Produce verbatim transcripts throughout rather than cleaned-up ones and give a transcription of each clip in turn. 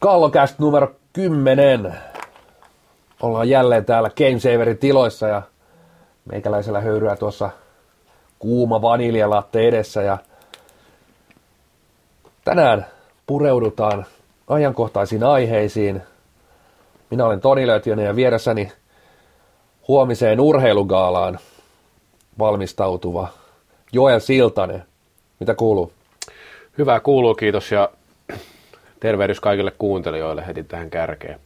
Kallocast numero kymmenen. Ollaan jälleen täällä Gamesaverin tiloissa ja meikäläisellä höyryä tuossa kuuma vaniljalatte edessä. Ja tänään pureudutaan ajankohtaisiin aiheisiin. Minä olen Toni Löytönen ja vieressäni huomiseen urheilugaalaan valmistautuva Joel Siltanen. Mitä kuuluu? Hyvää kuuluu, kiitos ja tervehdys kaikille kuuntelijoille heti tähän kärkeen.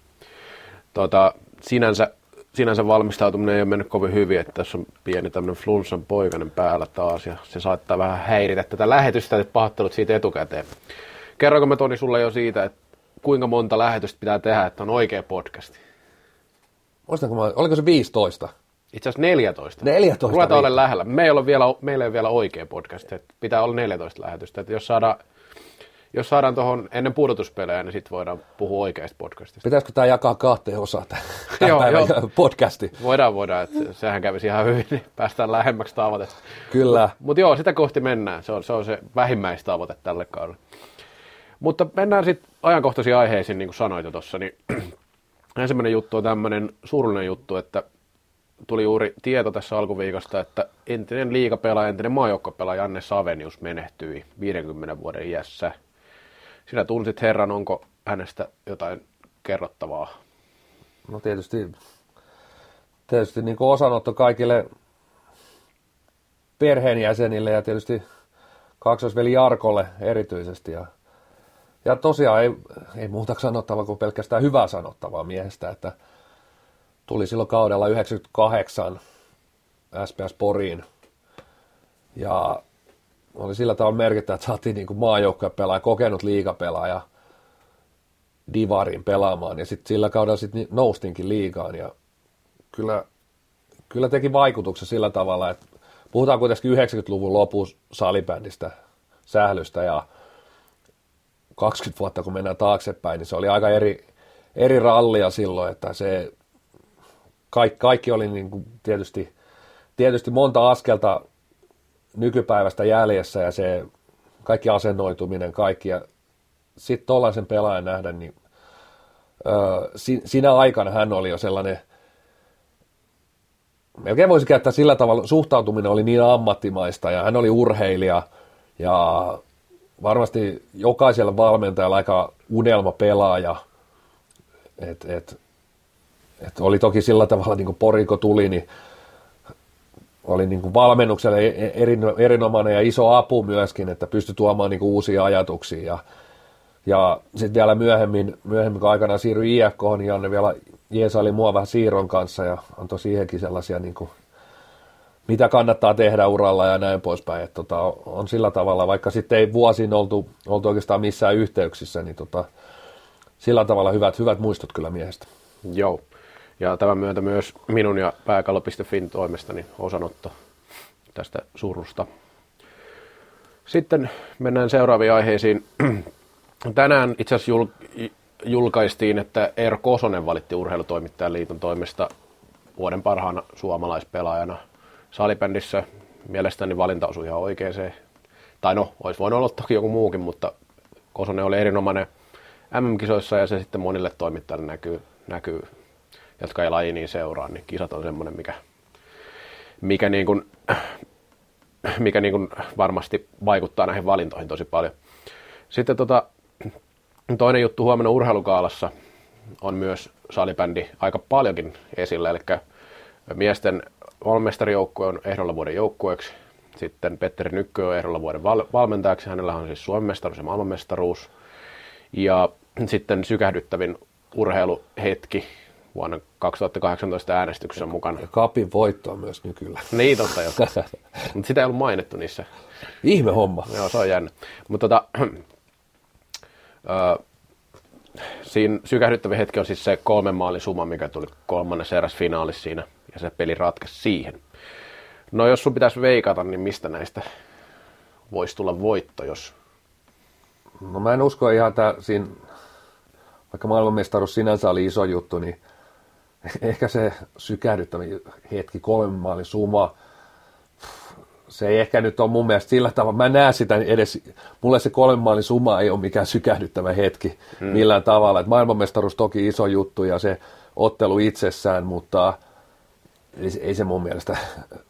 Tuota, sinänsä, sinänsä valmistautuminen ei ole mennyt kovin hyvin, että tässä on pieni tämmöinen flunssan poikainen päällä taas ja se saattaa vähän häiritä tätä lähetystä, että pahoittelut siitä etukäteen. Kerroinko mä Toni sulle jo siitä, että kuinka monta lähetystä pitää tehdä, että on oikea podcasti? Muistanko mä, oliko se viisitoista? Itse asiassa neljätoista. neljätoista. Ruvetaan olemaan lähellä. Meillä ei ole vielä, meillä ei ole vielä oikea podcast, että pitää olla neljätoista lähetystä, että jos saadaan Jos saadaan tuohon ennen pudotuspelejä, niin sitten voidaan puhua oikeasta podcastista. Pitäisikö tämä jakaa kahteen osaan tämän päivän podcasti? Voidaan, voidaan. Että sehän kävisi ihan hyvin, niin päästään lähemmäksi tavoitetta. Kyllä. Mutta mut joo, sitä kohti mennään. Se on se, on se vähimmäistavoite tälle kaudelle. Mutta mennään sitten ajankohtaisiin aiheisiin, niin kuin sanoit jo tuossa. Niin ensimmäinen juttu on tämmöinen surullinen juttu, että tuli juuri tieto tässä alkuviikosta, että entinen liigapelaaja, entinen maajoukkopelaaja Janne Savenius menehtyi viidenkymmenen vuoden iässä. Sinä tunsit herran, onko hänestä jotain kerrottavaa? No tietysti, tietysti niin kuin osanotto kaikille perheenjäsenille ja tietysti kaksoisveli Jarkolle erityisesti. Ja, ja tosiaan ei, ei muuta sanottavaa kuin pelkästään hyvää sanottavaa miehestä, että tuli silloin kaudella yhdeksänkymmentäkahdeksan S P S Poriin ja oli sillä tavalla merkittävä, että saatiin niin maajoukkuepelaaja, kokenut liigapelaaja Divarin pelaamaan. Ja sitten sillä kaudella sit noustinkin liigaan. Ja kyllä, kyllä teki vaikutuksen sillä tavalla, että puhutaan kuitenkin yhdeksänkymmentäluvun lopun salibändistä, sählystä. Ja kaksikymmentä vuotta kun mennään taaksepäin, niin se oli aika eri, eri rallia silloin. Että se, kaikki, kaikki oli niin kuin tietysti, tietysti monta askelta nykypäivästä jäljessä ja se kaikki asennoituminen, kaikki. Ja sitten tollaisen pelaajan nähdä, niin öö, si, sinä aikana hän oli jo sellainen, melkein voisi käyttää sillä tavalla, suhtautuminen oli niin ammattimaista ja hän oli urheilija ja varmasti jokaisella valmentajalla aika unelmapelaaja. Et, et, et oli toki sillä tavalla, niin kuin Poriko tuli, niin oli niin kuin valmennukselle erinomainen ja iso apu myöskin, että pystyi tuomaan niin kuin uusia ajatuksia. Ja, ja sitten vielä myöhemmin, myöhemmin kun aikanaan siirryi I F K:hon, niin Janne vielä jeesaili mua vähän siirron kanssa ja antoi siihenkin sellaisia, niin kuin, mitä kannattaa tehdä uralla ja näin poispäin. Että tota, on sillä tavalla, vaikka sitten ei vuosiin oltu, oltu oikeastaan missään yhteyksissä, niin tota, sillä tavalla hyvät, hyvät muistot kyllä miehestä. Joo. Ja tämän myötä myös minun ja pääkallo piste fin toimestani osanotto tästä surusta. Sitten mennään seuraaviin aiheisiin. Tänään itse asiassa julkaistiin, että Eero Kosonen valitti Urheilutoimittajan liiton toimesta vuoden parhaana suomalaispelaajana salibändissä. Mielestäni valinta osui ihan oikeaan. Tai no, olisi voinut olla toki joku muukin, mutta Kosonen oli erinomainen M M-kisoissa ja se sitten monille toimittajille näkyy. näkyy. Jotka ei laji niin seuraa, niin kisat on semmoinen, mikä, mikä, niin kuin, mikä niin kuin varmasti vaikuttaa näihin valintoihin tosi paljon. Sitten tota, toinen juttu huomenna urheilugaalassa on myös salibändi aika paljonkin esillä, eli miesten maailmanmestarijoukkue on ehdolla vuoden joukkueeksi, sitten Petteri Nykkö on ehdolla vuoden val- valmentajaksi, hänellä on siis Suomen mestaruus ja maailmanmestaruus, ja sitten sykähdyttävin urheiluhetki vuonna kaksituhattakahdeksantoista äänestyksessä mukana. Ja Cupin voittoa myös nykyllä. Niin, totta jo. Mutta sitä ei ollut mainittu niissä. Ihme homma. Joo, se on jännä. Mutta tota, äh, siinä sykähdyttävä hetki on siis se kolmen maalin suma, mikä tuli kolmannessa eräs finaalissa siinä, ja se peli ratkaisi siihen. No jos sun pitäisi veikata, niin mistä näistä voisi tulla voitto, jos... No mä en usko ihan, että siinä, vaikka maailmanmestaruus sinänsä oli iso juttu, niin ehkä se sykähdyttävä hetki, kolmen maalin suma, se ei ehkä nyt ole mun mielestä sillä tavalla, mä näen sitä edes, mulle se kolmen maalin suma ei ole mikään sykähdyttävä hetki hmm. millään tavalla, että maailmanmestaruus toki iso juttu ja se ottelu itsessään, mutta ei, ei se mun mielestä,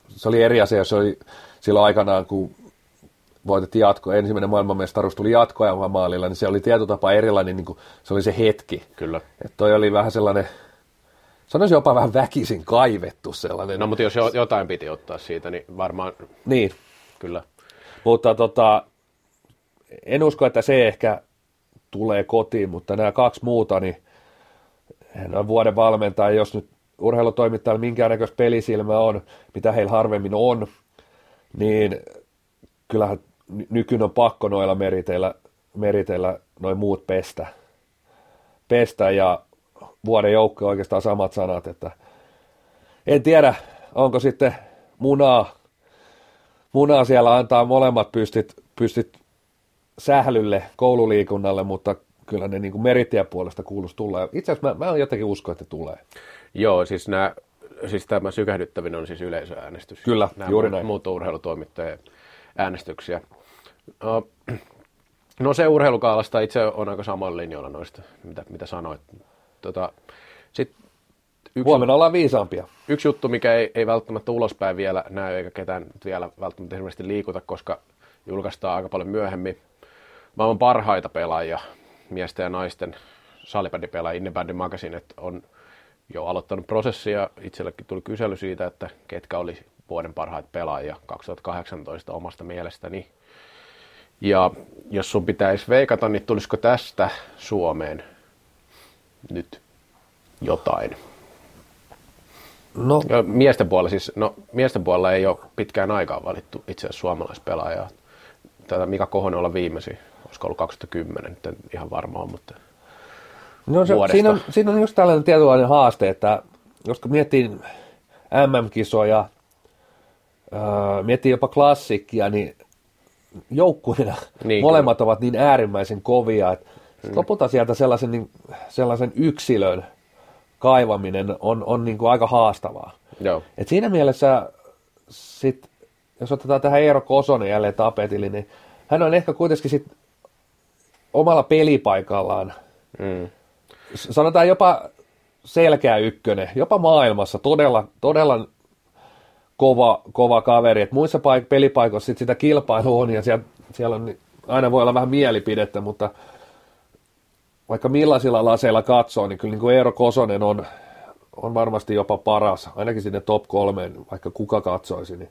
se oli eri asia, se oli silloin aikanaan, kun voitettiin jatkoa, ensimmäinen maailmanmestaruus tuli jatkoajan maalilla, niin se oli tietyllä tapaa erilainen, niin kuin se oli se hetki. Kyllä. Että toi oli vähän sellainen, sanoisin jopa vähän väkisin kaivettu sellainen. No, mutta jos jotain piti ottaa siitä, niin varmaan... Niin. Kyllä. Mutta tota, en usko, että se ehkä tulee kotiin, mutta nämä kaksi muuta, niin no, vuoden valmentaja, jos nyt urheilutoimittajalla minkäännäköistä pelisilmä on, mitä heillä harvemmin on, niin... Kyllähän nykyään on pakko noilla meriteillä, meriteillä noin muut pestä. Pestä ja vuoden joukko oikeastaan samat sanat, että en tiedä, onko sitten munaa, munaa siellä antaa molemmat pystit, pystit sählylle, koululiikunnalle, mutta kyllä ne niin kuin meritien puolesta kuuluisi tulla. Itse asiassa mä, mä jotenkin uskon, että tulee. Joo, siis, nämä, siis tämä sykähdyttävin on siis yleisöäänestys. Kyllä, nämä juuri muut, näin. Muut urheilutoimittajien äänestyksiä. No, no se urheilukaalasta itse on aika samalla linjalla noista, mitä, mitä sanoit. Tota, sit yksi, huomenna ollaan viisaampia. Yksi juttu, mikä ei, ei välttämättä ulospäin vielä näy, eikä ketään vielä välttämättä esimerkiksi liikuta, koska julkaistaan aika paljon myöhemmin. Maailman parhaita pelaajia, miesten ja naisten salibändipelaajia, Innebändin Magazine, on jo aloittanut prosessia. Itsellekin tuli kysely siitä, että ketkä olisi vuoden parhaat pelaajia kaksituhattakahdeksantoista omasta mielestäni. Ja jos sun pitäisi veikata, niin tulisiko tästä Suomeen nyt jotain? No. Miesten puolella, siis, no, miesten puolella ei ole pitkään aikaan valittu itse asiassa suomalaispelaajaa. Tätä Mika Kohonen olla viimeisin, olisiko ollut kaksituhattakymmenen, nyt en ihan varmaan, mutta no, se, siinä, on, siinä on just tällainen tietynlainen haaste, että jos miettii M M-kisoja, Öö, miettii jopa klassikkia, niin joukkueena niin, molemmat kyllä ovat niin äärimmäisen kovia, että hmm. lopulta sieltä sellaisen, niin, sellaisen yksilön kaivaminen on, on niin kuin aika haastavaa. Joo. Et siinä mielessä, sit, jos otetaan tähän Eero Kosonen jälleen tapetille, niin hän on ehkä kuitenkin sit omalla pelipaikallaan, hmm. sanotaan jopa selkeä ykkönen, jopa maailmassa todella, todella Kova, kova kaveri, että muissa paik- pelipaikoissa sit sitä kilpailua on ja siellä, siellä on, aina voi olla vähän mielipidettä, mutta vaikka millaisilla laseilla katsoo, niin kyllä niin kuin Eero Kosonen on, on varmasti jopa paras, ainakin sinne top kolmeen, vaikka kuka katsoisi, niin,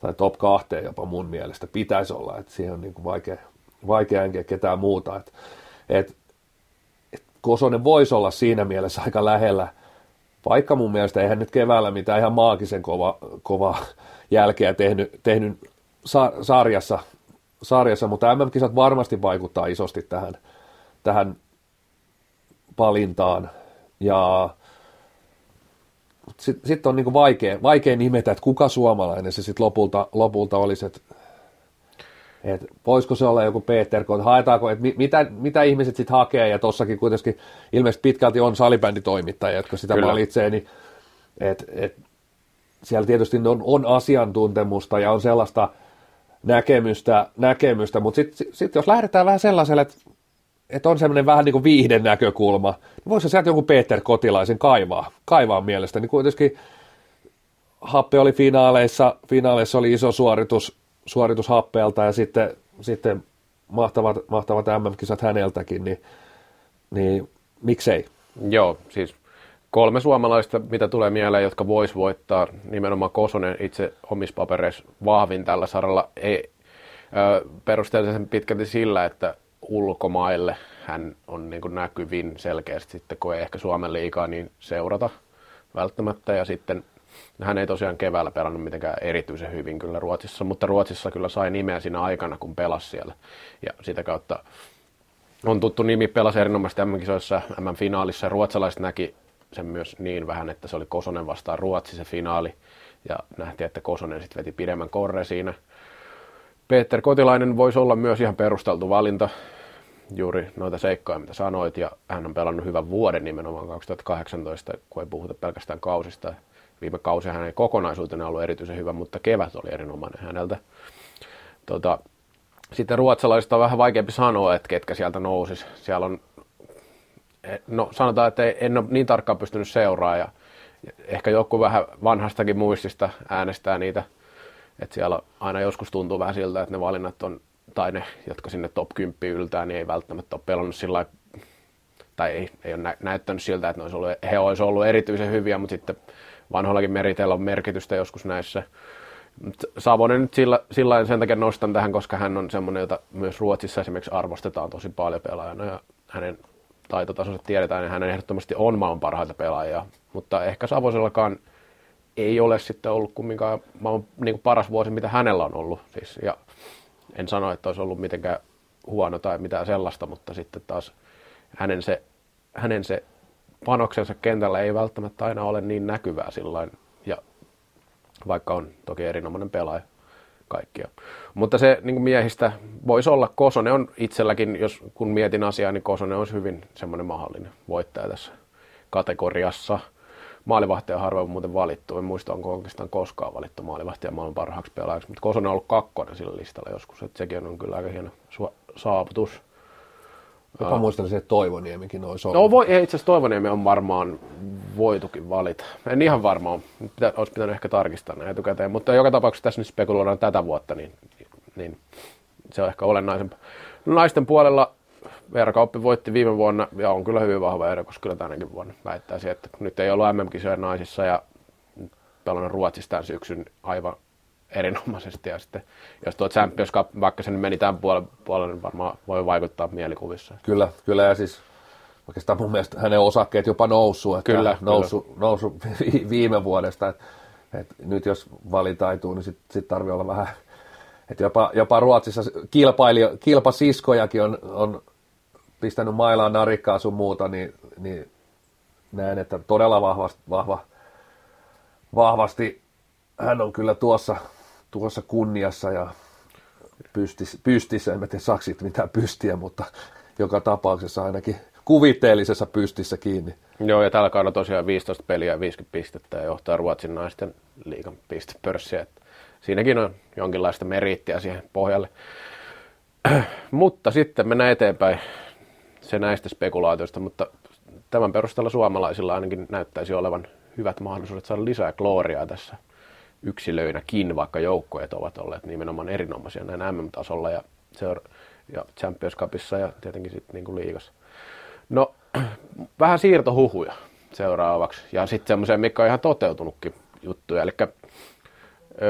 tai top kahteen jopa mun mielestä pitäisi olla, että siihen on niin kuin vaikea, vaikea enkä ketään muuta. Et, et, et Kosonen voisi olla siinä mielessä aika lähellä, vaikka mun mielestä eihän nyt keväällä mitään ihan maagisen kova, kova jälkeä tehnyt, tehnyt sa- sarjassa, sarjassa, mutta M M-kisat varmasti vaikuttaa isosti tähän, tähän valintaan. Ja sitten sit on niinku vaikea, vaikea nimetä, että kuka suomalainen se sitten lopulta, lopulta olisi, että et voisiko se olla joku Peter Kotilainen, haetaanko, että mitä, mitä ihmiset sitten hakee, ja tossakin kuitenkin ilmeisesti pitkälti on salibänditoimittajia, jotka sitä kyllä valitsee, niin et, et, siellä tietysti on, on asiantuntemusta ja on sellaista näkemystä, näkemystä mutta sitten sit, jos lähdetään vähän sellaiselle, että et on sellainen vähän niin kuin viihden näkökulma, niin voisi sieltä joku Peter Kotilaisen kaivaa, kaivaa mielestäni, niin kuitenkin Happe oli finaaleissa, finaaleissa oli iso suoritus, suoritus Happeelta ja sitten, sitten mahtavat, mahtavat M M-kisat häneltäkin, niin, niin miksei? Joo, siis kolme suomalaista, mitä tulee mieleen, jotka vois voittaa, nimenomaan Kosonen itse omissa papereissa vahvin tällä saralla, ei perusteellisen pitkälti sillä, että ulkomaille hän on niin kuin näkyvin selkeästi, sitten, kun ei ehkä Suomen liigaa niin seurata välttämättä ja sitten hän ei tosiaan keväällä pelannut mitenkään erityisen hyvin kyllä Ruotsissa, mutta Ruotsissa kyllä sai nimeä siinä aikana, kun pelasi siellä. Ja sitä kautta on tuttu nimi, pelasi erinomaisesti M M-kisoissa, M M-finaalissa. Ruotsalaiset näki sen myös niin vähän, että se oli Kosonen vastaan Ruotsi se finaali. Ja nähtiin, että Kosonen sitten veti pidemmän korre siinä. Peter Kotilainen voisi olla myös ihan perusteltu valinta. Juuri noita seikkoja, mitä sanoit. Ja hän on pelannut hyvän vuoden nimenomaan kaksituhattakahdeksantoista, kun ei puhuta pelkästään kausista. Viime kausi hän ei kokonaisuutena ollut erityisen hyvä, mutta kevät oli erinomainen häneltä. Tota, sitten ruotsalaisista on vähän vaikeampi sanoa, että ketkä sieltä nousis. Siellä on, no sanotaan, että en ole niin tarkkaan pystynyt seuraamaan ja ehkä joku vähän vanhastakin muistista äänestää niitä. Että siellä aina joskus tuntuu vähän siltä, että ne valinnat on, tai ne, jotka sinne top kymmenen yltää, niin ei välttämättä ole pelannut sillä lailla, tai ei, ei ole näyttänyt siltä, että ne olisi ollut, he olisivat olleet erityisen hyviä, mutta sitten vanhoillakin meriteillä on merkitystä joskus näissä. Savonen nyt sillä, sillä sen takia nostan tähän, koska hän on semmoinen, jota myös Ruotsissa esimerkiksi arvostetaan tosi paljon pelaajana ja hänen taitotasonsa tiedetään ja hänen ehdottomasti on maailman parhaita pelaajia, mutta ehkä Savosellakaan ei ole sitten ollut kumminkaan maailman niin kuin paras vuosi, mitä hänellä on ollut. Siis, ja en sano, että olisi ollut mitenkään huono tai mitään sellaista, mutta sitten taas hänen se, hänen se panoksensa kentällä ei välttämättä aina ole niin näkyvää sillain. Ja vaikka on toki erinomainen pelaaja kaikkia. Mutta se niin kuin miehistä voisi olla, Kosonen on itselläkin, jos, kun mietin asiaa, niin Kosonen olisi hyvin semmoinen mahdollinen voittaja tässä kategoriassa. Maalivahtia on harvoin muuten valittu. En muista, onko oikeastaan koskaan valittu maalivahtia maailman parhaaksi pelaajaksi, mutta Kosonen on ollut kakkonen sillä listalla joskus. Että sekin on kyllä aika hieno su- saavutus. Jopa muistelisin, että Toivoniemikin olisi ollut. No voi, itse asiassa Toivoniemi on varmaan voitukin valita. En ihan varmaan, Pitä, olisi pitänyt ehkä tarkistaa näin etukäteen, mutta joka tapauksessa tässä nyt spekuloidaan tätä vuotta, niin, niin se on ehkä olennaisempaa. No, naisten puolella Verkauppi voitti viime vuonna ja on kyllä hyvin vahva ero, koska kyllä tänäkin vuonna väittäisin, että nyt ei ollut M M-kisoja naisissa ja pelannut Ruotsissa tämän syksyn aivan erinomaisesti ja sitten jos tuo Champions Cup, vaikka se meni tämän puolen, puolen niin varmaan voi vaikuttaa mielikuvissa. Kyllä, kyllä ja siis oikeastaan mun mielestä hänen osakkeet jopa noussut, että kyllä, noussut, kyllä. noussut viime vuodesta, että, että nyt jos valitaituu, niin sitten sit tarvii olla vähän, että jopa, jopa Ruotsissa kilpailija, kilpasiskojakin on, on pistänyt mailaan narikkaa sun muuta, niin, niin näen, että todella vahvasti, vahva, vahvasti hän on kyllä tuossa, tuossa kunniassa ja pystissä, pystissä. En mä tiedä saksit mitään pystiä, mutta joka tapauksessa ainakin kuvitteellisessa pystissä kiinni. Joo, ja tällä kaudella tosiaan viisitoista peliä ja viisikymmentä pistettä ja johtaa Ruotsin naisten liigan pistepörssiä. Että siinäkin on jonkinlaista meriittiä siihen pohjalle. Mutta sitten mennään eteenpäin se näistä spekulaatioista, mutta tämän perusteella suomalaisilla ainakin näyttäisi olevan hyvät mahdollisuudet saada lisää glooriaa tässä yksilöinäkin, vaikka joukkueet ovat olleet nimenomaan erinomaisia näin M M-tasolla ja, seura- ja Champions Cupissa ja tietenkin sitten niinku liigassa. No, vähän siirtohuhuja seuraavaksi ja sitten semmoiseen, mikä on ihan toteutunutkin juttuja. Eli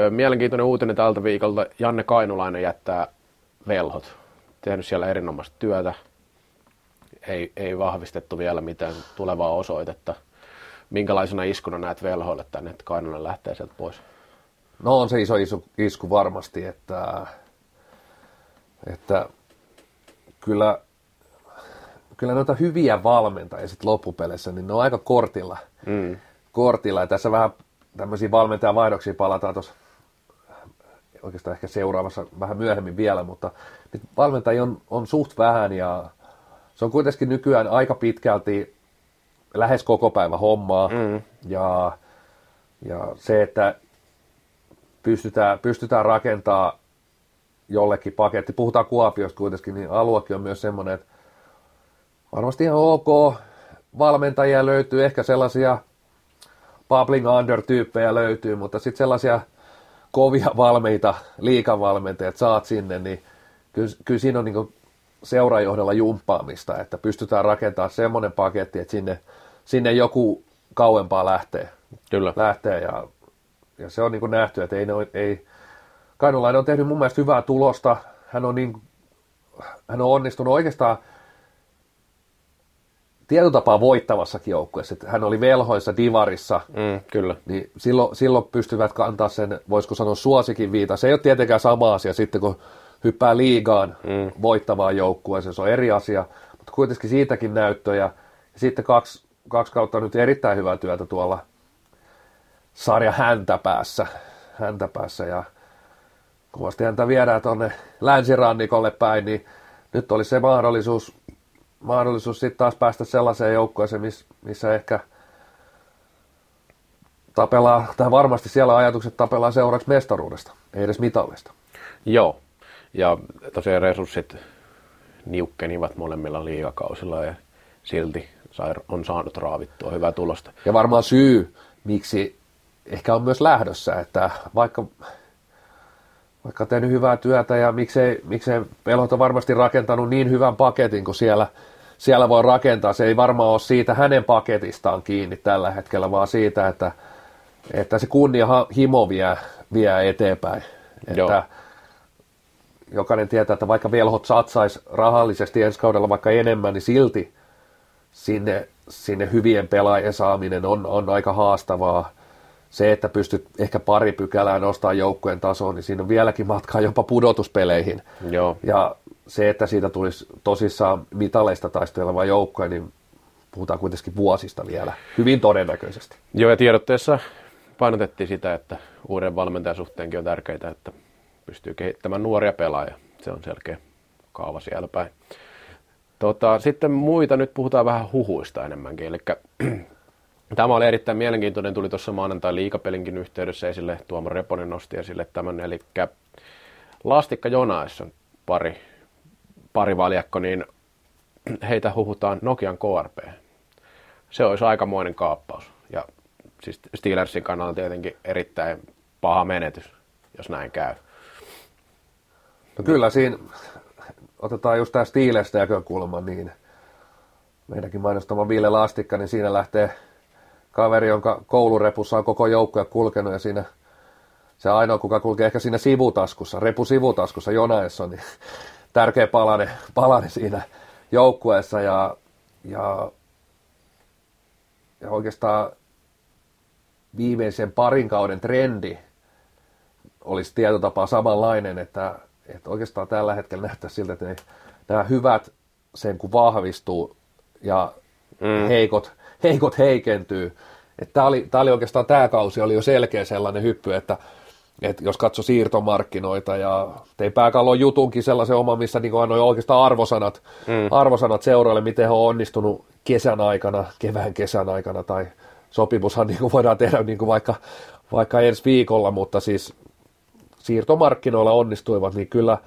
mielenkiintoinen uutinen tältä viikolta, Janne Kainulainen jättää velhot, tehnyt siellä erinomaista työtä, ei, ei vahvistettu vielä mitään tulevaa osoitetta. Minkälaisena iskuna näet velhoille tänne, että Kainulainen lähtee sieltä pois? No on se iso isku, isku varmasti, että, että kyllä, kyllä noita hyviä valmentajia sitten loppupeleissä, niin ne on aika kortilla. Mm. kortilla. Ja tässä vähän tämmöisiä valmentajavaihdoksia palataan tuossa oikeastaan ehkä seuraavassa vähän myöhemmin vielä, mutta nyt valmentajia on, on suht vähän ja se on kuitenkin nykyään aika pitkälti lähes koko päivä hommaa mm. ja, ja se, että pystytään, pystytään rakentamaan jollekin paketti. Puhutaan Kuopiosta kuitenkin, niin aluekin on myös semmoinen, että varmasti ihan ok, valmentajia löytyy, ehkä sellaisia bubbling under-tyyppejä löytyy, mutta sitten sellaisia kovia valmeita, liikavalmentajat saat sinne, niin kyllä, kyllä siinä on niinku seurajohdella jumppaamista, että pystytään rakentamaan semmoinen paketti, että sinne, sinne joku kauempaa lähtee. Kyllä. Lähtee ja, ja se on niin kuin nähty, että ei, ei. Kainulainen on tehnyt mun mielestä hyvää tulosta. Hän on, niin, hän on onnistunut oikeastaan tietyllä tapaa voittavassakin joukkueessa. Hän oli velhoissa, divarissa. Mm, kyllä. Niin silloin, silloin pystyvät kantaa sen, voisiko sanoa, suosikin viitaan. Se ei ole tietenkään sama asia sitten, kun hyppää liigaan mm. voittavaan joukkueeseen, se on eri asia, mutta kuitenkin siitäkin näyttöjä. Ja sitten kaksi, kaksi kautta nyt erittäin hyvää työtä tuolla sarja häntäpäässä. häntäpäässä ja kovasti häntä viedään tuonne länsirannikolle päin, niin nyt olisi se mahdollisuus, mahdollisuus sitten taas päästä sellaiseen joukkueeseen, missä ehkä tapelaa, tai varmasti siellä ajatukset tapelaa seuraavaksi mestaruudesta, ei edes mitallista. Joo, ja tosiaan resurssit niukkenivat molemmilla liigakausilla ja silti on saanut raavittua hyvää tulosta. Ja varmaan syy, miksi ehkä on myös lähdössä, että vaikka, vaikka on tehnyt hyvää työtä ja miksei, miksei Pelhot on varmasti rakentanut niin hyvän paketin kuin siellä, siellä voi rakentaa. Se ei varmaan ole siitä hänen paketistaan kiinni tällä hetkellä, vaan siitä, että, että se kunnianhimo vie, vie eteenpäin. Että jokainen tietää, että vaikka Pelhot satsaisi rahallisesti ensi kaudella vaikka enemmän, niin silti sinne, sinne hyvien pelaajien saaminen on, on aika haastavaa. Se, että pystyt ehkä pari pykälää nostamaan joukkueen tasoon, niin siinä on vieläkin matkaa jopa pudotuspeleihin. Joo. Ja se, että siitä tulisi tosissaan mitaleista taisteleva joukkue, niin puhutaan kuitenkin vuosista vielä, hyvin todennäköisesti. Joo, ja tiedotteessa painotettiin sitä, että uuden valmentajan suhteenkin on tärkeää, että pystyy kehittämään nuoria pelaajia. Se on selkeä kaava siellä päin. Tota, sitten muita, nyt puhutaan vähän huhuista enemmänkin, eli tämä oli erittäin mielenkiintoinen, tuli tuossa maanantai liigapelinkin yhteydessä esille, Tuomo Reponen nosti esille tämän, eli Lastikka Jonas on pari, pari valjakko, niin heitä huhutaan Nokian K R P. Se olisi aikamoinen kaappaus, ja siis Steelersin kannalta tietenkin erittäin paha menetys, jos näin käy. No kyllä siinä, otetaan just tämä Steelers näkökulma, niin meidänkin mainostama Ville Lastikka, niin siinä lähtee kaveri, jonka koulurepussa on koko joukkoja kulkenut, ja siinä se ainoa, kuka kulkee ehkä siinä sivutaskussa, repusivutaskussa Jonaessa on niin tärkeä palane, palane siinä joukkueessa, ja, ja, ja oikeastaan viimeisen parin kauden trendi olisi tietotapaa samanlainen, että, että oikeastaan tällä hetkellä näyttäisi siltä, että ne, nämä hyvät sen kun vahvistuu, ja mm. heikot heikot heikentyy. Tämä oli, oli oikeastaan tämä kausi oli jo selkeä sellainen hyppy, että, että jos katsoi siirtomarkkinoita ja tein pääkallon jutunkin sellaisen oman, missä niin annoi oikeastaan arvosanat, mm. arvosanat seuroille, miten he on onnistunut kesän aikana, kevään kesän aikana, tai sopimushan niin kuin voidaan tehdä niin kuin vaikka, vaikka ensi viikolla, mutta siis siirtomarkkinoilla onnistuivat, niin kyllä,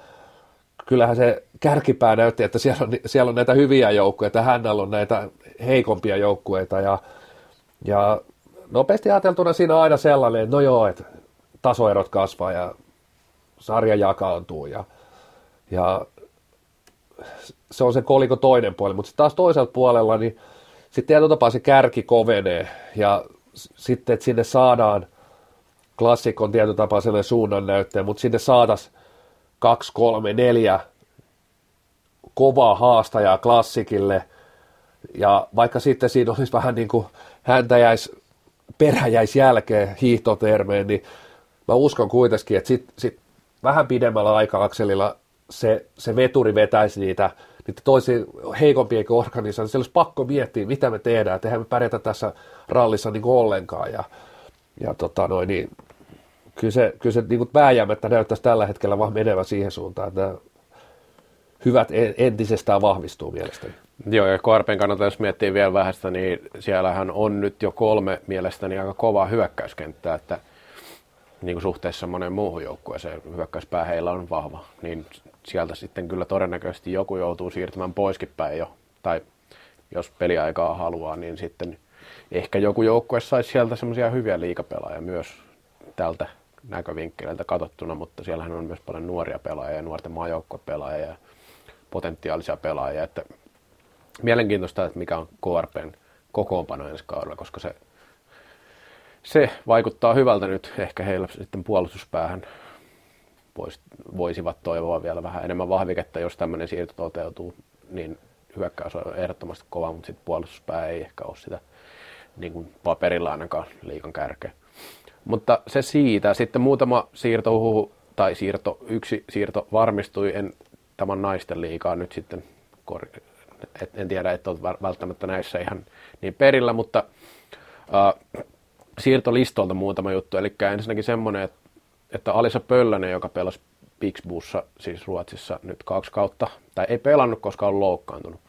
kyllähän se kärkipää näytti, että siellä on, siellä on näitä hyviä joukkueita, hänellä on näitä heikompia joukkueita, ja, ja nopeasti ajateltuna siinä on aina sellainen, että no joo, että tasoerot kasvaa ja sarja jakaantuu, ja, ja se on se koliko toinen puoli, mutta sitten taas toisella puolella, niin sitten tietyllä tapaa se kärki kovenee, ja sitten, että sinne saadaan, Klassik on tietyllä tapaa sellainen suunnannäyttäjä, mutta sinne saataisiin kaksi, kolme, neljä kovaa haastajaa Klassikille, ja vaikka sitten siinä olisi vähän niin kuin häntä jäisi, perä jäisi jälkeen hiihtotermeen, niin mä uskon kuitenkin, että sitten sit vähän pidemmällä aika-akselilla se, se veturi vetäisi niitä, niitä toisiin heikompienkin organisaatioita, siellä olisi pakko miettiä, mitä me tehdään, että eihän me pärjätä tässä rallissa niin kuin ollenkaan, ja, ja tota noin, niin kyllä se, kyllä se niin kuin vääjäämättä näyttäisi tällä hetkellä vaan menevän siihen suuntaan, että hyvät entisestään vahvistuu mielestäni. Joo, ja K R P:n kannalta, jos miettii vielä vähän sitä, niin siellähän on nyt jo kolme mielestäni aika kovaa hyökkäyskenttää, että niin kuin suhteessa moneen muuhun joukkueeseen hyökkäyspää heillä on vahva, niin sieltä sitten kyllä todennäköisesti joku joutuu siirtymään poiskin päin jo, tai jos peliaikaa haluaa, niin sitten ehkä joku joukkue saisi sieltä semmoisia hyviä liigapelaajia myös tältä näkövinkkeliltä katsottuna, mutta siellähän on myös paljon nuoria pelaajia ja nuorten maajoukkuepelaajia ja potentiaalisia pelaajia, että mielenkiintoista, että mikä on K R P:n kokoonpano ensi kaudella, koska se, se vaikuttaa hyvältä nyt. Ehkä heillä sitten puolustuspäähän vois, voisivat toivoa vielä vähän enemmän vahviketta, jos tämmöinen siirto toteutuu, niin hyökkäys on ehdottomasti kova, mutta sitten puolustuspää ei ehkä ole sitä niin kuin paperilla ainakaan liikan kärkeä. Mutta se siitä. Sitten muutama siirto, tai siirto, yksi siirto varmistui en, tämän naisten liikaa nyt sitten korjaa. Et en tiedä, että olet välttämättä näissä ihan niin perillä, mutta äh, siirtolistolta muutama juttu. Eli ensinnäkin semmoinen, että, että Alisa Pöllänen, joka pelasi Pixbussa, siis Ruotsissa nyt kaksi kautta, tai ei pelannut, koska on loukkaantunut.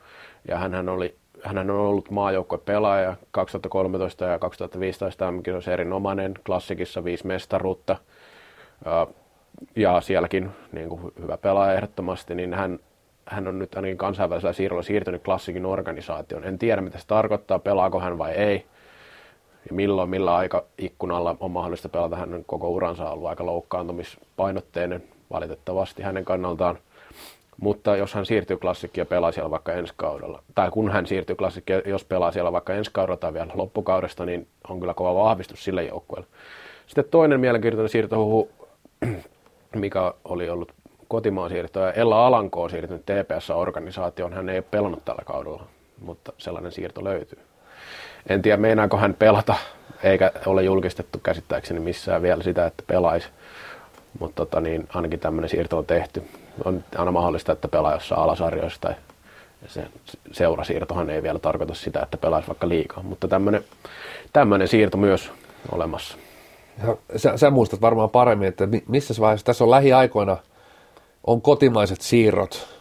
Ja hänhän oli Hän on ollut maajoukkuepelaaja kaksituhattakolmetoista ja kaksituhattaviisitoista M M-kisoissa erinomainen, Klassikissa viisi mestaruutta ja sielläkin niin kuin hyvä pelaaja ehdottomasti, niin hän, hän on nyt ainakin kansainvälisellä siirrolla siirtynyt Klassikin organisaatioon. En tiedä mitä se tarkoittaa, pelaako hän vai ei ja milloin, millä aikaikkunalla on mahdollista pelata. Hän on koko uransa ollut aika loukkaantumispainotteinen valitettavasti hänen kannaltaan. Mutta jos hän siirtyy Klassikkiin ja pelaa siellä vaikka ensi kaudella, tai kun hän siirtyy Klassikkiin, jos pelaa siellä vaikka ensi kaudella tai vielä loppukaudesta, niin on kyllä kova vahvistus sille joukkueelle. Sitten toinen mielenkiintoinen siirtohuhu, mikä oli ollut kotimaan siirtoja, Ella Alanko on siirtynyt T P S-organisaatioon. Hän ei ole pelannut tällä kaudella, mutta sellainen siirto löytyy. En tiedä, meinaako hän pelata, eikä ole julkistettu käsittääkseni missään vielä sitä, että pelaisi. Mutta tota, niin ainakin tämmöinen siirto on tehty. On aina mahdollista, että pelaa jossain alasarjoissa tai se seurasiirtohan ei vielä tarkoita sitä, että pelaisi vaikka liikaa. Mutta tämmöinen, tämmöinen siirto myös olemassa. Sä, sä muistat varmaan paremmin, että missä vaiheessa tässä on lähiaikoina on kotimaiset siirrot?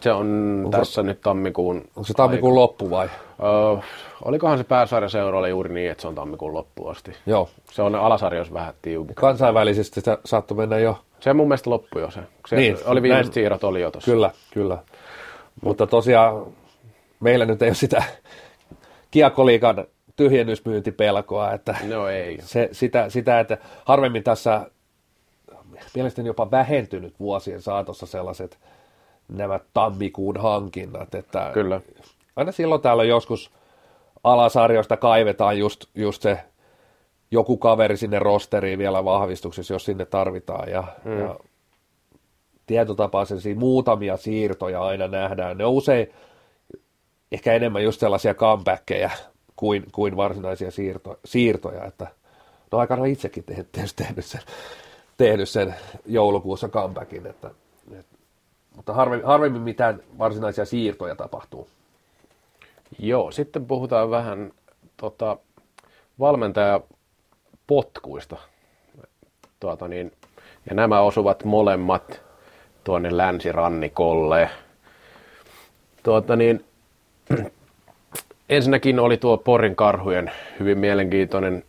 Se on onko, tässä nyt tammikuun Onko se tammikuun aika. loppu vai? Öö, olikohan se pääsarjaseura oli juuri niin, että se on tammikuun loppuun asti. Joo. Se on alasarjoissa vähän tiukka. Kansainvälisesti sitä saattoi mennä jo. Se mun mielestä loppui jo se. se niin, oli viimeiset siirrot oli jo tuossa. Kyllä, kyllä. Mutta tosiaan meillä nyt ei ole sitä Kiekko-liigan tyhjennysmyyntipelkoa. Että no ei. Se, sitä, sitä, että harvemmin tässä mielestäni jopa vähentynyt vuosien saatossa sellaiset nämä tammikuun hankinnat. Että kyllä. Aina silloin täällä joskus alasarjoista kaivetaan just, just se joku kaveri sinne rosteriin vielä vahvistuksessa, jos sinne tarvitaan. Ja, mm. ja tietotapaisia muutamia siirtoja aina nähdään. Ne on usein ehkä enemmän just sellaisia comebackkejä kuin, kuin varsinaisia siirto, siirtoja. Että, no aikanaan itsekin tehnyt sen, tehnyt sen joulukuussa comebackin. Että, et, mutta harvemmin, harvemmin mitään varsinaisia siirtoja tapahtuu. Joo, sitten puhutaan vähän tota, valmentajapotkuista. Tuota niin, ja nämä osuvat molemmat tuonne länsirannikolle. Tuota niin, ensinnäkin oli tuo Porin Karhujen hyvin mielenkiintoinen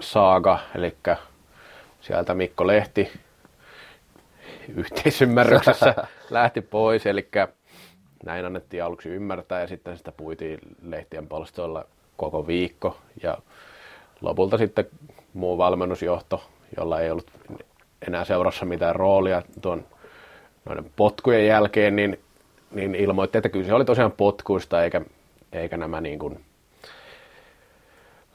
saaga, eli sieltä Mikko Lehti yhteisymmärryksessä lähti pois, eli näin annettiin aluksi ymmärtää ja sitten sitä puitiin lehtien palstoilla koko viikko ja lopulta sitten muu valmennusjohto, jolla ei ollut enää seurassa mitään roolia tuon noiden potkujen jälkeen, niin, niin ilmoitti, että kyllä se oli tosiaan potkuista eikä, eikä nämä niin kuin,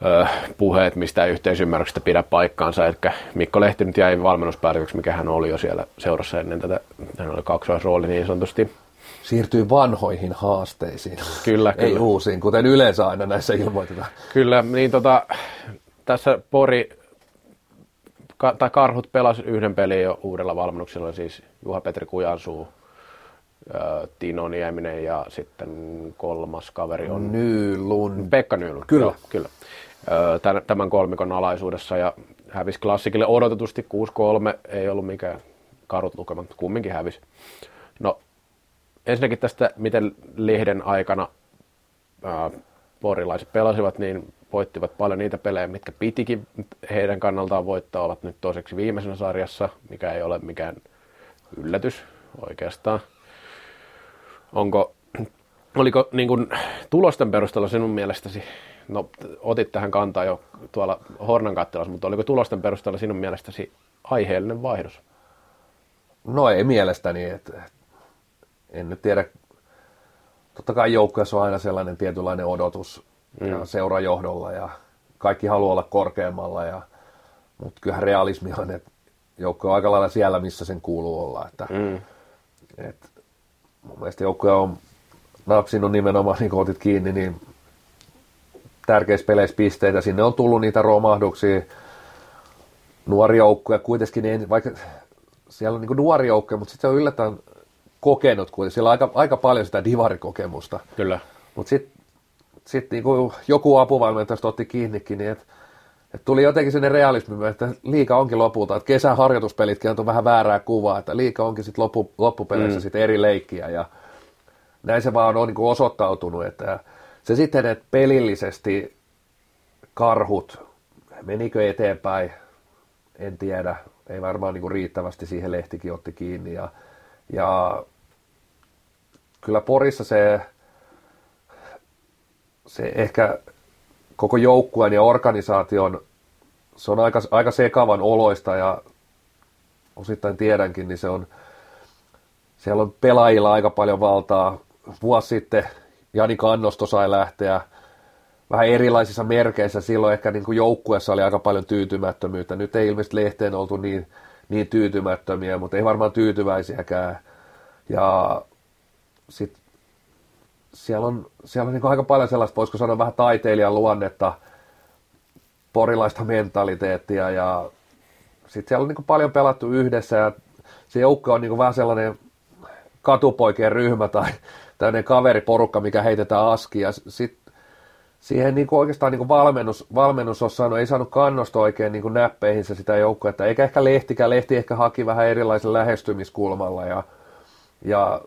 ö, puheet mistä yhteisymmärryksestä pidä paikkaansa. Eli Mikko Lehti nyt jäi valmennuspäälliköksi, mikä hän oli jo siellä seurassa ennen tätä, hän oli kaksoisrooli niin sanotusti. Siirtyy vanhoihin haasteisiin, kyllä, ei kyllä. uusiin, kuten yleensä aina näissä ilmoitetaan. Kyllä, niin tota, tässä Pori, ka, tai Karhut pelasi yhden pelin jo uudella valmennuksella, siis Juha-Petri Kujansuu, Tino Nieminen ja sitten kolmas kaveri on Nylund. Pekka Nylund, kyllä. kyllä. Tämän kolmikon alaisuudessa ja hävisi Klassikille odotetusti kuusi kolme, ei ollut mikään Karhut lukema, mutta kumminkin hävisi. No, ensinnäkin tästä, miten lehden aikana ää, porilaiset pelasivat, niin voittivat paljon niitä pelejä, mitkä pitikin heidän kannaltaan voittaa, ovat nyt toiseksi viimeisenä sarjassa, mikä ei ole mikään yllätys oikeastaan. Onko, oliko niin kun, tulosten perusteella sinun mielestäsi, no otit tähän kantaa jo tuolla Hornan kattilassa, mutta oliko tulosten perusteella sinun mielestäsi aiheellinen vaihdos? No ei mielestäni, että en nyt tiedä, totta kai joukkueessa on aina sellainen tietynlainen odotus mm. ja seurajohdolla ja kaikki haluaa olla korkeammalla, ja, mutta kyllähän realismi on, että joukkue on aika lailla siellä, missä sen kuuluu olla. Että, mm. et, mun mielestä joukkue on napsinut nimenomaan, niin kun otit kiinni, niin tärkeissä peleissä pisteitä, sinne on tullut niitä romahduksia, nuori joukkue kuitenkin, niin vaikka siellä on niin kuin nuori joukkue, mutta sitten se on yllättäen kokenut, kun siellä on aika, aika paljon sitä divarikokemusta. Kyllä. Mutta sitten sit niinku joku apuvalmentaja otti kiinnikin, niin että et tuli jotenkin sinne realismiin, että liiga onkin lopulta, että kesän harjoituspelitkin antoi vähän väärää kuvaa, että liiga onkin sitten loppu, loppupeleissä mm. sit eri leikkiä ja näin se vaan on niin kuin osoittautunut, että se sitten, että pelillisesti karhut, menikö eteenpäin, en tiedä, ei varmaan niin kuin riittävästi, siihen Lehtikin otti kiinni ja, ja kyllä Porissa se, se ehkä koko joukkueen ja organisaation, se on aika, aika sekavan oloista ja osittain tiedänkin, niin se on, siellä on pelaajilla aika paljon valtaa. Vuosi sitten Jani Kannosto sai lähteä vähän erilaisissa merkeissä. Silloin ehkä niin kuin joukkueessa oli aika paljon tyytymättömyyttä. Nyt ei ilmeisesti Lehteen oltu niin, niin tyytymättömiä, mutta ei varmaan tyytyväisiäkään. Ja sitten siellä on, siellä on niin kuin aika paljon sellaista, voisiko sanoa vähän taiteilijan luonnetta, porilaista mentaliteettia ja sitten siellä on niin kuin paljon pelattu yhdessä ja se joukko on niin kuin vähän sellainen katupoikien ryhmä tai tämmöinen kaveriporukka, mikä heitetään aski ja sitten siihen niin kuin oikeastaan niin kuin valmennus, valmennus on saanut, ei saanut Kannosta oikein niin kuin näppeihinsä sitä joukkoa, että eikä ehkä Lehtikään, Lehti ehkä haki vähän erilaisen lähestymiskulmalla ja, ja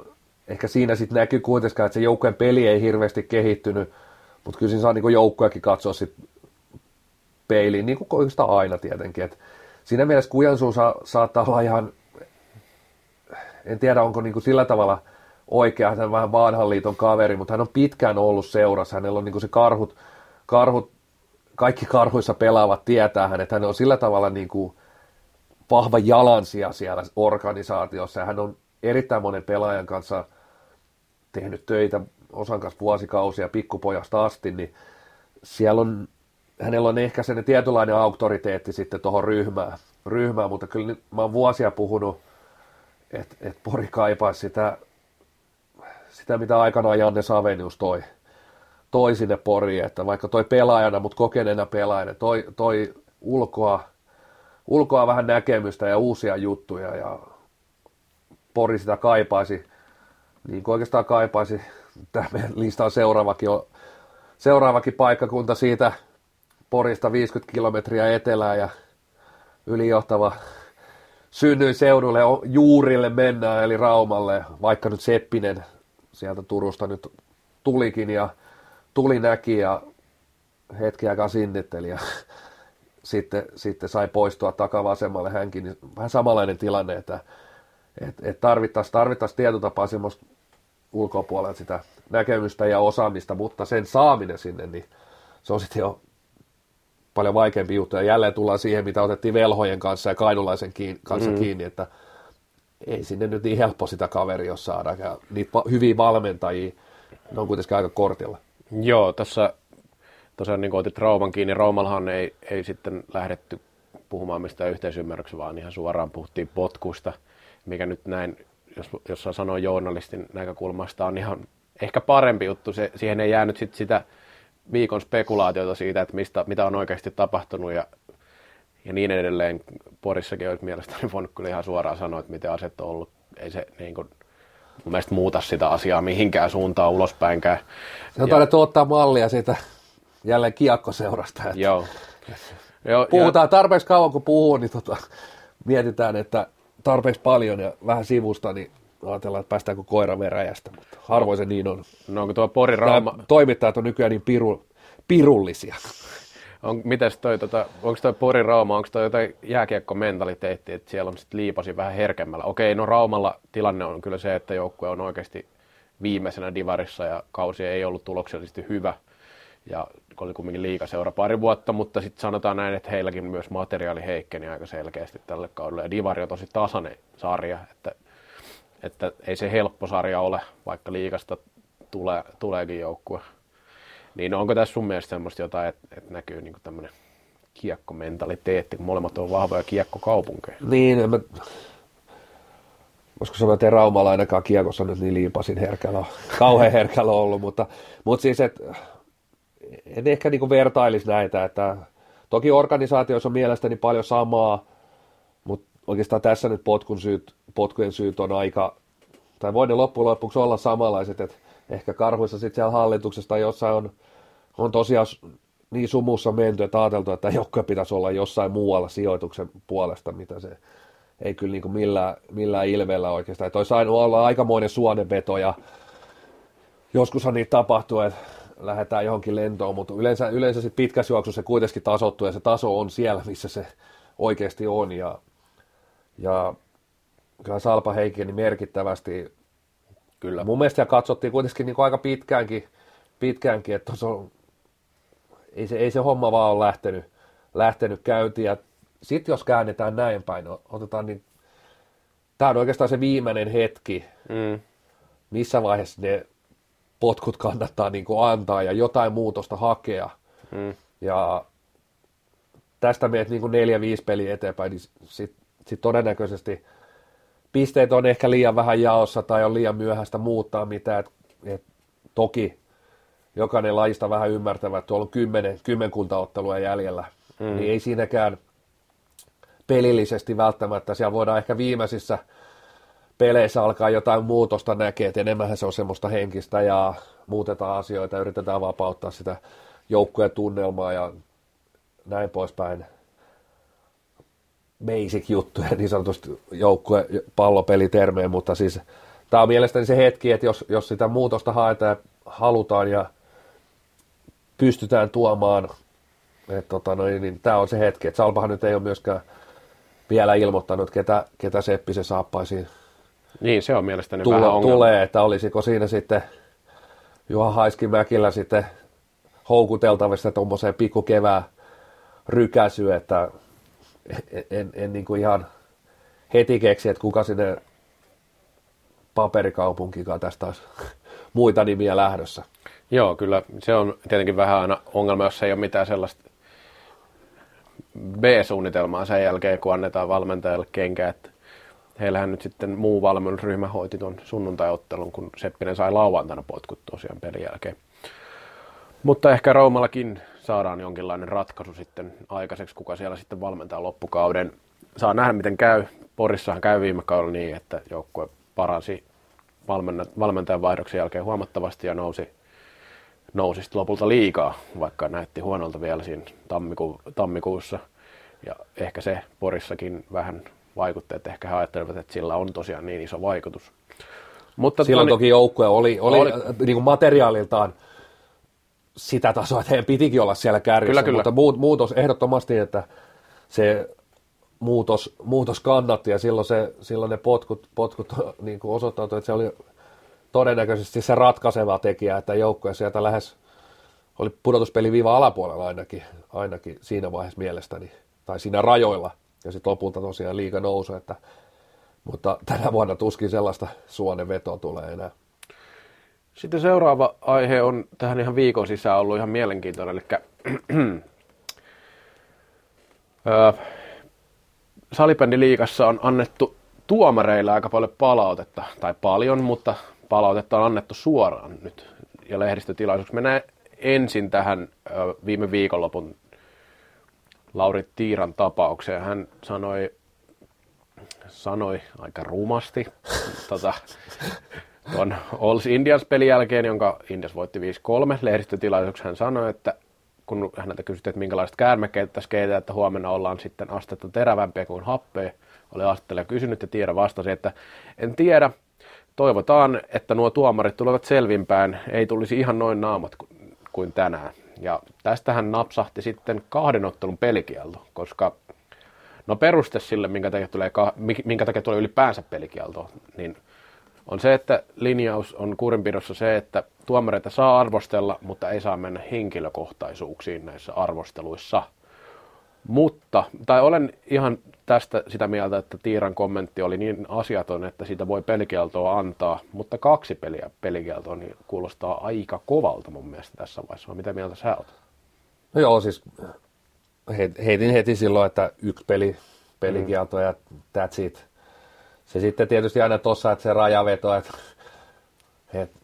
ehkä siinä sitten näkyy kuitenkaan, että se joukkojen peli ei hirveästi kehittynyt, mutta kyllä siinä saa niin kuin joukkojakin katsoa sitten peiliin, niin kuin oikeastaan aina tietenkin, että siinä mielessä Kujansuu sa- saattaa olla ihan, en tiedä onko niin kuin sillä tavalla oikea, hän on vähän vanhan liiton kaveri, mutta hän on pitkään ollut seurassa, hänellä on niin kuin se karhut, karhut, kaikki karhuissa pelaavat tietää hän, että hän on sillä tavalla niin kuin vahva jalansija siellä organisaatiossa, ja hän on erittäin monen pelaajan kanssa tehnyt töitä, osan kanssa vuosikausia pikkupojasta asti, niin siellä on, hänellä on ehkä sen tietynlainen auktoriteetti sitten tuohon ryhmään, ryhmään, mutta kyllä nyt mä oon vuosia puhunut, että et Pori kaipaisi sitä, sitä, mitä aikanaan Janne Savenius toi, toi sinne Poriin, että vaikka toi pelaajana, mutta kokeneena pelaajana, toi, toi ulkoa, ulkoa vähän näkemystä ja uusia juttuja, ja Pori sitä kaipaisi, niin kuin oikeastaan kaipaisi, tämä meidän lista on seuraavakin, seuraavakin paikkakunta siitä, Porista viisikymmentä kilometriä etelään ja ylijohtava synnyin seudulle juurille mennään, eli Raumalle, vaikka nyt Seppinen sieltä Turusta nyt tulikin ja tuli näki ja hetki aikaa sinnitteli ja sitten, sitten sai poistua takavasemmalle hänkin, niin vähän samanlainen tilanne, että et, et tarvittaisiin tarvittaisi tietyn tapaa semmoista ulkopuolelta sitä näkemystä ja osaamista, mutta sen saaminen sinne, niin se on sitten jo paljon vaikeampi juttu, ja jälleen tullaan siihen, mitä otettiin Velhojen kanssa ja Kainulaisen kiin, kanssa mm. kiinni, että ei sinne nyt niin helppo sitä kaveria, jos saadaan, ja niitä hyviä valmentajia, ne on kuitenkin aika kortilla. Joo, tässä tosiaan niin kuin otit Rauman kiinni, Raumallahan ei, ei sitten lähdetty puhumaan mistään yhteisymmärryksessä, vaan ihan suoraan puhuttiin potkusta, mikä nyt näin, jos, jos saa sanoa journalistin näkökulmasta, on ihan ehkä parempi juttu, se, siihen ei jäänyt sit sitä viikon spekulaatiota siitä, että mistä, mitä on oikeasti tapahtunut ja, ja niin edelleen. Porissakin olisi mielestäni voinut kyllä ihan suoraan sanoa, että miten asiat on ollut. Ei se niin kuin, mun mielestä muuta sitä asiaa mihinkään suuntaan ulospäinkään. Se on tarvittu ottaa mallia siitä jälleen kiekkoseurasta. Joo. Joo, puhutaan tarpeeksi kauan, kun puhuu, niin tota, mietitään, että tarpeeksi paljon ja vähän sivusta, niin ajatellaan, että päästäänkö koira veräjästä, mutta harvoin se niin on. No onko tuo Pori Rauma... Nämä toimittajat on nykyään niin piru... pirullisia. On, mites toi, tota, onko tuo Pori Rauma, onko tuo jotain jääkiekkomentaliteettiä, että siellä on sitten liipasi vähän herkemmällä? Okei, no Raumalla tilanne on kyllä se, että joukkue on oikeasti viimeisenä divarissa ja kausi ei ollut tuloksellisesti hyvä. Ja oli kuitenkin liigaseura pari vuotta, mutta sitten sanotaan näin, että heilläkin myös materiaali heikkeni aika selkeästi tälle kaudelle. Ja divari on tosi tasainen sarja, että... Että ei se helppo sarja ole, vaikka liigasta tulee, tuleekin joukkue. Niin onko tässä sun mielestä semmoista jotain, että, että näkyy niinku tämmöinen kiekkomentaliteetti, kun molemmat on vahvoja kiekkokaupunkeja? Niin, mä... Voisiko sanoa, että ei Raumalla ainakaan kiekossa nyt niin liipasin herkällä, kauhean herkällä ollut, mutta, mutta siis, et, en ehkä niinku vertailisi näitä, että toki organisaatioissa on mielestäni paljon samaa, mutta oikeastaan tässä nyt potkun syyt, potkujen syyt on aika, tai voi ne loppujen lopuksi olla samanlaiset, että ehkä karhuissa sitten siellä hallituksesta jossain on, on tosiaan niin sumussa menty, että ajateltu, että joukkoja pitäisi olla jossain muualla sijoituksen puolesta, mitä se ei kyllä niin kuin millään, millään ilmeellä oikeastaan. Että olisi ainoa olla aikamoinen suonenveto ja, joskushan niitä tapahtuu, että lähdetään johonkin lentoon, mutta yleensä, yleensä sit pitkässä juoksussa se kuitenkin tasoittuu ja se taso on siellä, missä se oikeasti on. Ja, ja kyllä Salpa heikeni merkittävästi. Kyllä. Mun mielestä katsottiin kuitenkin niin kuin aika pitkäänkin, pitkäänkin että on, ei, se, ei se homma vaan ole lähtenyt, lähtenyt käyntiin. Sitten jos käännetään näin päin, otetaan niin, tämä on oikeastaan se viimeinen hetki, mm. missä vaiheessa ne potkut kannattaa niin kuin antaa ja jotain muutosta hakea. Mm. Ja tästä menet niin kuin neljä, viisi peliä eteenpäin, niin sitten sit todennäköisesti pisteet on ehkä liian vähän jaossa tai on liian myöhäistä muuttaa mitään. Et, et toki jokainen lajista vähän ymmärtävä, että tuolla on kymmenen, kymmenkunta ottelua jäljellä, mm. niin ei siinäkään pelillisesti välttämättä. Siellä voidaan ehkä viimeisissä peleissä alkaa jotain muutosta näkee, että enemmänhän se on semmoista henkistä ja muutetaan asioita, yritetään vapauttaa sitä joukkueen tunnelmaa ja näin poispäin. Basic juttuja, niin sanotusti joukkue, pallopeli, termejä, mutta siis tämä on mielestäni se hetki, että jos, jos sitä muutosta haetaan, halutaan ja pystytään tuomaan, että tota, no, niin tämä on se hetki, että Salpahan nyt ei ole myöskään vielä ilmoittanut, ketä, ketä Seppi se saappaisiin. Niin, se on mielestäni tule, vähän ongelma. Tulee, että olisiko siinä sitten Juha Haiskimäkillä sitten houkuteltavissa tuommoiseen pikkukevään rykäisyyn, että en, en, en niin kuin ihan heti keksi, että kuka sinne paperikaupunkikaan tästä olisi muita nimiä lähdössä. Joo, kyllä se on tietenkin vähän aina ongelma, jos ei ole mitään sellaista B-suunnitelmaa sen jälkeen, kun annetaan valmentajalle kenkä, että heillähän nyt sitten muu valmennusryhmä hoiti tuon sunnuntai-ottelun, kun Seppinen sai lauantaina potkut tosiaan pelin jälkeen. Mutta ehkä Roumallakin saadaan jonkinlainen ratkaisu sitten aikaiseksi, kuka siellä sitten valmentaa loppukauden. Saa nähdä, miten käy. Porissahan käy viime kaudella niin, että joukkue paransi valmentajan vaihdoksen jälkeen huomattavasti ja nousi, nousi sitten lopulta liikaa, vaikka näytti huonolta vielä siinä tammiku- tammikuussa. Ja ehkä se Porissakin vähän vaikutti, että ehkä he ajattelevat, että sillä on tosiaan niin iso vaikutus. Mutta silloin toki joukkue oli, oli, oli niin kuin materiaaliltaan sitä tasoa, että heidän pitikin olla siellä kärjessä, kyllä, kyllä. Mutta muutos ehdottomasti, että se muutos, muutos kannatti ja silloin, se, silloin ne potkut, potkut niin kuin osoittautui, että se oli todennäköisesti se ratkaiseva tekijä, että joukkue sieltä lähes oli pudotuspeli viiva alapuolella ainakin, ainakin siinä vaiheessa mielestäni, tai siinä rajoilla, ja sitten lopulta tosiaan liiga nousu, että, mutta tänä vuonna tuskin sellaista suonenvetoa tulee enää. Sitten seuraava aihe on tähän ihan viikon sisään ollut ihan mielenkiintoinen, eli äh, salibändiliigassa on annettu tuomareille aika paljon palautetta, tai paljon, mutta palautetta on annettu suoraan nyt ja lehdistötilaisuuksi. Mennään ensin tähän äh, viime viikonlopun Lauri Tiiran tapaukseen. Hän sanoi, sanoi aika rumasti tota, tuon Oils Indians pelin jälkeen, jonka Indians voitti viisi kolme, lehdistötilaisuuksessa hän sanoi, että kun häneltä kysyttiin, että minkälaiset käärmekkeet tässä keitä, että huomenna ollaan sitten astetta terävämpiä kuin happea, oli asteella kysynyt ja Tiira vastasi, että en tiedä, toivotaan, että nuo tuomarit tulevat selvinpäin, ei tulisi ihan noin naamat kuin tänään. Ja tästähän napsahti sitten kahden ottelun pelikielto, koska no peruste sille, minkä takia tulee, minkä takia tulee ylipäänsä pelikielto, niin on se, että linjaus on kurinpidossa se, että tuomareita saa arvostella, mutta ei saa mennä henkilökohtaisuuksiin näissä arvosteluissa. Mutta, tai olen ihan tästä sitä mieltä, että Tiiran kommentti oli niin asiaton, että siitä voi pelikieltoa antaa, mutta kaksi peliä pelikieltoa niin kuulostaa aika kovalta mun mielestä tässä vaiheessa. Mitä mieltä sä oot? No joo, siis heitin heti silloin, että yksi peli, pelikielto mm. ja that's it. Se sitten tietysti aina tuossa, että se rajaveto, että, että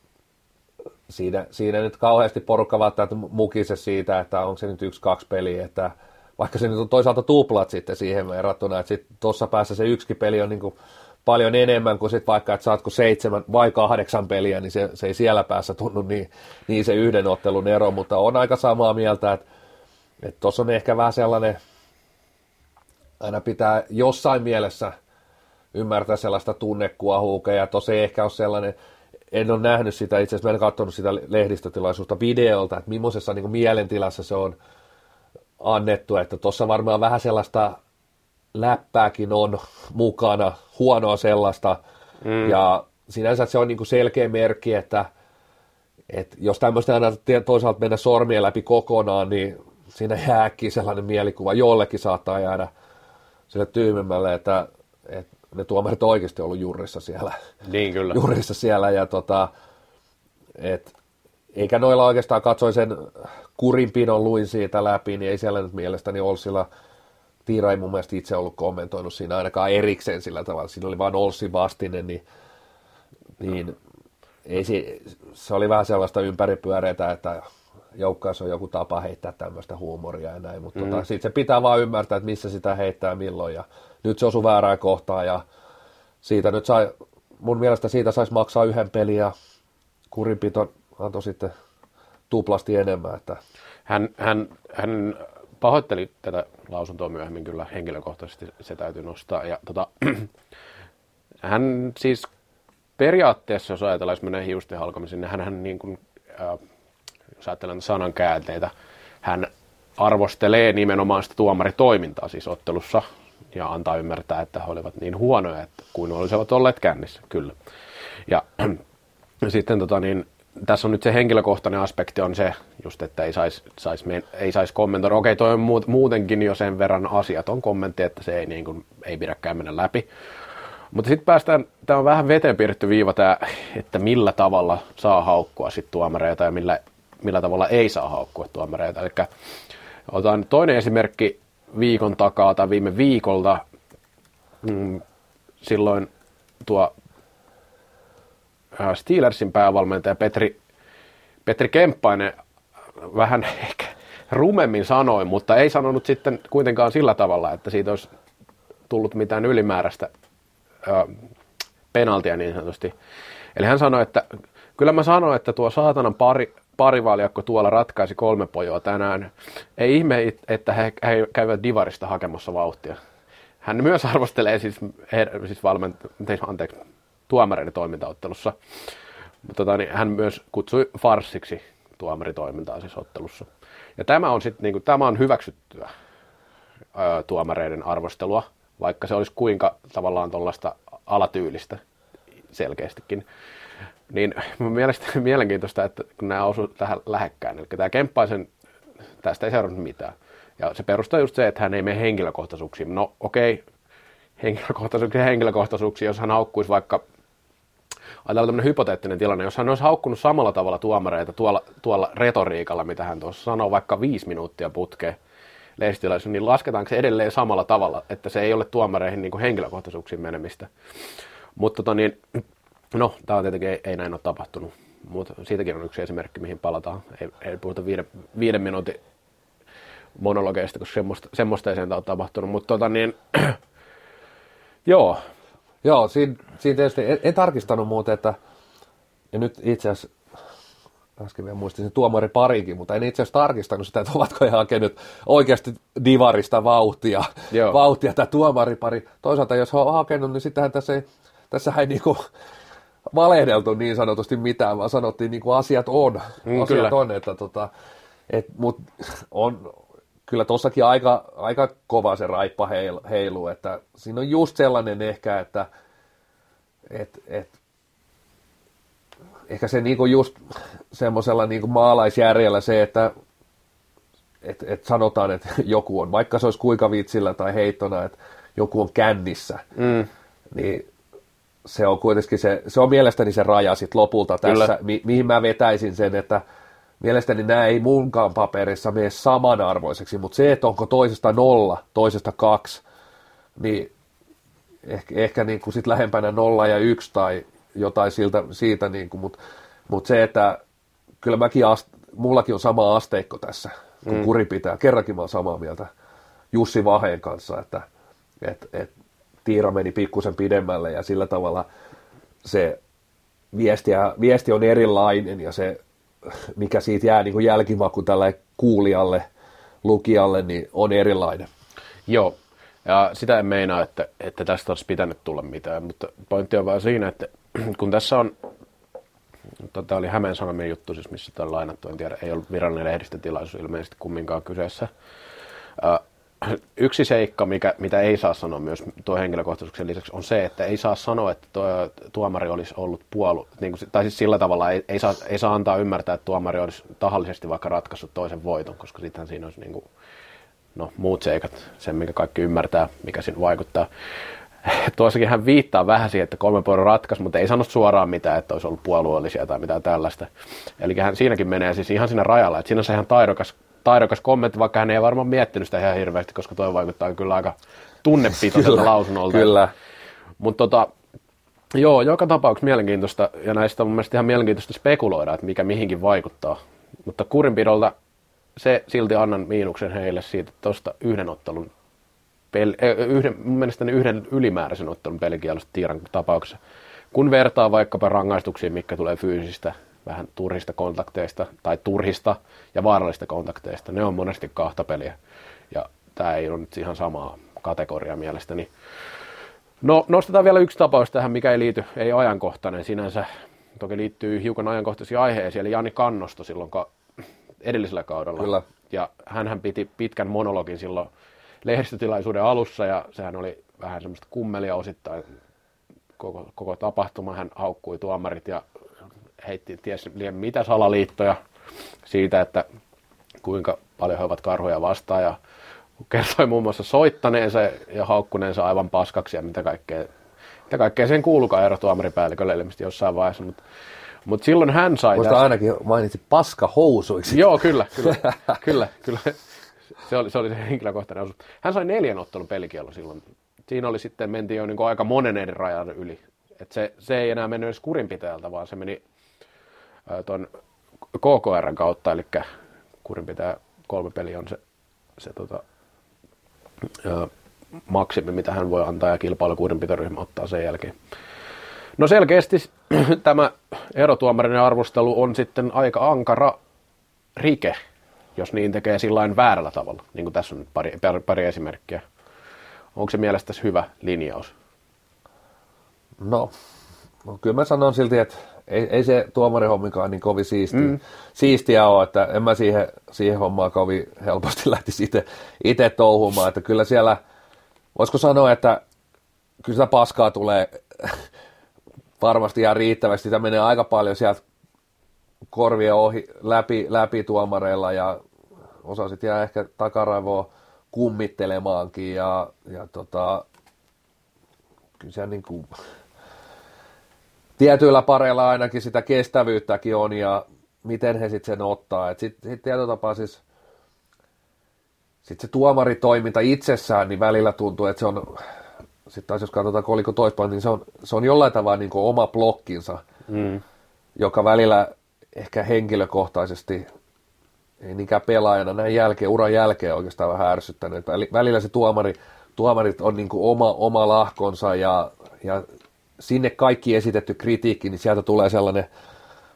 siinä, siinä nyt kauheasti porukka välttää mukise siitä, että onko se nyt yksi, kaksi peliä, että vaikka se nyt on toisaalta tuplat sitten siihen verrattuna, että sitten tuossa päässä se yksikin peli on niin kuin paljon enemmän kuin sitten vaikka, että saatko seitsemän vai kahdeksan peliä, niin se, se ei siellä päässä tunnu niin, niin se yhden ottelun ero, mutta on aika samaa mieltä, että tuossa on ehkä vähän sellainen, aina pitää jossain mielessä ymmärtää sellaista tunnekuohuukeja, ja tuossa ei ehkä ole sellainen, en ole nähnyt sitä, itse asiassa mä en katsonut sitä lehdistötilaisuutta videolta, että millaisessa niin kuin mielentilassa se on annettu, että tuossa varmaan vähän sellaista läppääkin on mukana, huonoa sellaista, mm. ja sinänsä se on niin kuin selkeä merkki, että, että jos tämmöistä aina toisaalta mennä sormien läpi kokonaan, niin siinä jääkin sellainen mielikuva, jollekin saattaa jäädä sille tyymemmälle, että, että ne tuomarit on oikeasti ollut jurissa siellä. Niin kyllä. Jurissa siellä ja tota, et, eikä noilla oikeastaan katsoin sen kurinpidon, luin siitä läpi, niin ei siellä nyt mielestäni Olsilla, Tiira ei mun mielestä itse ollut kommentoinut siinä ainakaan erikseen sillä tavalla, siinä oli vaan Olsin vastinen, niin, niin no. ei se, se oli vähän sellaista ympäripyöreitä, että joukkaus on joku tapa heittää tämmöistä huumoria ja näin, mutta mm. tota, sitten se pitää vaan ymmärtää, että missä sitä heittää milloin ja nyt se osui väärään kohtaan ja siitä nyt sai, mun mielestä siitä saisi maksaa yhden pelin ja kurinpito antoi sitten tuplasti enemmän. Että. Hän, hän, hän pahoitteli tätä lausuntoa myöhemmin kyllä henkilökohtaisesti, se täytyy nostaa. Ja, tota, hän siis periaatteessa, jos ajatellaan, jos menee hiusten halkomisen, niin hän niin kuin, äh, jos ajatellaan sanan käänteitä, hän arvostelee nimenomaan sitä tuomaritoimintaa siis ottelussa. Ja antaa ymmärtää, että he olivat niin huonoja, että kuin olisivat olleet kännissä, kyllä. Ja sitten tota, niin, tässä on nyt se henkilökohtainen aspekti on se, just, että ei saisi sais, sais kommentoida. Okei, toi on muutenkin jo sen verran asiaton kommentti, että se ei, niin kuin, ei pidäkään mennä läpi. Mutta sitten päästään, tämä on vähän veteen piirretty viiva tämä, että millä tavalla saa haukkua sit tuomareita ja millä, millä tavalla ei saa haukkua tuomareita. Eli otan toinen esimerkki. Viikon takaa tai viime viikolta mm, silloin tuo Steelersin päävalmentaja Petri, Petri Kemppainen vähän ehkä rumemmin sanoi, mutta ei sanonut sitten kuitenkaan sillä tavalla, että siitä olisi tullut mitään ylimääräistä ö, penaltia niin sanotusti. Eli hän sanoi, että kyllä mä sanoin, että tuo saatanan pari parivaljakko tuolla ratkaisi kolme pojoa tänään. Ei ihme, että he käyvät Divarista hakemassa vauhtia. Hän myös arvostelee siis, siis valment- anteeksi, tuomareiden toimintaottelussa. Mutta tota, niin hän myös kutsui farssiksi tuomaritoimintaa siis ottelussa. Ja tämä on, sit, niin kuin, tämä on hyväksyttyä ö, tuomareiden arvostelua, vaikka se olisi kuinka tavallaan tuollaista alatyylistä selkeästikin. Niin mun mielestä mielenkiintoista, että kun nämä osuivat tähän lähekkäin, eli tämä Kemppaisen, tästä ei seurannut mitään. Ja se perustaa just se, että hän ei mene henkilökohtaisuuksiin. No okei, okay. henkilökohtaisuuksiin henkilökohtaisuuksiin, jos hän haukkuisi vaikka, ajatellaan tämmöinen hypoteettinen tilanne, jos hän olisi haukkunut samalla tavalla tuomareita tuolla, tuolla retoriikalla, mitä hän tuossa sanoo, vaikka viisi minuuttia putkeen lehdistötilaisuudessa, niin lasketaanko se edelleen samalla tavalla, että se ei ole tuomareihin niin kuin henkilökohtaisuuksiin menemistä. Mutta tota niin, no, tämä tietenkin ei, ei näin ole tapahtunut, mutta siitäkin on yksi esimerkki, mihin palataan. Ei, ei puhuta viiden, viiden minuutin monologeista, koska semmoista, semmoista ei sen ole tapahtunut, mutta tota niin, joo. Joo, siinä, siinä tietysti en, en tarkistanut muuten, että, ja nyt itse asiassa, äsken vielä muistin sen tuomari parikin, mutta en itse asiassa tarkistanut sitä, että ovatko he hakeneet oikeasti Divarista vauhtia, joo. vauhtia tämä tuomari pari. Toisaalta jos he on hakenut, niin sittenhän tässä ei, tässä ei niinku valehdeltu niin sanotusti mitään, vaan sanottiin niin kuin asiat on, mm, asiat kyllä. on, että tota, et, mut on kyllä tossakin aika, aika kova se raippa heil, heilu, että siinä on just sellainen ehkä, että et, et, ehkä se niin kuin just semmoisella niin kuin maalaisjärjellä se, että et, et sanotaan, että joku on, vaikka se olisi kuinka vitsillä tai heittona, että joku on kännissä, mm. niin se on kuitenkin se, se on mielestäni se raja sit lopulta tässä, mi, mihin mä vetäisin sen, että mielestäni nämä ei munkaan paperissa mene samanarvoiseksi, mutta se, että onko toisesta nolla, toisesta kaksi, niin ehkä, ehkä niin kuin sit lähempänä nolla ja yksi tai jotain siltä, siitä, niin kuin, mutta, mutta se, että kyllä mäkin ast, mullakin on sama asteikko tässä, kun mm. kuri pitää. Kerrankin mä oon samaa mieltä Jussi Vaheen kanssa, että et, et, Tiira meni pikkusen pidemmälle ja sillä tavalla se viestiä, viesti on erilainen ja se, mikä siitä jää niin jälkimaku tälle kuulijalle, lukijalle, niin on erilainen. Joo, ja sitä en meinaa, että, että tästä olisi pitänyt tulla mitään, mutta pointti on vaan siinä, että kun tässä on Tämä oli Hämeen Sanomien juttu, siis missä tämä on lainattu, en tiedä, ei ollut virallinen lehdistötilaisuus ilmeisesti kumminkaan kyseessä. Yksi seikka, mikä, mitä ei saa sanoa myös tuo henkilökohtaisuuksien lisäksi, on se, että ei saa sanoa, että tuo tuomari olisi ollut puolu... Niin kuin, tai siis sillä tavalla ei, ei, saa, ei saa antaa ymmärtää, että tuomari olisi tahallisesti vaikka ratkaissut toisen voiton, koska sittenhän siinä olisi niin kuin, no, muut seikat, sen mikä kaikki ymmärtää, mikä siinä vaikuttaa. Tuossakin hän viittaa vähän siihen, että kolmen poron ratkaisi, mutta ei sano suoraan mitään, että olisi ollut puolueellisia tai mitään tällaista. Eli hän siinäkin menee siis ihan siinä rajalla, että siinä on se ihan taidokas, taidokas kommentti, vaikka hän ei varmaan miettinyt sitä ihan hirveästi, koska toi vaikuttaa kyllä aika tunnepitoiselta lausunnolta. Kyllä. Mutta tota, joo, joka tapauksessa mielenkiintoista, ja näistä on mun mielestä ihan mielenkiintoista spekuloida, että mikä mihinkin vaikuttaa. Mutta kurinpidolta se silti annan miinuksen heille siitä tuosta yhden ottelun. Yhden, mun mielestäni yhden ylimääräisen ottelun pelikielosta Tiiran tapauksessa. Kun vertaa vaikkapa rangaistuksiin, mitkä tulee fyysisistä, vähän turhista kontakteista tai turhista ja vaarallista kontakteista, ne on monesti kahta peliä. Ja tämä ei ole nyt ihan samaa kategoriaa mielestäni. No, nostetaan vielä yksi tapaus tähän, mikä ei liity, ei ajankohtainen sinänsä. Toki liittyy hiukan ajankohtaisiin aiheisiin, eli Jani Kannosto silloin ka- edellisellä kaudella. Kyllä. Ja hänhän piti pitkän monologin silloin lehdistötilaisuuden alussa, ja sehän oli vähän semmoista kummelia osittain koko, koko tapahtuma. Hän haukkui tuomarit ja heitti ties mitä salaliittoja siitä, että kuinka paljon he ovat karhuja vastaan, ja kertoi muun muassa soittaneensa ja haukkuneensa aivan paskaksi ja mitä kaikkea, mitä kaikkea sen kuulukaan erotuomaripäällikölle ilmeisesti jossain vaiheessa, mutta Mutta silloin hän sai... Musta tästä... ainakin mainitsi paskahousuiksi. Joo, kyllä, kyllä, kyllä, kyllä. Se oli, se oli se henkilökohtainen osuus. Hän sai neljän ottelun pelikielon silloin. Siinä oli sitten, mentiin jo niin kuin aika monen eri rajan yli. Et se, se ei enää mennyt edes kurinpitäjältä, vaan se meni tuon K K R:n kautta, eli kurinpitäjä kolme peliä on se, se tota, ö, maksimi, mitä hän voi antaa, ja kilpailu kurinpitoryhmä ottaa sen jälkeen. No selkeästi tämä erotuomarin arvostelu on sitten aika ankara rike, jos niin tekee sillain väärällä tavalla, niin kuin tässä on nyt pari, pari esimerkkiä. Onko se mielestäsi hyvä linjaus? No, no kyllä mä sanon silti, että ei, ei se tuomarihommikaan niin kovin siistiä, mm. siistiä ole, että en mä siihen, siihen hommaan kovin helposti lähtisi itse touhumaan, että kyllä siellä, voisiko sanoa, että kyllä sitä paskaa tulee varmasti ihan riittävästi, sitä menee aika paljon sieltä korvien ohi läpi, läpi tuomareilla, ja osa sitten jää ehkä takaraivoa kummittelemaankin, ja, ja tota, kyllä se niin kuin tietyillä pareilla ainakin sitä kestävyyttäkin on, ja miten he sitten sen ottaa. Sitten sit tietyllä tapaa siis sit se tuomaritoiminta itsessään, niin välillä tuntuu, että se on, sitten taas jos katsotaan kolikon toispäin, niin se on, se on jollain tavalla niin kuin oma blokkinsa, mm. joka välillä ehkä henkilökohtaisesti, ei niinkään pelaajana, näin jälkeen, uran jälkeen oikeastaan vähän ärsyttänyt. Välillä se tuomari, tuomarit on niin kuin oma, oma lahkonsa, ja, ja sinne kaikki esitetty kritiikki, niin sieltä tulee sellainen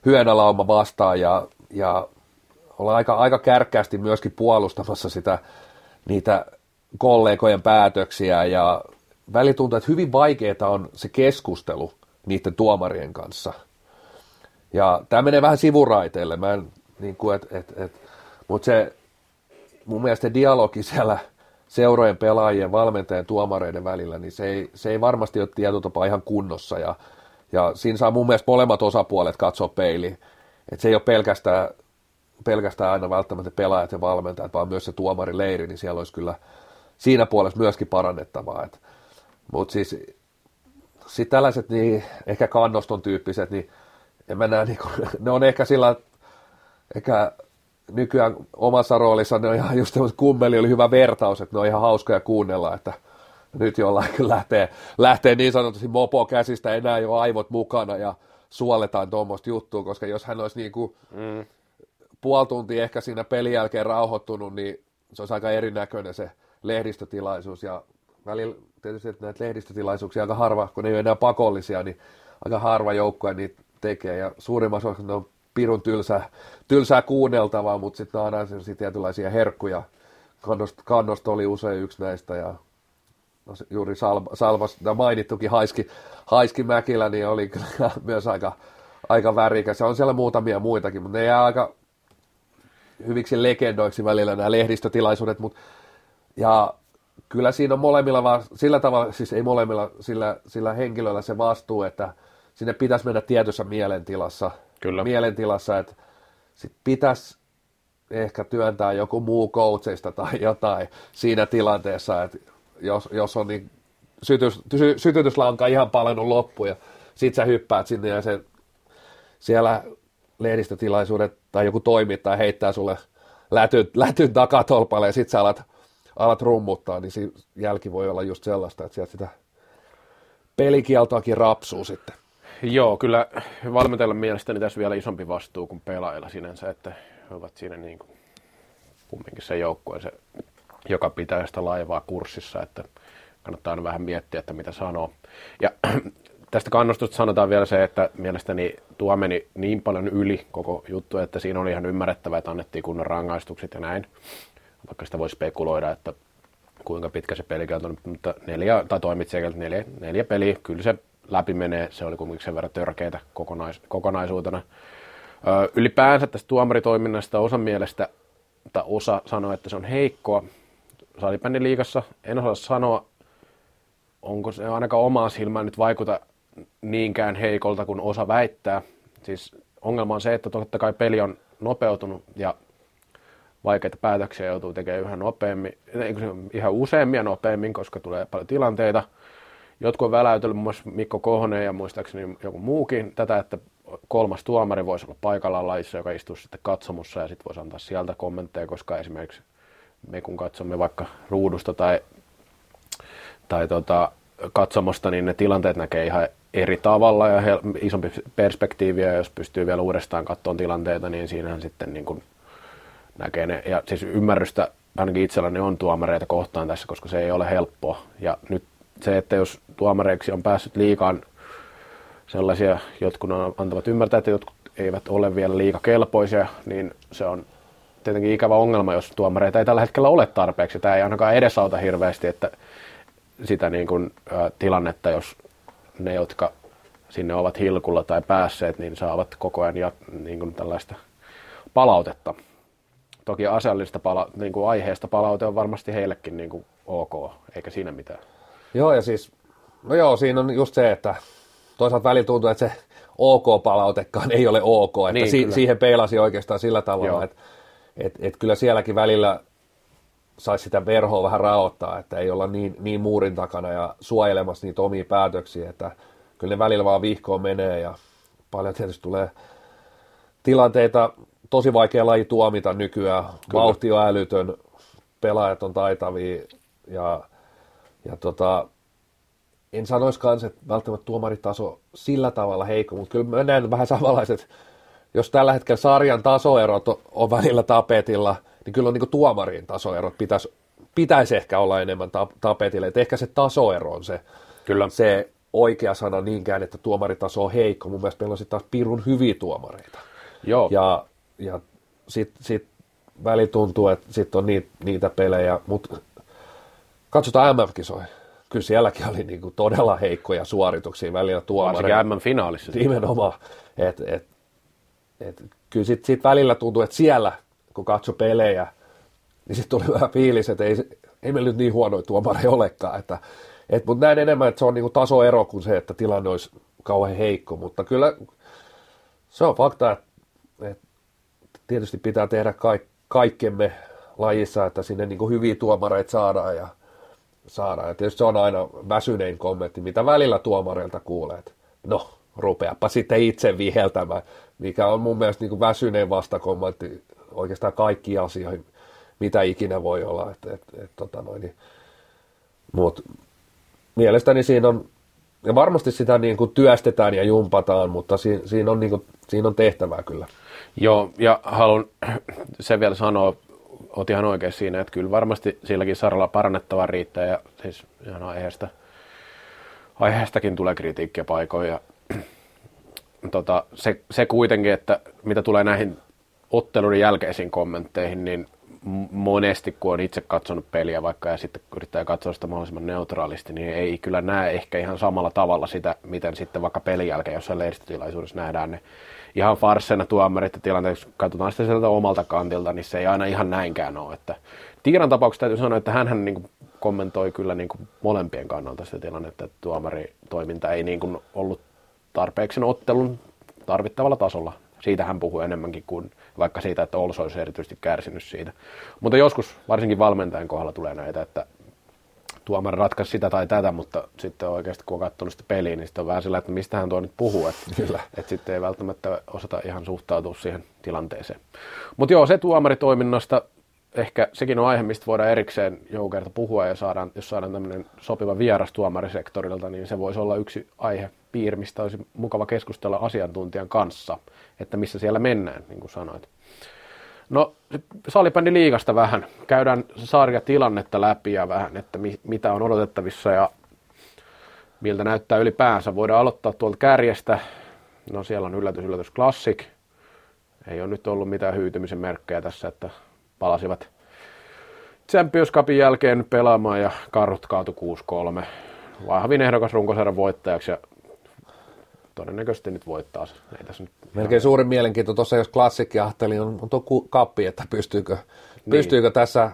hyönälauma vastaan, ja, ja ollaan aika, aika kärkkäästi myöskin puolustamassa sitä, niitä kollegojen päätöksiä, ja välillä tuntuu, että hyvin vaikeaa on se keskustelu niiden tuomarien kanssa. Ja tämä menee vähän sivuraiteille, mä en, niin kuin, et, et, et. Mutta se mun mielestä dialogi siellä seurojen, pelaajien, valmentajien, tuomareiden välillä, niin se ei, se ei varmasti ole tietotapaa ihan kunnossa. Ja, ja siinä saa mun mielestä molemmat osapuolet katsoa peiliin. Että se ei ole pelkästään, pelkästään aina välttämättä pelaajat ja valmentajat, vaan myös se tuomarileiri, niin siellä olisi kyllä siinä puolessa myöskin parannettavaa. Mutta siis sit tällaiset, niin ehkä Kannoston tyyppiset, niin en mä näe, niin kuin, ne on ehkä sillä, ehkä nykyään omassa roolissa, ne on ihan just tämmöiset, kummeli oli hyvä vertaus, että ne on ihan hauskoja kuunnella, että nyt jollain kyllä lähtee, lähtee niin sanotusti mopo käsistä, enää jo aivot mukana ja suoletaan tuommoista juttua, koska jos hän olisi niin kuin mm. puoli tuntia ehkä siinä pelin jälkeen rauhoittunut, niin se olisi aika erinäköinen se lehdistötilaisuus, ja välillä tietysti, että näitä lehdistötilaisuuksia aika harva, kun ne ei ole enää pakollisia, niin aika harva joukkoja niitä tekee, ja suurimmassa osassa ne on pirun tylsää, tylsää kuunneltavaa, mutta sitten on aina sellaisia tietynlaisia herkkuja. Kannosto, kannosto oli usein yksi näistä, ja no, juuri Salvas, Salvas mainittukin Haiski, Haiski Mäkilä, niin oli kyllä myös aika, aika värikäs. On siellä muutamia muitakin, mutta ne jää aika hyviksi legendoiksi välillä nämä lehdistötilaisuudet. Mut, ja kyllä siinä on molemmilla, sillä tavalla, siis ei molemmilla, sillä, sillä henkilöllä se vastuu, että sinne pitäisi mennä tietyssä mielentilassa. Kyllä. Mielentilassa, että sit pitäisi ehkä työntää joku muu coachista tai jotain siinä tilanteessa, että jos, jos on niin sytys, sy, sytytyslanka ihan paljon loppu ja sit sä hyppäät sinne ja se, siellä lehdistötilaisuudet tai joku toimittaja heittää sulle lätyn, lätyn takatolpalle ja sit sä alat, alat rummuttaa, niin si, jälki voi olla just sellaista, että sieltä sitä pelikieltoakin rapsuu sitten. Joo, kyllä valmentajalle mielestäni tässä vielä isompi vastuu kuin pelaajilla sinänsä, että he ovat siinä niin kuin kumminkin se joukkue, se, joka pitää sitä laivaa kurssissa, että kannattaa aina vähän miettiä, että mitä sanoo. Ja tästä kannustusta sanotaan vielä se, että mielestäni tuo meni niin paljon yli koko juttu, että siinä oli ihan ymmärrettävää, että annettiin kunnon rangaistukset ja näin, vaikka sitä voi spekuloida, että kuinka pitkä se pelikielto on, mutta neljä, tai toimitsijakieltä neljä, neljä peliä, kyllä se läpi menee, se oli kuitenkin sen verran törkeitä kokonais- kokonaisuutena. Öö, ylipäänsä tästä tuomaritoiminnasta osa mielestä, tai osa sanoi, että se on heikkoa salibändiliigassa. En osaa sanoa, onko se ainakaan omaan silmään nyt vaikuta niinkään heikolta kuin osa väittää. Siis ongelma on se, että totta kai peli on nopeutunut ja vaikeita päätöksiä joutuu tekemään yhä nopeammin, ihan useammin ja nopeammin, koska tulee paljon tilanteita. Jotkut on väläytellyt, muun muassa Mikko Kohonen ja muistaakseni joku muukin, tätä, että kolmas tuomari voisi olla paikallaan lajissa, joka istuu sitten katsomussa ja sitten voisi antaa sieltä kommentteja, koska esimerkiksi me kun katsomme vaikka ruudusta tai, tai tota, katsomosta, niin ne tilanteet näkee ihan eri tavalla ja he, isompi perspektiivi, ja jos pystyy vielä uudestaan katsomaan tilanteita, niin siinähän sitten niin kun näkee ne, ja siis ymmärrystä ainakin itselläni on tuomareita kohtaan tässä, koska se ei ole helppoa, ja nyt se, että jos tuomareiksi on päässyt liikaan sellaisia, jotkut antavat ymmärtää, että jotkut eivät ole vielä liigakelpoisia, niin se on tietenkin ikävä ongelma, jos tuomareita ei tällä hetkellä ole tarpeeksi. Tämä ei ainakaan edesauta hirveästi että sitä niin kuin, ä, tilannetta, jos ne, jotka sinne ovat hilkulla tai päässeet, niin saavat koko ajan ja, niin kuin tällaista palautetta. Toki asiallista pala- niin kuin aiheesta palaute on varmasti heillekin niin kuin ok, eikä siinä mitään. Joo, ja siis, no joo, siinä on just se, että toisaalta välillä tuntuu, että se OK-palautekaan ei ole OK, että niin, si- siihen peilasi oikeastaan sillä tavalla, että et, et kyllä sielläkin välillä saisi sitä verhoa vähän raottaa, että ei olla niin, niin muurin takana ja suojelemassa niitä omia päätöksiä, että kyllä ne välillä vaan vihkoon menee ja paljon tietysti tulee tilanteita, tosi vaikea laji tuomita nykyään, vauhti on älytön, pelaajat on taitavia ja Ja tota, en sanoisi kans, että välttämättä tuomaritaso sillä tavalla heikko, mutta kyllä mä näen vähän samanlaiset, jos tällä hetkellä sarjan tasoerot on välillä tapetilla, niin kyllä on niin kuin tuomarin tasoerot pitäisi, pitäisi ehkä olla enemmän tapetilla, että ehkä se tasoero on se, kyllä. Se oikea sana niinkään, että tuomaritaso on heikko, mun mielestä meillä on sitten taas pirun hyviä tuomareita. Joo. Ja, ja sitten sit väli tuntuu, että sitten on niitä, niitä pelejä, mutta katsotaan M M-kisoja. Kyllä sielläkin oli niinku todella heikkoja suorituksia välillä tuomareita. Varsinkin M M-finaalissa. Nimenomaan. Et, et, et, kyllä sitten sit välillä tuntuu, että siellä, kun katso pelejä, niin sitten tuli vähän fiilis, että ei, ei meillä nyt niin huonoja tuomareja olekaan. Mutta näin enemmän, että se on niinku tasoero kuin se, että tilanne olisi kauhean heikko. Mutta kyllä se on fakta, että et tietysti pitää tehdä kaik, kaikkemme lajissa, että sinne niinku hyviä tuomareita saadaan ja saadaan. Ja tietysti se on aina väsynein kommentti, mitä välillä tuomareilta kuulee, että no, rupeapa sitten itse viheltämään, mikä on mun mielestä niin kuin väsynein vastakommentti oikeastaan kaikkiin asioihin, mitä ikinä voi olla. Et, et, et, tota noin, niin. Mut mielestäni siinä on, ja varmasti sitä niin kuin työstetään ja jumpataan, mutta si, siinä, on niin kuin, siinä on tehtävää kyllä. Joo, ja haluan sen vielä sanoa, oot ihan oikein siinä, että kyllä varmasti silläkin saralla parannettavaa riittää ja siis ihan aiheesta, aiheestakin tulee kritiikkiä paikoin. Ja, tota, se, se kuitenkin, että mitä tulee näihin ottelun jälkeisiin kommentteihin, niin monesti kun on itse katsonut peliä vaikka ja sitten yrittää katsoa sitä mahdollisimman neutraalisti, niin ei kyllä näe ehkä ihan samalla tavalla sitä, miten sitten vaikka pelin jälkeen jossain lehdistötilaisuudessa nähdään ne ihan farssena tuomarit ja tilanteessa, kun katsotaan sitä sieltä omalta kantilta, niin se ei aina ihan näinkään ole. Että Tiiran tapauksessa täytyy sanoa, että hänhän niin kuin kommentoi kyllä niin kuin molempien kannalta sitä tilannetta, että tuomaritoiminta ei niin kuin ollut tarpeeksi ottelun tarvittavalla tasolla. Siitä hän puhuu enemmänkin kuin vaikka siitä, että Ols olisi erityisesti kärsinyt siitä. Mutta joskus, varsinkin valmentajan kohdalla tulee näitä, että tuomari ratkaisi sitä tai tätä, mutta sitten oikeasti kun on katsonut sitä peliä, niin sitten on vähän sillä, että mistähän tuo nyt puhuu. Että et sitten ei välttämättä osata ihan suhtautua siihen tilanteeseen. Mutta joo, se tuomaritoiminnasta, ehkä sekin on aihe, mistä voidaan erikseen joku kerta puhua, ja saadaan, jos saadaan tämmöinen sopiva vieras tuomarisektorilta, niin se voisi olla yksi aihe. Piiri, mistä olisi mukava keskustella asiantuntijan kanssa, että missä siellä mennään, niin kuin sanoit. No, saalibändi liigasta vähän. Käydään sarjatilannetta läpi ja vähän, että mi- mitä on odotettavissa ja miltä näyttää ylipäänsä. Voidaan aloittaa tuolta kärjestä. No, siellä on yllätys, yllätys, Klassik. Ei ole nyt ollut mitään hyytymisen merkkejä tässä, että palasivat Champions Cupin jälkeen pelaamaan ja karhut kaatu kuusi kolme. Vahvin ehdokas runkosarjan voittajaksi ja todennäköisesti nyt voittaa se. Ei tässä nyt melkein ihan suurin mielenkiinto tuossa, jos Klassik jahteli, on, on tuo kappi, että pystyykö, niin. pystyykö tässä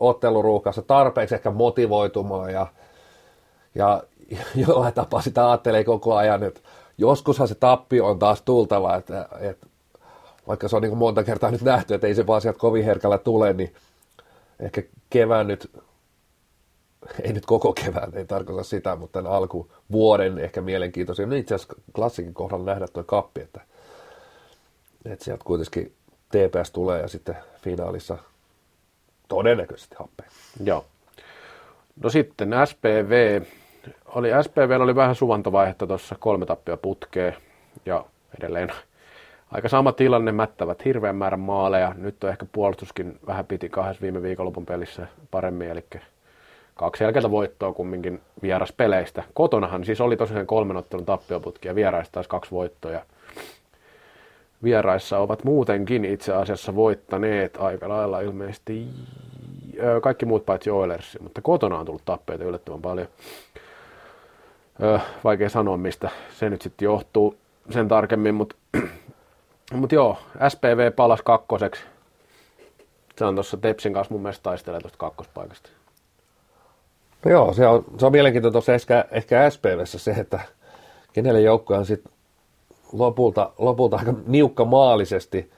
otteluruuhkassa tarpeeksi ehkä motivoitumaan ja, ja jollain tapaa sitä ajattelee koko ajan, että joskushan se tappio on taas tultava, että, että vaikka se on niin monta kertaa nyt nähty, että ei se vaan sieltä kovin herkällä tule, niin ehkä kevään nyt, ei nyt koko kevään, ei tarkoita sitä, mutta tämän alkuvuoden ehkä mielenkiintoisia. Itse asiassa Klassikin kohdalla nähdään tuo kappi, että, että sieltä kuitenkin T P S tulee ja sitten finaalissa todennäköisesti happeen. Joo. No sitten S P V. Oli, S P V oli vähän suvantovaihetta tuossa, kolme tappia putkeen ja edelleen aika sama tilanne, mättävät hirveän määrän maaleja. Nyt on ehkä puolustuskin vähän piti kahdessa viime viikonlopun pelissä paremmin, eli kaksi jälkeiltä voittoa kumminkin vieraspeleistä. Kotonahan siis oli tosiaan kolmen ottelun tappioputki ja vieraissa taas kaksi voittoja. Vieraissa ovat muutenkin itse asiassa voittaneet aika lailla ilmeisesti kaikki muut paitsi Oilers, mutta kotona on tullut tappioita yllättävän paljon. Vaikea sanoa, mistä se nyt sitten johtuu sen tarkemmin, mutta mut joo, S P V palasi kakkoseksi. Se on tuossa Tepsin kanssa mun mielestä taistelee tuosta kakkospaikasta. No joo, se on, se on mielenkiintoinen tuossa ehkä, ehkä S P V:ssä se, että kenelle joukkoja on sitten lopulta, lopulta aika niukkamaalisesti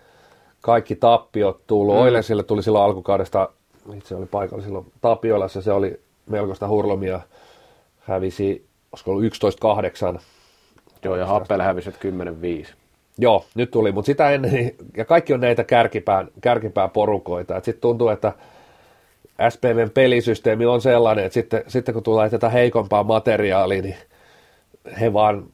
kaikki tappiot tullut. Mm. Oilersille tuli silloin alkukaudesta, itse oli paikalla silloin Tapiolassa, se oli melkoista hurlumia, hävisi, olisiko ollut yksitoista kahdeksan. Joo, ja Happeelle hävisi kymmenen viisi. Joo, nyt tuli, mutta sitä ennen, ja kaikki on näitä kärkipään, kärkipään porukoita, että sitten tuntuu, että S P V:n pelisysteemi on sellainen, että sitten, sitten kun tulee tätä heikompaa materiaalia, niin he vaan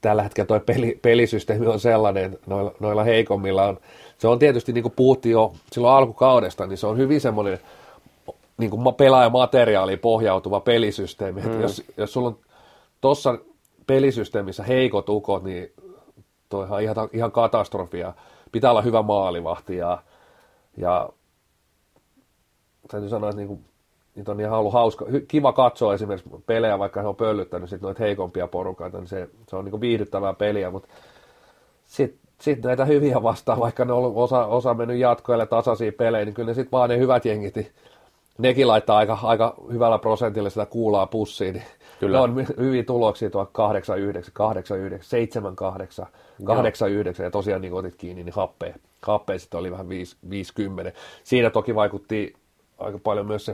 tällä hetkellä tuo peli, pelisysteemi on sellainen, noilla, noilla heikommilla on. Se on tietysti, niin kuin puhuttiin jo silloin alkukaudesta, niin se on hyvin semmoinen niin kuin pelaajamateriaaliin pohjautuva pelisysteemi. Mm. Jos, jos sulla on tuossa pelisysteemissä heikot ukot, niin toi on ihan, ihan katastrofia. Pitää olla hyvä maalivahti ja, ja täytyy sanoa, että niinku, niitä on ihan ollut hauska, kiva katsoa esimerkiksi pelejä, vaikka he on pöllyttänyt sit noita heikompia porukaita, niin se, se on niinku viihdyttävää peliä, mutta sitten sit näitä hyviä vastaan, vaikka ne on ollut osa, osa mennyt jatkoille tasaisia pelejä, niin kyllä ne sitten vaan ne hyvät jengit, niin nekin laittaa aika, aika hyvällä prosentilla sitä kuulaa pussiin, niin kyllä. Ne on hyviä tuloksia tuolla kahdeksan yhdeksän, kahdeksan yhdeksän, seitsemän kahdeksan, kahdeksan yhdeksän ja tosiaan niin otit kiinni, niin happea, happea sitten oli vähän viisi kymmenen. Siinä toki vaikutti aika paljon myös se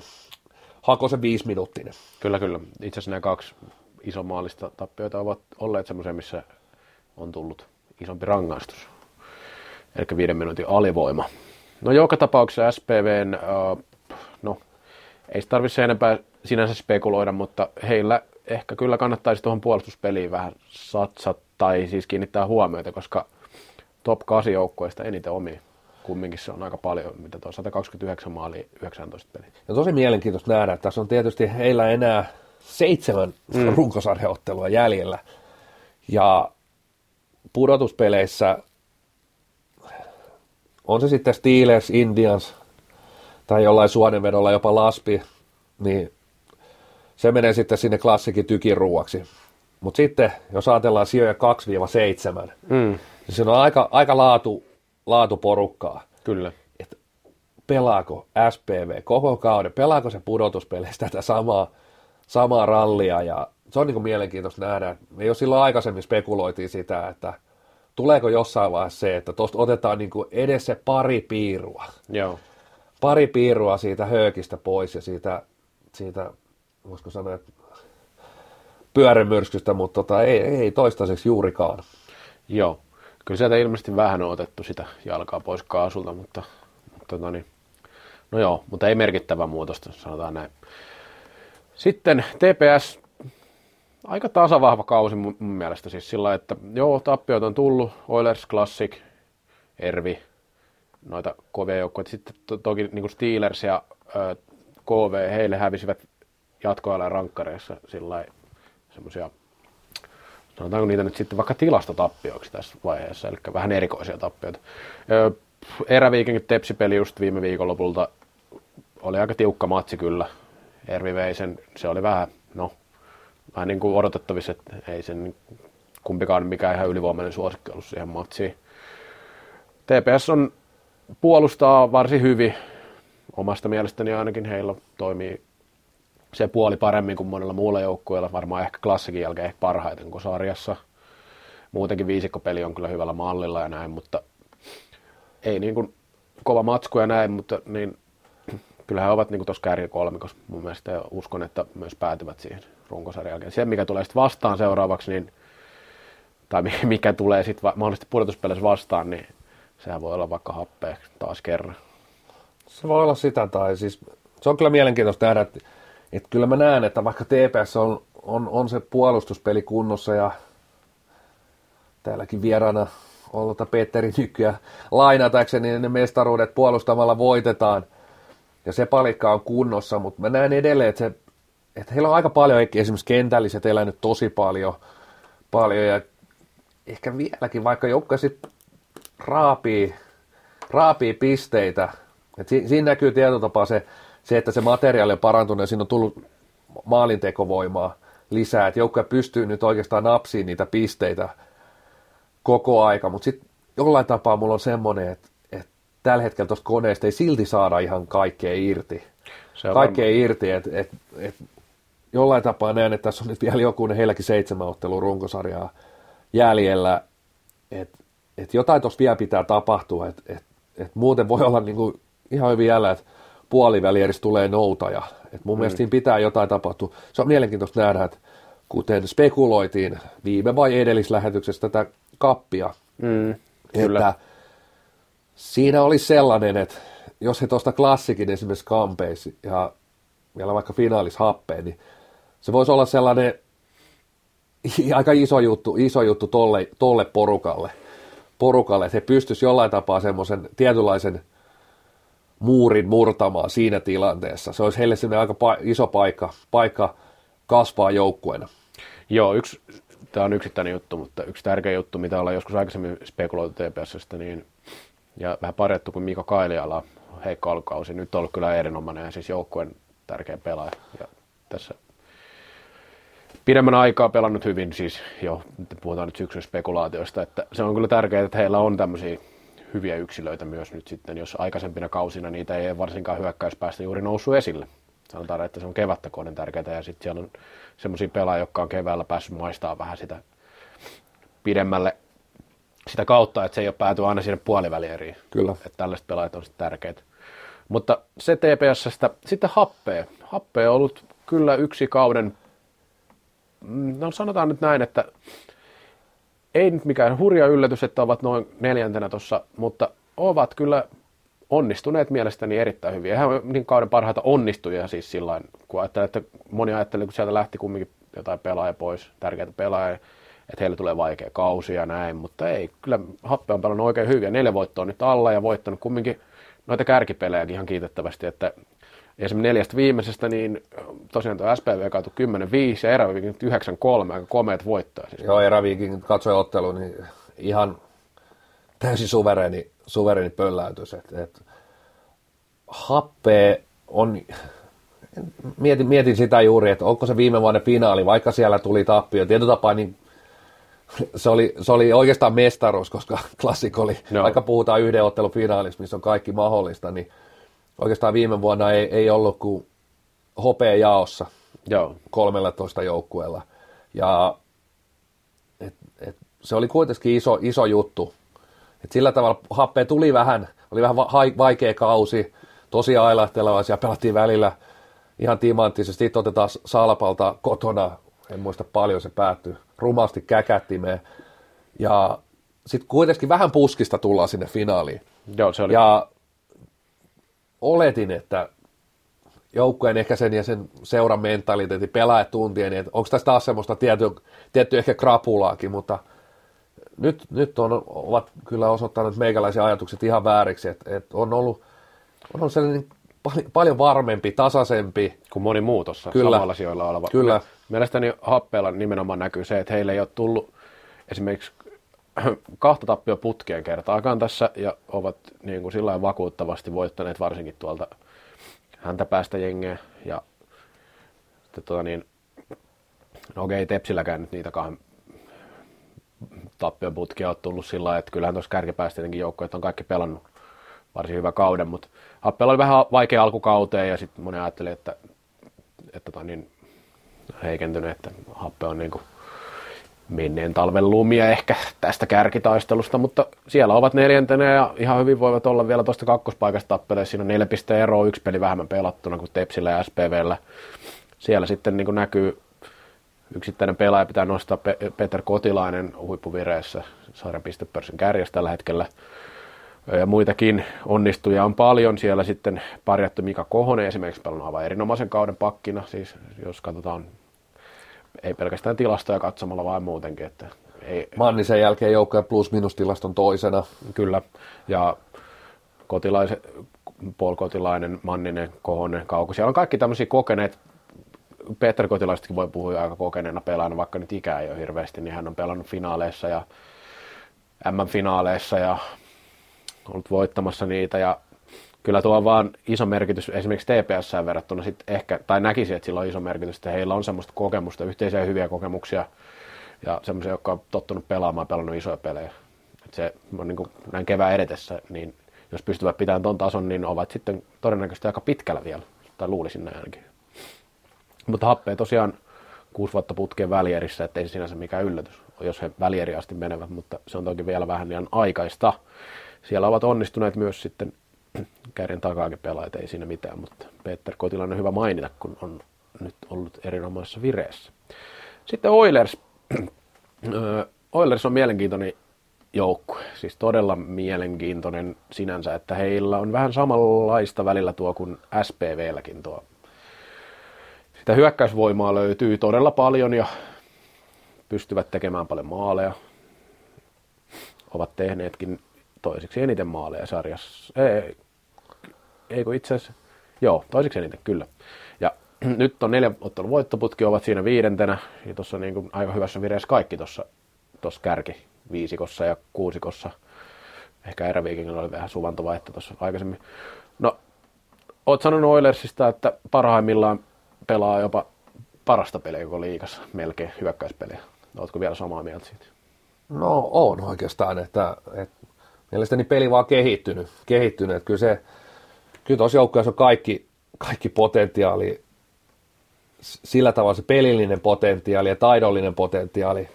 Hakosen viisiminuuttinen. Kyllä, kyllä. Itse asiassa nämä kaksi isomaallista tappioita ovat olleet semmoisia, missä on tullut isompi rangaistus. Eli viiden minuutin alivoima. No joka tapauksessa S P V:n, no ei se tarvitse enempää sinänsä spekuloida, mutta heillä ehkä kyllä kannattaisi tuohon puolustuspeliin vähän satsata tai siis kiinnittää huomiota, koska top kahdeksan joukkueista eniten omia. Kumminkin se on aika paljon, mitä tuo sata kaksikymmentäyhdeksän maalia, yhdeksäntoista peliä. Ja tosi mielenkiintoista nähdä, että tässä on tietysti heillä enää seitsemän mm. runkosarjaottelua jäljellä. Ja pudotuspeleissä on se sitten Steelers, Indians tai jollain suonenvedolla jopa Laspi, niin se menee sitten sinne Klassikin tykiruuaksi. Mutta sitten, jos ajatellaan sijoja kaksi seitsemän, mm. niin se on aika, aika laatu, laatuporukkaa. Kyllä. Et pelaako S P V koko kauden, pelaako se pudotuspeleissä tätä samaa, samaa rallia, ja se on niin kuin mielenkiintoista nähdä. Me jo silloin aikaisemmin spekuloitiin sitä, että tuleeko jossain vaiheessa se, että tuosta otetaan niin kuin edes se pari piirua. Joo. Pari piirua siitä höökistä pois ja siitä, siitä voisiko sanoa, että pyörämyrskystä, mutta tota, ei, ei toistaiseksi juurikaan. Joo, kyllä sieltä ilmeisesti vähän on otettu sitä jalkaa pois kaasulta, mutta, mutta no, niin. no joo, mutta ei merkittävää muutosta, sanotaan näin. Sitten T P S, aika tasavahva kausi mun mielestä, siis sillä että joo, tappiot on tullut, Oilers, Klassik, Ervi, noita kovia joukkoja, sitten to- toki niin kuin Steelers ja ö, K V, heille hävisivät jatkoajan rankkareissa sillä lailla, semmoisia, sanotaanko niitä nyt sitten vaikka tilastotappioiksi tässä vaiheessa, eli vähän erikoisia tappioita. Eräviikinkit tepsipeli just viime viikonlopulta oli aika tiukka matsi kyllä. Ervi vei sen, se oli vähän, no, vähän niin kuin odotettavissa, että ei sen kumpikaan mikään ihan ylivoimainen suosikki ollut siihen matsiin. T P S on, puolustaa varsin hyvin, omasta mielestäni ainakin heillä toimii se puoli paremmin kuin monella muulla joukkueella, varmaan ehkä Klassikin jälkeen ehkä parhaiten kuin sarjassa. Muutenkin viisikkopeli on kyllä hyvällä mallilla ja näin, mutta ei niin kuin kova matsku ja näin, mutta niin, kyllähän ovat niin kuin tuossa kärkikolmikossa mun mielestä ja uskon, että myös päätyvät siihen runkosarjan jälkeen. Se, mikä tulee sitten vastaan seuraavaksi, niin, tai mikä tulee sitten mahdollisesti pudotuspeleissä vastaan, niin sehän voi olla vaikka happea taas kerran. Se voi olla sitä, tai siis se on kyllä mielenkiintoista nähdä, että Että kyllä mä näen, että vaikka T P S on, on, on se puolustuspeli kunnossa ja täälläkin vieraana ollutta Petteri Nykyä lainatakseni, niin ne mestaruudet puolustamalla voitetaan ja se palikka on kunnossa, mutta mä näen edelleen, että, se, että heillä on aika paljon, esimerkiksi kentälliset elänyt tosi paljon, paljon ja ehkä vieläkin, vaikka joukka sitten raapii, raapii pisteitä, että si, siinä näkyy tietyllä tapaa se, Se, että se materiaali on parantunut ja siinä on tullut maalintekovoimaa lisää, että joukkoja pystyy nyt oikeastaan napsiin niitä pisteitä koko aika, mutta sitten jollain tapaa mulla on semmoinen, että, että tällä hetkellä tuosta koneesta ei silti saada ihan kaikkea irti. Kaikkea varma. irti, että et, et jollain tapaa näen, että tässä on nyt vielä joku, heilläkin seitsemän ottelun runkosarjaa jäljellä, että et jotain tuossa vielä pitää tapahtua, että et, et muuten voi olla niinku ihan hyvin jäljellä, että puolivälieris tulee noutaja. Et mun mm. mielestä siinä pitää jotain tapahtua. Se on mielenkiintoista nähdä, että kuten spekuloitiin viime vai edellislähetyksessä tätä kappia, mm, että siinä oli sellainen, että jos he tuosta Klassikin esimerkiksi kampeisi ja vielä vaikka finaalis happeen, niin se voisi olla sellainen aika iso juttu, iso juttu tolle, tolle porukalle, porukalle, että he pystyisivät jollain tapaa semmoisen tietynlaisen muurin murtamaan siinä tilanteessa. Se olisi heille sellainen aika pa- iso paikka, paikka kasvaa joukkueena. Joo, yksi, tämä on yksittäinen juttu, mutta yksi tärkeä juttu, mitä ollaan joskus aikaisemmin spekuloitu T P S:stä, niin, ja vähän parjattu kuin Mika Kailiala, heikko alkukausi, nyt on ollut kyllä erinomainen ja siis joukkueen tärkeä pelaaja. Ja tässä pidemmän aikaa pelannut hyvin, siis jo puhutaan nyt syksyn spekulaatioista, että se on kyllä tärkeää, että heillä on tämmöisiä hyviä yksilöitä myös nyt sitten, jos aikaisempina kausina niitä ei varsinkaan hyökkäyspäästä juuri noussut esille. Sanotaan, että se on kevättä kohden tärkeää ja sitten siellä on semmoisia pelaajia, jotka on keväällä päässyt maistamaan vähän sitä pidemmälle sitä kautta, että se ei ole päätynyt aina sinne puolivälieriin. Kyllä. Että tällaiset pelaajat on sitten tärkeitä. Mutta se T P S:stä sitten happea. Happea on ollut kyllä yksi kauden, no sanotaan nyt näin, että ei nyt mikään hurja yllätys, että ovat noin neljäntenä tuossa, mutta ovat kyllä onnistuneet mielestäni erittäin hyvin. Eihän niin kauden parhaita onnistuja siis sillain, kun ajattelee, että moni ajattelee, kun sieltä lähti kumminkin jotain pelaaja pois, tärkeitä pelaajia, että heille tulee vaikea kausi ja näin, mutta ei, kyllä Happe on pelannut oikein hyvin ja neljä voittoa nyt alla ja voittanut kumminkin noita kärkipelejäkin ihan kiitettävästi, että esimerkiksi neljästä viimeisestä, niin tosiaan tuo S P V kaatui kymmenen viisi ja Eräviikinkit yhdeksän kolme, aika komeat voittoja. Siis. Joo, Eräviikinkit katsoi ottelu, niin ihan täysin suvereeni, suvereeni pölläytys. Et, et, happea on... Mietin, mietin sitä juuri, että onko se viime vuoden finaali, vaikka siellä tuli tappio. Tietyllä tapaa niin se, oli, se oli oikeastaan mestaruus, koska Klassik oli, no. vaikka puhutaan yhden ottelun finaalista, missä on kaikki mahdollista, niin oikeastaan viime vuonna ei, ei ollut kuin hopea jaossa Joo. kolmellatoista joukkueella. Ja et, et, se oli kuitenkin iso, iso juttu. Et sillä tavalla happea tuli vähän, oli vähän vaikea kausi, tosi ailahtelevaisia, pelattiin välillä ihan timanttisesti, sitten otetaan Salpalta kotona, en muista paljon se päättyi, rumasti käkättimeen. Ja sitten kuitenkin vähän puskista tullaan sinne finaaliin. Joo, se oli. Ja oletin, että joukkueen ehkä sen ja sen seuran mentaliteetin, pelaajat tuntien, niin onko tässä taas semmoista tiettyä, tiettyä ehkä krapulaakin, mutta nyt, nyt on, ovat kyllä osoittaneet meikäläisiä ajatukset ihan vääriksi, että et on ollut, on ollut sellainen paljon varmempi, tasaisempi. Kuin moni muu tuossa samalla sijoilla oleva. Kyllä. Mielestäni happeilla nimenomaan näkyy se, että heille ei ole tullut esimerkiksi kahta tappia putkien kertaakaan tässä, ja ovat niin kuin sillä lailla vakuuttavasti voittaneet varsinkin tuolta häntä päästä jengeä. Ja sitten tuota niin, no okei, Tepsilläkään nyt niitä kahden tappion putkia ole tullut sillä lailla, että kyllähän tuossa kärkipäästä tietenkin joukkoja, että on kaikki pelannut varsin hyvä kauden, mutta happeilla oli vähän vaikea alkukauteen ja sitten moni ajatteli, että, että on niin heikentynyt, että happe on niin kuin menneen talven lumia ehkä tästä kärkitaistelusta, mutta siellä ovat neljäntenä ja ihan hyvin voivat olla vielä tuosta kakkospaikasta tappelemaan. Siinä on neljä pisteen eroa, yksi peli vähemmän pelattuna kuin Tepsillä ja S P V:llä. Siellä sitten niin kuin näkyy yksittäinen pelaaja, pitää nostaa Pe- Peter Kotilainen huippuvireessä sarjapistepörssin kärjessä tällä hetkellä. Ja muitakin onnistuja on paljon. Siellä sitten parjattu Mika Kohonen esimerkiksi pelannut aivan erinomaisen kauden pakkina. Siis jos katsotaan, ei pelkästään tilastoja katsomalla, vaan muutenkin. Että ei. Mannisen jälkeen joukkojen plus-minus-tilaston toisena. Kyllä. Ja Kotilainen, Paul Kotilainen, Manninen, Kohonen, Kauko. Siellä on kaikki tämmöisiä kokeneet. Peter Kotilaisetkin voi puhua aika kokeneena pelaajana, vaikka nyt ikää ei ole hirveästi. Niin hän on pelannut finaaleissa ja M M-finaaleissa ja... ollut voittamassa niitä, ja kyllä tuo on vaan iso merkitys esimerkiksi T P S:ään verrattuna sit ehkä, tai näkisi, että sillä on iso merkitys, että heillä on semmoista kokemusta, yhteisiä hyviä kokemuksia, ja semmoisia, jotka on tottunut pelaamaan, pelannut isoja pelejä. Et se on niin kuin näin kevään edetessä, niin jos pystyvät pitämään ton tason, niin ovat sitten todennäköisesti aika pitkällä vielä, tai luulisin näin ainakin. Mutta happea tosiaan kuusi vuotta putkeen välierissä, ettei se sinänsä mikään yllätys, jos he välieri asti menevät, mutta se on toki vielä vähän liian aikaista. Siellä ovat onnistuneet myös sitten kärjen takaakin pelaajat, ei siinä mitään, mutta Peter Kotilainen on hyvä mainita, kun on nyt ollut erinomaisessa vireessä. Sitten Oilers. Oilers on mielenkiintoinen joukkue, siis todella mielenkiintoinen sinänsä, että heillä on vähän samanlaista välillä tuo kuin S P V:lläkin tuo. Sitä hyökkäysvoimaa löytyy todella paljon ja pystyvät tekemään paljon maaleja, ovat tehneetkin toiseksi eniten maaleja sarjassa. Ei, ei kun itse asiassa. Joo, toiseksi eniten, kyllä. Ja nyt on neljä ottelun voittoputki, ovat siinä viidentenä. Ja tuossa niin kuin aika hyvässä vireessä kaikki tuossa kärki viisikossa ja kuusikossa. Ehkä Eräviikinkillä oli vähän suvantovaihto tuossa aikaisemmin. No, oot sanonut Oilersista, että parhaimmillaan pelaa jopa parasta peliä koko liigassa, melkein hyökkäyspeliä. Ootko vielä samaa mieltä siitä? No, on oikeastaan, että... että... mielestäni peli vaan kehittynyt, kehittynyt. Kyllä, se, kyllä tuossa joukkueessa on kaikki, kaikki potentiaali, sillä tavalla se pelillinen potentiaali ja taidollinen potentiaali,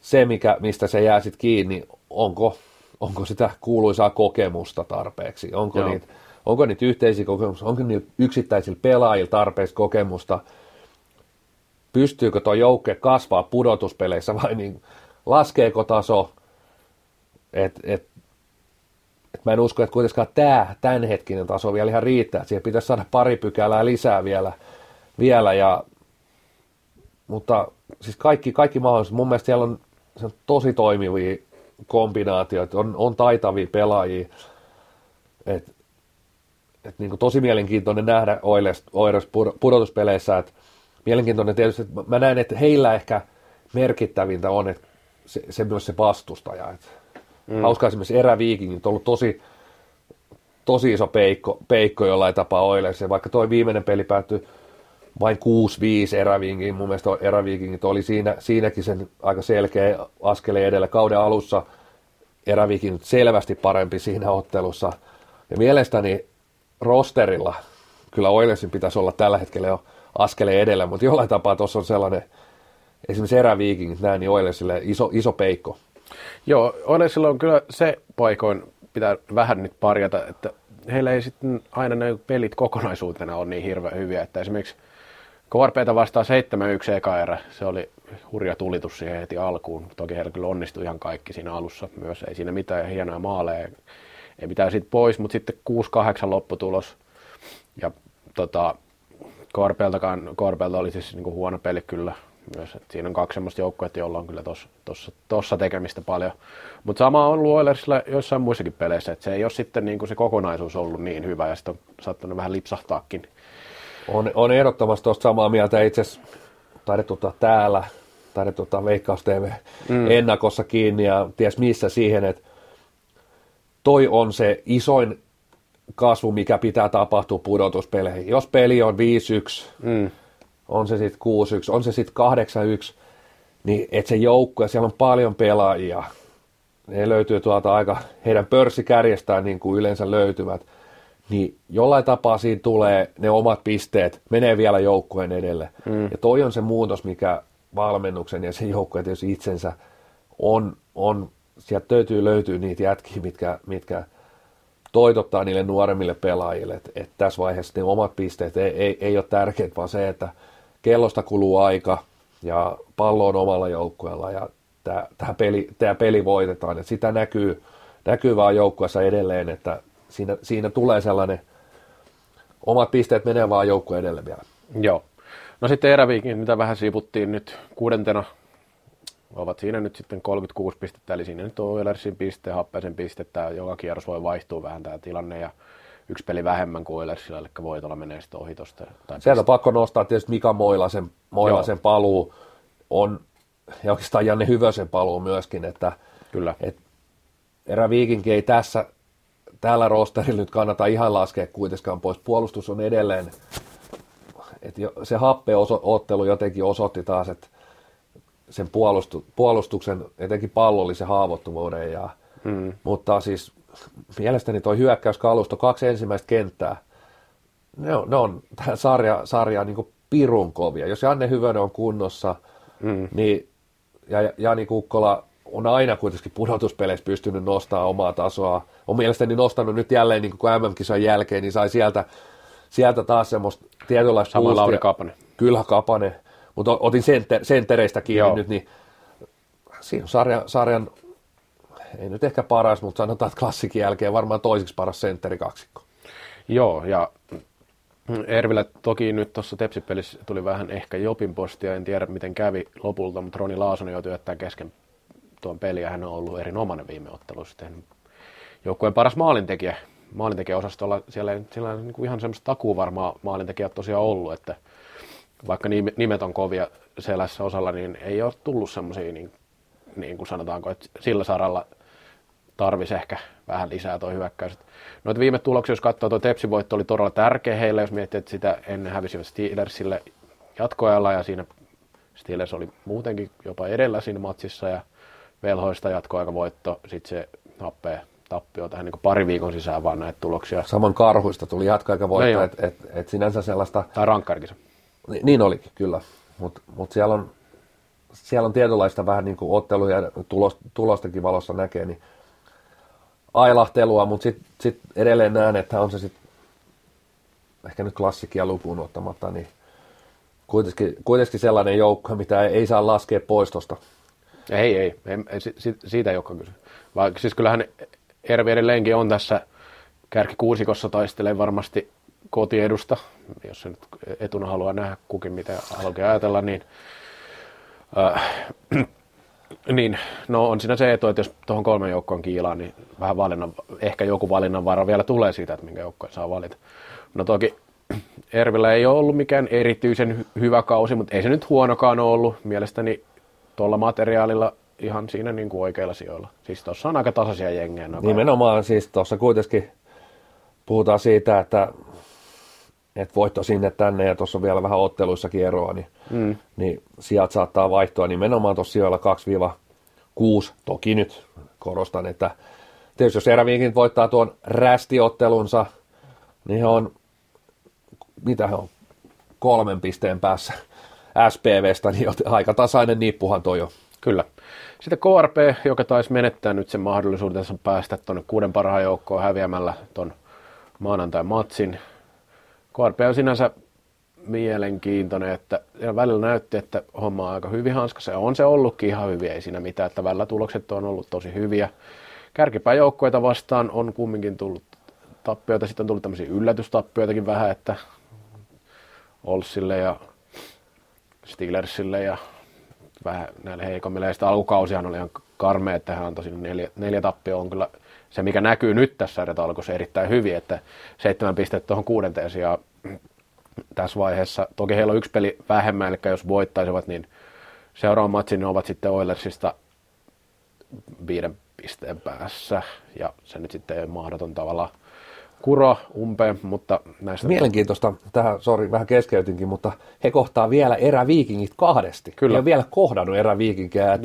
se mikä, mistä se jää sitten kiinni, onko, onko sitä kuuluisaa kokemusta tarpeeksi, onko, niitä, onko niitä yhteisiä kokemuksia, onko niitä yksittäisillä pelaajilla tarpeeksi kokemusta, pystyykö tuo joukkue kasvaa pudotuspeleissä vai niin, laskeeko taso, että et, et mä en usko, että kuitenkaan tämä tämänhetkinen taso vielä ihan riittää, että siihen pitäisi saada pari pykälää lisää vielä, vielä ja, mutta siis kaikki, kaikki mahdolliset, mun mielestä siellä on, on tosi toimivia kombinaatioita, on, on taitavia pelaajia, että et niin tosi mielenkiintoinen nähdä Oilers, Oilers pudotuspeleissä, että mielenkiintoinen tietysti, että mä näen, että heillä ehkä merkittävintä on, että se, se myös se vastustaja, että Mm. Hauskaa esimerkiksi Eräviikinkit on ollut tosi, tosi iso peikko, peikko jollain tapaa Oilersia, vaikka toi viimeinen peli päättyi vain kuusi viisi Eräviikinkit. Mun mielestä Eräviikinkit oli siinä, siinäkin sen aika selkeä askeleen edellä kauden alussa. Eräviikinkit selvästi parempi siinä ottelussa. Ja mielestäni rosterilla kyllä Oilersin pitäisi olla tällä hetkellä jo askeleen edellä, mutta jollain tapaa tuossa on sellainen, esimerkiksi Eräviikinkit näin, niin Oilersille iso, iso peikko. Joo, Oilersilla on kyllä se paikoin, pitää vähän nyt parjata, että heillä ei sitten aina ne pelit kokonaisuutena ole niin hirveän hyviä, että esimerkiksi K R P:tä vastaan seitsemän yksi eka erä, se oli hurja tulitus siihen heti alkuun, toki heillä kyllä onnistui ihan kaikki siinä alussa myös, ei siinä mitään hienoja maaleja, ei mitään siitä pois, mutta sitten kuusi kahdeksan lopputulos, ja tota, K R P:ltäkään, K R P:ltä oli siis niinku huono peli kyllä, myös, että siinä on kaksi semmoista joukkuetta, jolla on kyllä tuossa tekemistä paljon. Mutta sama on ollut Oilersilla joissain muissakin peleissä, että se ei ole sitten niin kuin se kokonaisuus ollut niin hyvä, ja sitten on saattanut vähän lipsahtaakin. On, on ehdottomasti tuosta samaa mieltä. Itse asiassa taidettu ottaa täällä, taidettu ottaa Veikkaus T V mm. ennakossa kiinni, ja ties missä siihen, että toi on se isoin kasvu, mikä pitää tapahtua pudotuspeleihin. Jos peli on viisi yksi, mm. on se sitten kuusi yksi, on se sitten kahdeksan yksi, niin et se joukkue, siellä on paljon pelaajia. Ne löytyy tuolta aika, heidän pörssikärjestään niin kuin yleensä löytyvät, niin jollain tapaa siinä tulee ne omat pisteet, menee vielä joukkueen edelle. Mm. Ja toi on se muutos, mikä valmennuksen ja sen joukkueen tietysti itsensä on, on sieltä löytyy, löytyy niitä jätkiä, mitkä, mitkä toitottaa niille nuoremmille pelaajille, että et tässä vaiheessa ne omat pisteet ei, ei, ei ole tärkeät, vaan se, että kellosta kuluu aika ja pallo on omalla joukkueella ja tämä peli, peli voitetaan. Et sitä näkyy, näkyy vaan joukkueessa edelleen, että siinä, siinä tulee sellainen, omat pisteet menee vaan joukkue edelle vielä. Joo. No sitten Eräviikinkit, mitä vähän siivuttiin nyt kuudentena, ovat siinä nyt sitten kolmekymmentäkuusi pistettä, eli siinä nyt on Oilersin piste, Happeisen pistettä, joka kierros voi vaihtua vähän tämä tilanne, ja yksi peli vähemmän kuin Oilersilla, eli voitolla menee sitten ohi tuosta. Sieltä on pakko nostaa tietysti Mika Moilasen, Moilasen paluu, on, ja oikeastaan Janne Hyvösen paluu myöskin, että kyllä. Et Eräviikinki ei tässä, tällä rosterilla nyt kannata ihan laskea kuitenkaan pois, puolustus on edelleen, että se Happe-ottelu jotenkin osoitti taas, että sen puolustu, puolustuksen, etenkin pallollisen haavoittuvuuden. Ja, mm. Mutta siis mielestäni tuo hyökkäyskalusto, kaksi ensimmäistä kenttää, ne on, ne on tähän sarja, sarjaan niin pirun kovia. Jos Janne Hyvönen on kunnossa, mm. niin ja Jani Kukkola on aina kuitenkin pudotuspeleissä pystynyt nostamaan omaa tasoa. On mielestäni nostanut nyt jälleen niin kuin M M-kisan jälkeen, niin sai sieltä, sieltä taas semmoista tietynlaista... Sama puustia. Lauri Kapanen. Kyllä Kapanen. Mutta otin senttereistä kiinni nyt, niin siinä on sarjan, sarjan, ei nyt ehkä paras, mutta sanotaan, että Klassikin jälkeen varmaan toiseksi paras sentterikaksikko. Joo, ja Ervilä toki nyt tuossa Tepsi-pelissä tuli vähän ehkä Jopin postia, en tiedä miten kävi lopulta, mutta Roni Laasonen joutui jättämään kesken tuon pelin, ja hän on ollut erinomainen viime ottelussa. Joukkueen paras maalintekijä, maalintekijäosastolla siellä ei niin kuin ihan semmoista takuuvarmaa maalintekijät tosiaan ollut, että vaikka nimet on kovia selässä osalla, niin ei ole tullut semmoisia, niin, niin kuin sanotaanko, että sillä saralla tarvisi ehkä vähän lisää tuo hyökkäys. Noita viime tuloksia, jos katsoo, tuo Tepsi-voitto oli todella tärkeä heille, jos miettii, että sitä ennen hävisivät Steelersille jatkoajalla, ja siinä Steelers oli muutenkin jopa edellä siinä matsissa, ja velhoista jatkoaikavoitto, sitten se happea tappio tähän niin kuin pari viikon sisään vaan näitä tuloksia. Saman karhuista tuli jatkoaikavoitto, no että et, et sinänsä sellaista... Tai rankkarkisa. Niin olikin, kyllä, mutta mut siellä, on, siellä on tietynlaista vähän niin kuin ottelu- ja tulos, tulostakin valossa näkee, niin ailahtelua, mutta sitten sit edelleen näen, että on se sitten ehkä nyt Klassikia lukuun ottamatta, niin kuitenkin, kuitenkin sellainen joukko, mitä ei, ei saa laskea pois tuosta. Ei, ei, ei, ei si, si, siitä ei olekaan kyse. Vaikka siis kyllähän Ervi edelleenkin on tässä kärkikuusikossa taistelee varmasti kotiedusta, jos se nyt etuna haluaa nähdä kukin, mitä haluaa ajatella, niin, äh, niin no on siinä se etu, että jos tuohon kolmen joukkoon kiilaa, niin vähän valinnan, ehkä joku valinnanvara vielä tulee siitä, että minkä joukkoon saa valita. No toki Ervillä ei ole ollut mikään erityisen hyvä kausi, mutta ei se nyt huonokaan ollut. Mielestäni tuolla materiaalilla ihan siinä niin kuin oikeilla sijoilla. Siis tuossa on aika tasaisia jengejä. Nimenomaan siis tuossa kuitenkin puhutaan siitä, että et voitto sinne tänne ja tuossa on vielä vähän otteluissakin eroa, niin, mm. niin sijat saattaa vaihtua nimenomaan tuossa sijoilla kaksi kuusi. Toki nyt korostan, että tietysti jos Eräviikinkit voittaa tuon rästiottelunsa, niin he on, mitä he on, kolmen pisteen päässä S P V:stä, niin aika tasainen nippuhan toi on. Kyllä. Sitten K R P, joka taisi menettää nyt sen mahdollisuutensa päästä tuonne kuuden parhaan joukkoon häviämällä tuon maanantai-matsin. K R P on sinänsä mielenkiintoinen, että välillä näytti, että homma on aika hyvin hanskassa ja on se ollutkin ihan hyviä, ei siinä mitään, että välillä tulokset on ollut tosi hyviä. Kärkipään joukkoita vastaan on kumminkin tullut tappioita, sitten on tullut tämmöisiä yllätystappioitakin vähän, että Olsille ja Steelersille ja vähän näille heikommille. Ja sitä alkukausihan oli ihan karmea, että hän antoi sinne neljä, neljä tappioa. On kyllä se, mikä näkyy nyt tässä erätä alkuissa erittäin hyvin, että seitsemän pistettä tuohon kuudenteen sijaan tässä vaiheessa. Toki heillä on yksi peli vähemmän, eli jos voittaisivat, niin seuraavan matsin ne ovat sitten Oilersista viiden pisteen päässä. Ja se nyt sitten ei mahdoton tavalla kuro umpeen, mutta näistä... Mielenkiintoista, tähän, sori, vähän keskeytinkin, mutta he kohtaa vielä Eräviikinkit kahdesti. Kyllä. He on vielä kohdannut Eräviikinkiä. Et,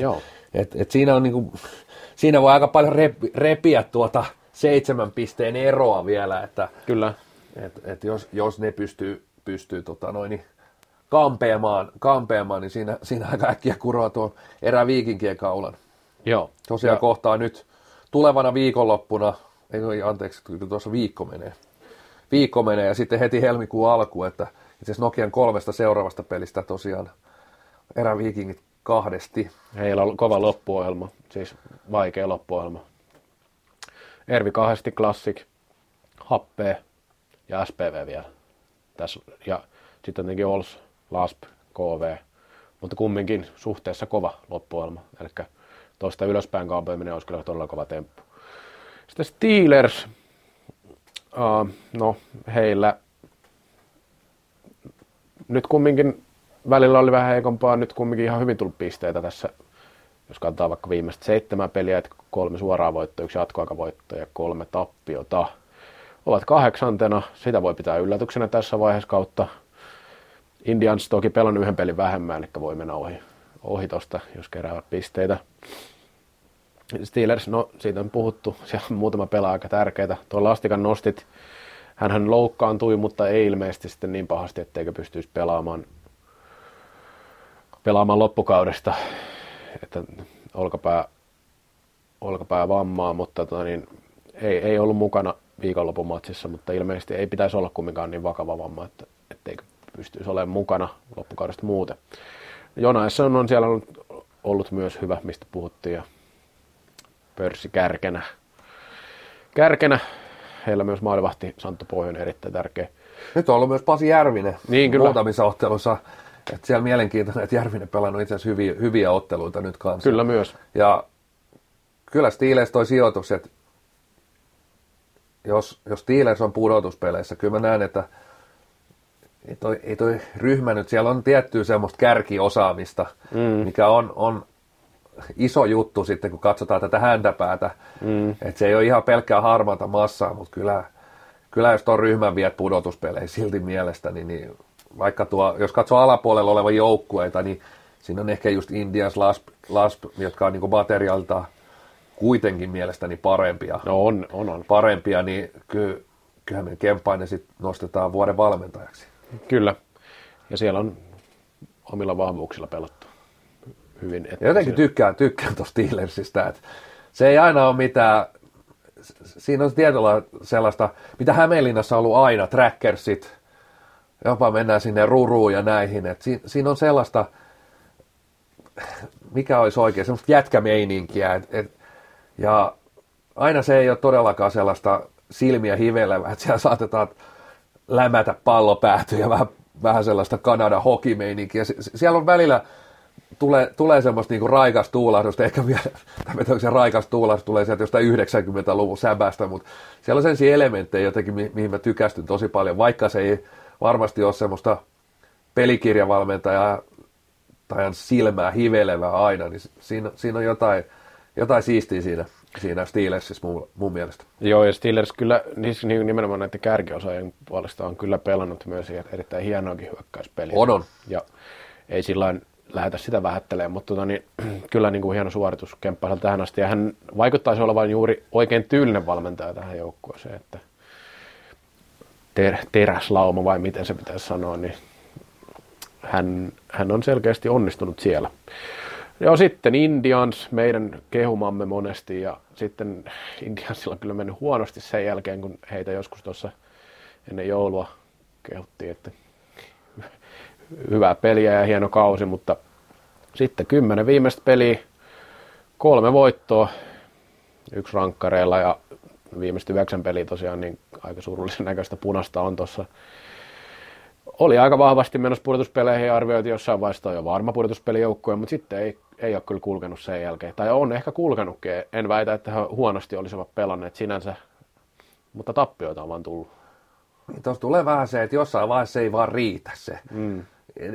et, et siinä, on niinku, siinä voi aika paljon rep, repiä tuota seitsemän pisteen eroa vielä, että kyllä. Et, et jos, jos ne pystyy, pystyy tota noin, niin kampeamaan, kampeamaan, niin siinä, siinä aika äkkiä kuroa tuon Eräviikinkien kaulan. Joo. Tosiaan ja kohtaa nyt tulevana viikonloppuna. Ei, anteeksi, kyllä tuossa viikko menee. Viikko menee ja sitten heti helmikuun alkuun, että itse asiassa Nokian kolmesta seuraavasta pelistä tosiaan Eräviikinkit kahdesti. Heillä on kova loppuohjelma, siis vaikea loppuohjelma. Ervi kahdesti, Klassik, Happee ja S P V vielä. Tässä, ja sitten tietenkin Ols, L A S P, K V, mutta kumminkin suhteessa kova loppuohjelma. Eli tuosta ylöspäin kaapeminen olisi kyllä todella kova temppu. Sitten Steelers, uh, no heillä nyt kumminkin välillä oli vähän heikompaa, nyt kumminkin ihan hyvin tullut pisteitä tässä, jos katsotaan vaikka viimeistä seitsemän peliä, että kolme suoraa voittoa, yksi jatkoaikavoitto ja kolme tappiota. Ovat kahdeksantena, sitä voi pitää yllätyksenä tässä vaiheessa kautta. Indians toki pelannut yhden pelin vähemmän, eli voi mennä ohi, ohi tosta, jos keräävät pisteitä. Steelers, no siitä on puhuttu, siellä on muutama pelaa aika tärkeitä. Tuo Lastikan nostit, hänhän loukkaantui, mutta ei ilmeisesti sitten niin pahasti, etteikö pystyisi pelaamaan, pelaamaan loppukaudesta, että olkapää, olkapää vammaa, mutta tota, niin, ei, ei ollut mukana viikonlopun matsissa, mutta ilmeisesti ei pitäisi olla kumminkaan niin vakava vamma, että etteikö pystyisi olemaan mukana loppukaudesta muuten. Jonas on siellä ollut, ollut myös hyvä, mistä puhuttiin ja pörssi kärkenä. Kärkenä. Heillä myös maalivahti Santtu Pohjonen erittäin tärkeä. Nyt on ollut myös Pasi Järvinen niin, kyllä. Muutamissa ottelussa. Että siellä mielenkiintoinen, että Järvinen pelannut itse asiassa hyviä, hyviä otteluita nyt kanssa. Kyllä myös. Ja kyllä Steelers toi sijoitus, että jos, jos Steelers on pudotuspeleissä, kyllä mä näen, että ei toi, ei toi ryhmä nyt, siellä on tiettyä semmoista kärkiosaamista, mm. mikä on... on iso juttu sitten, kun katsotaan tätä häntäpäätä. Mm. Että se ei ole ihan pelkkää harmaata massaa, mutta kyllä, kyllä jos tuon ryhmän viet pudotuspeleihin silti mielestäni, niin vaikka tuo, jos katsoo alapuolella oleva joukkueita, niin siinä on ehkä just Indians, L A S P, L A S P jotka on niin kuin materiaalta kuitenkin mielestäni parempia. No on, on, on. Parempia, niin ky, kyllähän me Kemppainen sitten nostetaan vuoden valmentajaksi. Kyllä. Ja siellä on omilla vahvuuksilla pelattu. Hyvin, jotenkin tykkään, tykkään tuosta Steelersistä, että se ei aina ole mitään, siinä on tietyllä sellaista, mitä Hämeenlinnassa on ollut aina, trackersit, jopa mennään sinne ruruun ja näihin, että si, siinä on sellaista, mikä olisi oikein, semmoista jätkämeininkiä, et, et, ja aina se ei ole todellakaan sellaista silmiä hivelevää, että siellä saatetaan lämätä pallopäätyä ja vähän, vähän sellaista Kanadan hokimeininkiä, siellä on välillä Tulee, tulee semmoista niinku raikas tuulahdusta, ehkä vielä, tai se raikas tuulahdus tulee sieltä jostain yhdeksänkymmentäluvun säbästä, mutta siellä on sellaisia elementtejä jotenkin, mi- mihin mä tykästyn tosi paljon, vaikka se ei varmasti ole semmoista pelikirjavalmentajaa vastustajan silmää hivelevää aina, niin siinä, siinä on jotain, jotain siistiä siinä, siinä Steelersissä mun, mun mielestä. Joo, ja Steelers kyllä nimenomaan näiden kärkiosaajien puolesta on kyllä pelannut myös erittäin hienoakin hyökkäyspeliä. On on. Ja ei sillä lähetä sitä vähättelemään, mutta tota, niin, kyllä niin kuin hieno suoritus Kemppaisella tähän asti. Ja hän vaikuttaisi olevan juuri oikein tyylinen valmentaja tähän joukkueeseen, että ter- teräslauma vai miten se pitäisi sanoa, niin hän, hän on selkeästi onnistunut siellä. Ja sitten Indians, meidän kehumamme monesti, ja sitten Indiansilla on kyllä mennyt huonosti sen jälkeen, kun heitä joskus tuossa ennen joulua kehuttiin, että hyvää peliä ja hieno kausi, mutta sitten kymmenen viimeistä peliä, kolme voittoa, yksi rankkareilla ja viimeiset yhdeksän peliä tosiaan niin aika surullisen näköistä punasta on tuossa. Oli aika vahvasti menossa pudotuspeleihin ja arvioitiin jossain vaiheessa jo varma pudotuspelijoukkoja, mutta sitten ei, ei ole kyllä kulkenut sen jälkeen. Tai on ehkä kulkenutkin, en väitä, että he huonosti olisivat pelanneet sinänsä, mutta tappioita on vaan tullut. Tuossa tulee vähän se, että jossain vaiheessa ei vaan riitä se. Mm.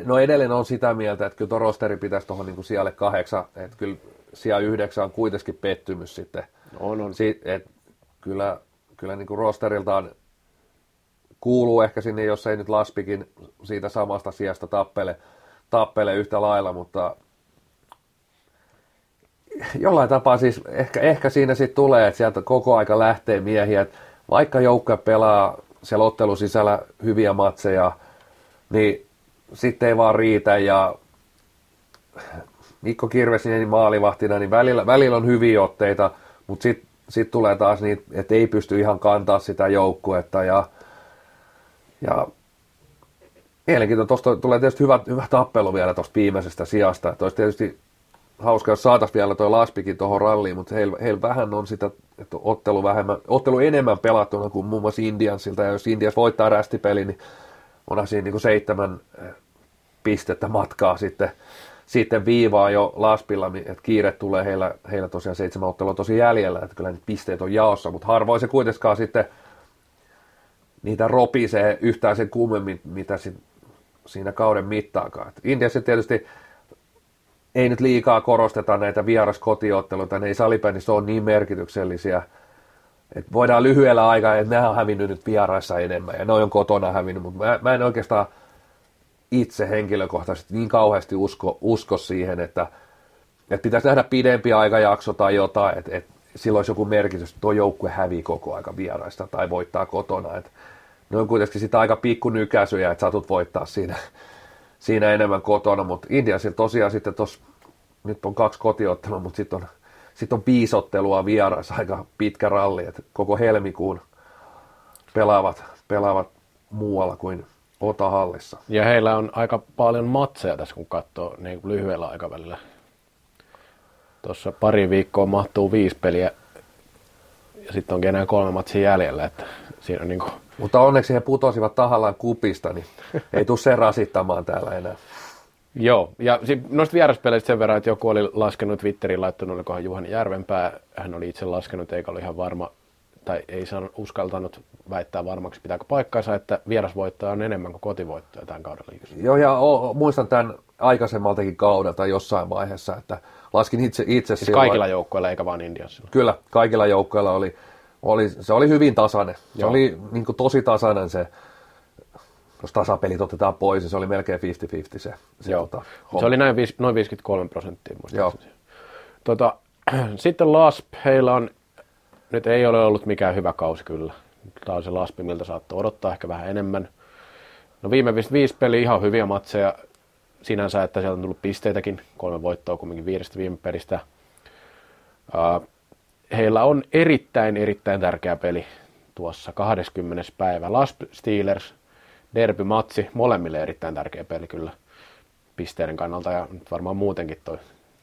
No edelleen on sitä mieltä, että kyllä tuo rosteri pitäisi tuohon niin sijalle kahdeksan, että kyllä sija yhdeksän on kuitenkin pettymys sitten. On, on. Si- et kyllä kyllä niin kuin rosteriltaan kuuluu ehkä sinne, jos ei nyt Laspikin siitä samasta sijasta tappele, tappele yhtä lailla, mutta jollain tapaa siis ehkä, ehkä siinä sitten tulee, että sieltä koko aika lähtee miehiä, että vaikka joukkue pelaa siellä ottelun sisällä hyviä matseja, niin sitten ei vaan riitä, ja Mikko Kirvesinen maalivahtina, niin välillä, välillä on hyviä otteita, mutta sitten sit tulee taas niitä, että ei pysty ihan kantaa sitä joukkuetta, ja, ja mielenkiintoista, tuosta tulee tietysti hyvä, hyvä tappelu vielä tuosta viimeisestä sijasta, että olisi tietysti hauska, jos saataisiin vielä toi Laspikin tuohon ralliin, mutta heillä heil vähän on sitä, että ottelu, vähemmän, ottelu enemmän pelattuna kuin muun muassa Indiansilta, ja jos Indians voittaa rästipeli, niin onhan siinä niin kuin seitsemän pistettä matkaa sitten, sitten viivaa jo Laspilla, että kiire tulee heillä, heillä tosiaan seitsemän ottelua tosi jäljellä, että kyllä niitä pisteet on jaossa, mutta harvoin se kuitenkaan sitten niitä ropisee yhtään sen kummemmin, mitä sit siinä kauden mittaakaan. Indiassa tietysti ei nyt liikaa korosteta näitä vieraskotiotteluita, ne ei salibändissä ole niin merkityksellisiä, että voidaan lyhyellä aikaa, että nämä on hävinnyt nyt vieraissa enemmän ja ne on kotona hävinnyt, mutta mä, mä en oikeastaan itse henkilökohtaisesti niin kauheasti usko, usko siihen, että, että pitäisi nähdä pidempi aikajakso tai jotain, että, että silloin olisi joku merkitys, että tuo joukkue hävii koko aika vieraista tai voittaa kotona. Että ne on kuitenkin sitä aika pikkunykäisyjä, että satut voittaa siinä. Siinä enemmän kotona, mutta Indiassa tosiaan sitten tuossa, nyt on kaksi kotiottelua, mutta sitten on, sit on piisottelua vieras, aika pitkä ralli, että koko helmikuun pelaavat, pelaavat muualla kuin Otahallissa. Ja heillä on aika paljon matseja tässä, kun katsoo niin kuin lyhyellä aikavälillä. Tuossa pari viikkoa mahtuu viisi peliä ja sitten onkin enää kolme matsia jäljellä, että siinä on niin kuin... Mutta onneksi he putosivat tahallaan kupista, niin ei tule sen rasittamaan täällä enää. Joo, ja noista vieraspeleistä sen verran, että joku oli laskenut Twitteriin, laittanut, olikohan Juhani Järvenpää, hän oli itse laskenut, eikä ollut ihan varma, tai ei saanut, uskaltanut väittää varmaksi, pitääkö paikkaansa, että vierasvoittaja on enemmän kuin kotivoittaja tämän kaudella. Joo, ja o, muistan tämän aikaisemmaltakin kaudelta jossain vaiheessa, että laskin itse, itse siis silloin. Kaikilla joukkoilla, eikä vaan Indiassa. Kyllä, kaikilla joukkoilla oli. Oli, se oli hyvin tasainen. Se Joo. oli niin kuin tosi tasainen se, jos tasapelit otetaan pois, niin se oli melkein viisikymmentä viisikymmentä se. Se, tota, se oli näin, noin viisikymmentäkolme prosenttia muistaakseni. Tota, sitten L A S P, heillä on, nyt ei ole ollut mikään hyvä kausi kyllä. Tämä on se L A S P, miltä saattoi odottaa ehkä vähän enemmän. No viime viisi peliä ihan hyviä matseja sinänsä, että sieltä on tullut pisteitäkin. Kolme voittoa kumminkin viidestä viime pelistä. Uh, Heillä on erittäin, erittäin tärkeä peli tuossa kahdeskymmenes päivä. L A S P Steelers, derby-matsi, molemmille erittäin tärkeä peli kyllä pisteiden kannalta ja nyt varmaan muutenkin toi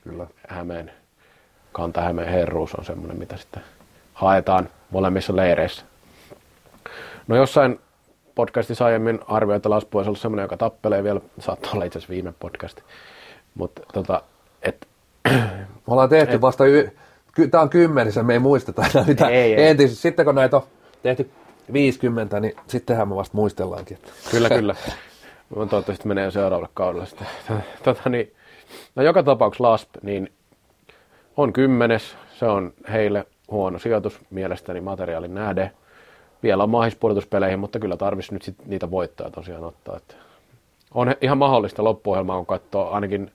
kyllä. Hämeen, Kanta-Hämeen herruus on semmoinen, mitä sitten haetaan molemmissa leireissä. No jossain podcastissa aiemmin arvioin, että L A S P olisi ollut semmoinen, joka tappelee vielä, saattaa olla itse asiassa viime podcast, mutta tota, et... Me ollaan tehty et, vasta... Y- Tämä on kymmenissä, me ei muisteta enää mitä entisistä. Sitten kun näitä on tehty viisikymmentä, niin sittenhän me vasta muistellaankin. Kyllä, kyllä. Toivottavasti menee jo seuraavalle kaudelle. Tota, niin, No joka tapauksessa L A S P niin on kymmenes, se on heille huono sijoitus mielestäni materiaalin nähden. Vielä on mahdollisuuspudotuspeleihin, mutta kyllä tarvitsisi nyt sit niitä voittaa tosiaan ottaa. Että on ihan mahdollista loppuohjelmaa, kun katsoo ainakin,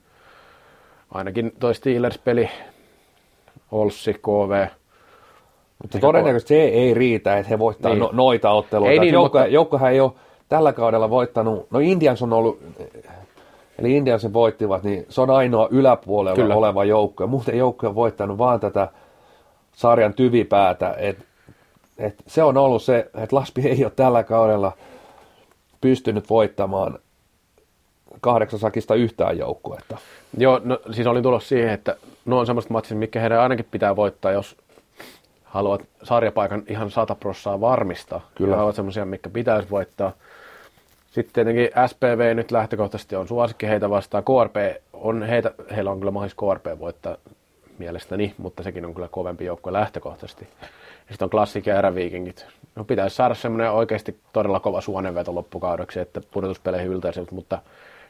ainakin toi Steelers-peli, Olssi, K V. Mutta todennäköisesti se ei riitä, että he voittaa niin. no, noita otteluita. Niin, mutta... Joukkohan ei ole tällä kaudella voittanut, no Indians on ollut, eli Indiansin voittivat, niin se on ainoa yläpuolella kyllä. oleva joukko. Muuten joukko on voittanut vaan tätä sarjan tyvipäätä, että et se on ollut se, että L A S P ei ole tällä kaudella pystynyt voittamaan kahdeksasakista yhtään joukkuetta. Joo, no siis olin tulossa siihen, että nuo on semmoiset matsit, mitkä heidän ainakin pitää voittaa, jos haluat sarjapaikan ihan sata prossaa varmistaa. Kyllä. Ja haluat semmoisia, mitkä pitäisi voittaa. Sitten tietenkin S P V nyt lähtökohtaisesti on suosikki heitä vastaan. K R P on heitä, heillä on kyllä mahdollisuus K R P voittaa mielestäni, mutta sekin on kyllä kovempi joukkue lähtökohtaisesti. Sitten on Klassik ja Eräviikinkit. No pitäisi saada semmoinen oikeasti todella kova suonenveto loppukaudeksi, että pudotuspeleihin yltäisivät, mutta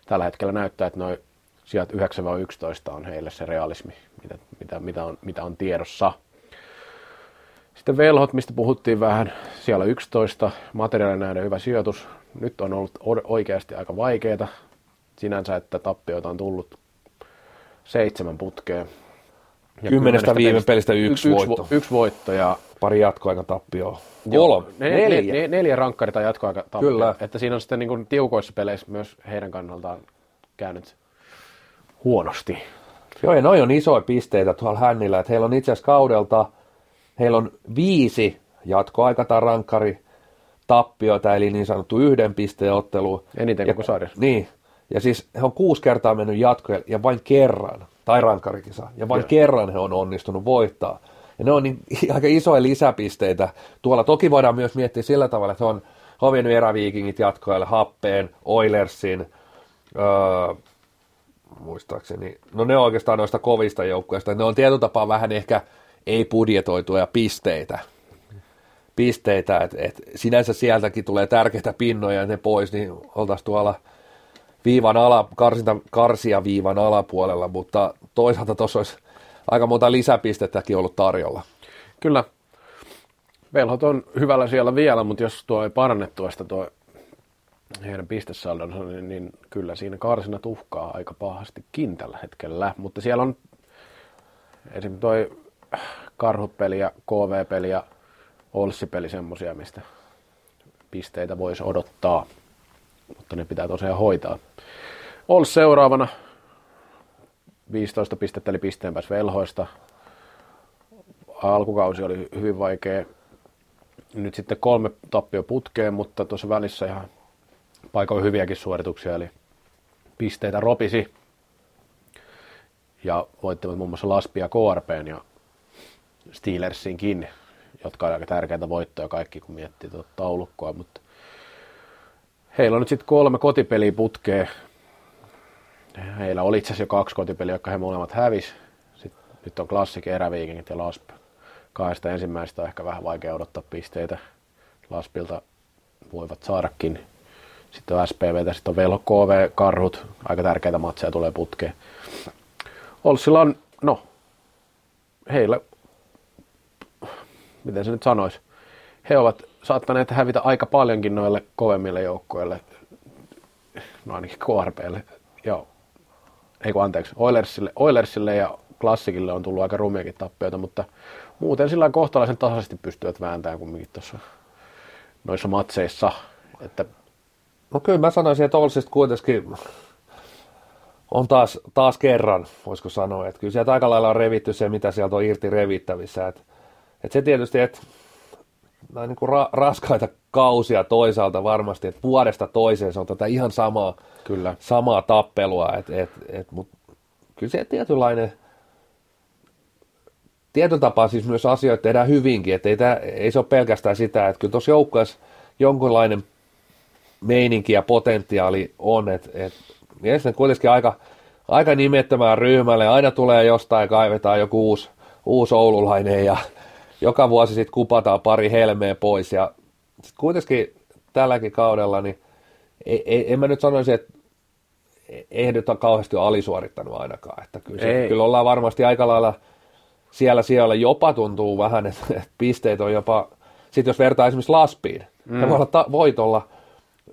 tällä hetkellä näyttää, että noi sijat yhdeksän yksitoista on heille se realismi, mitä, mitä, mitä, on, mitä on tiedossa. Sitten velhot, mistä puhuttiin vähän, siellä yksitoista, materiaalin nähden hyvä sijoitus. Nyt on ollut oikeasti aika vaikeaa sinänsä, että tappioita on tullut seitsemän putkeen. Ja Kymmenestä viime pelistä yksi yks, voitto. Yksi voitto ja... Pari jatkoaikatappioa. Kolme. Neljä. Neljä, neljä rankkaria tai jatkoaikatappioa. Kyllä. Että siinä on sitten niin kuin tiukoissa peleissä myös heidän kannaltaan käynyt huonosti. Joo, ja noi on isoja pisteitä tuolla hännillä. Että heillä on itse asiassa kaudelta, heillä on viisi jatkoaika tai rankkaritappiota, eli niin sanottu yhden pisteen ottelu. Eniten ja, koko sarjassa. Niin. Ja siis he on kuusi kertaa mennyt jatkoja ja vain kerran, tai rankkarikisa, ja vain Joo. kerran he on onnistunut voittaa. Ja ne on niin, aika isoja lisäpisteitä. Tuolla toki voidaan myös miettiä sillä tavalla, että he on, he on vienyt Eräviikingit jatkoille, Happeen, Oilersin, öö, muistaakseni, no ne on oikeastaan noista kovista joukkueista. Ne on tietyllä tapaa vähän ehkä ei budjetoituja pisteitä. Pisteitä, että et sinänsä sieltäkin tulee tärkeitä pinnoja ne pois, niin oltaisiin tuolla viivan ala, karsinta, karsia viivan alapuolella, mutta toisaalta tuossa olisi aika monta lisäpistettäkin ollut tarjolla. Kyllä. Velhot on hyvällä siellä vielä, mutta jos tuo ei paranne tuosta tuo heidän pistesaldonsa, niin, niin kyllä siinä karsinat uhkaa aika pahastikin tällä hetkellä. Mutta siellä on esimerkiksi tuo karhupeli ja K V-peli ja Olssipeli semmoisia, mistä pisteitä voisi odottaa. Mutta ne pitää tosiaan hoitaa. Ols seuraavana viisitoista pistettä, eli pisteen pääsi velhoista. Alkukausi oli hyvin vaikea. Nyt sitten kolme tappio putkeen, mutta tuossa välissä ihan paikoin hyviäkin suorituksia, eli pisteitä ropisi. Ja voittivat muun muassa Laspia, K R P:n ja Steelersinkin, jotka on aika tärkeitä voittoja kaikki, kun miettii tuota taulukkoa, mutta heillä on nyt sitten kolme kotipeliä putkeen. Heillä oli itse asiassa jo kaksi kotipeliä, jotka he molemmat hävisi. Sitten nyt on Klassik, Eräviikingit ja L A S P. Kahdesta ensimmäistä on ehkä vähän vaikea odottaa pisteitä. L A S Pilta voivat saadakin. Sitten on S P V:tä, sitten on Velho, K V, Karhut. Aika tärkeitä matseja tulee putkeen. Olssilla on, no, heillä, miten se nyt sanoisi, he ovat saattaneet hävitä aika paljonkin noille kovemmille joukkoille, no ainakin K R P:lle, joo, ei kun anteeksi, Oilersille, Oilersille ja Klassikille on tullut aika rumiakin tappioita, mutta muuten sillä kohtalaisen tasaisesti pystyvät vääntämään kumminkin tuossa noissa matseissa. Että... No kyllä mä sanoisin, että Olsista kuitenkin on taas, taas kerran, voisiko sanoa, että kyllä sieltä aika lailla on revitty se, mitä sieltä on irti revittävissä, että, että se tietysti, että nämä niin kuin ra- raskaita kausia toisaalta varmasti, että vuodesta toiseen se on tätä ihan samaa, kyllä. samaa tappelua, et, et, et, mutta kyllä se tietynlainen, tietyn tapaa siis myös asioita tehdään hyvinkin, että ei, ei se ole pelkästään sitä, että kyllä tuossa joukkueessa jonkinlainen meininki ja potentiaali on, että et, mielestäni kuitenkin aika, aika nimettömään ryhmälle, aina tulee jostain, kaivetaan joku uusi, uusi oululainen ja joka vuosi sitten kupataan pari helmeä pois ja kuitenkin tälläkin kaudella, niin en mä nyt sanoisi, että ei nyt ole kauheasti alisuorittanut ainakaan, että kyllä, se, kyllä ollaan varmasti aika lailla siellä siellä jopa tuntuu vähän, että, että pisteet on jopa, sitten jos vertaa esimerkiksi Laspiin, mm. voi olla ta- voitolla,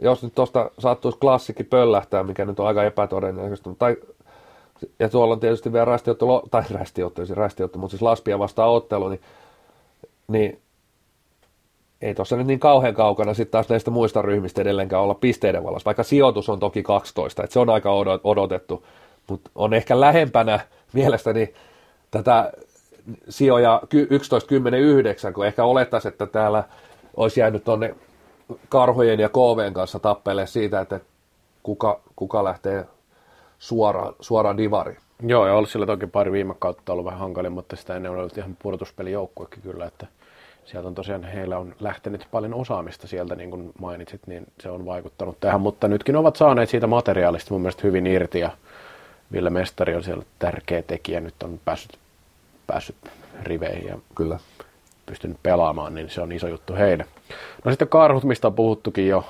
jos nyt tuosta sattuisi klassikki pöllähtää, mikä nyt on aika epätodennäköistä, tai ja tuolla on tietysti vielä rästiotto, tai rästiotto, siis rästiotto, mutta siis Laspia vastaan ottelu, niin, niin ei tuossa nyt niin kauhean kaukana sitten taas näistä muista ryhmistä edelleenkään olla pisteiden vallassa, vaikka sijoitus on toki kaksitoista, että se on aika odotettu, mutta on ehkä lähempänä mielestäni tätä sijoja yksitoista kymmenen yhdeksän, kun ehkä olettaisiin, että täällä olisi jäänyt tuonne Karhojen ja K V:n kanssa tappelemaan siitä, että kuka, kuka lähtee suoraan, suoraan divariin. Joo, ja ollut sillä toki pari viime kautta ollut vähän hankalin, mutta sitä ennen on ollut ihan pudotuspelijoukkuekin kyllä, että sieltä on tosiaan, heillä on lähtenyt paljon osaamista sieltä, niin kuin mainitsit, niin se on vaikuttanut tähän, mutta nytkin ovat saaneet siitä materiaalista mun mielestä hyvin irti, ja Ville Mestari on siellä tärkeä tekijä, nyt on päässyt, päässyt riveihin ja kyllä pystynyt pelaamaan, niin se on iso juttu heille. No sitten Karhut, mistä on puhuttukin jo,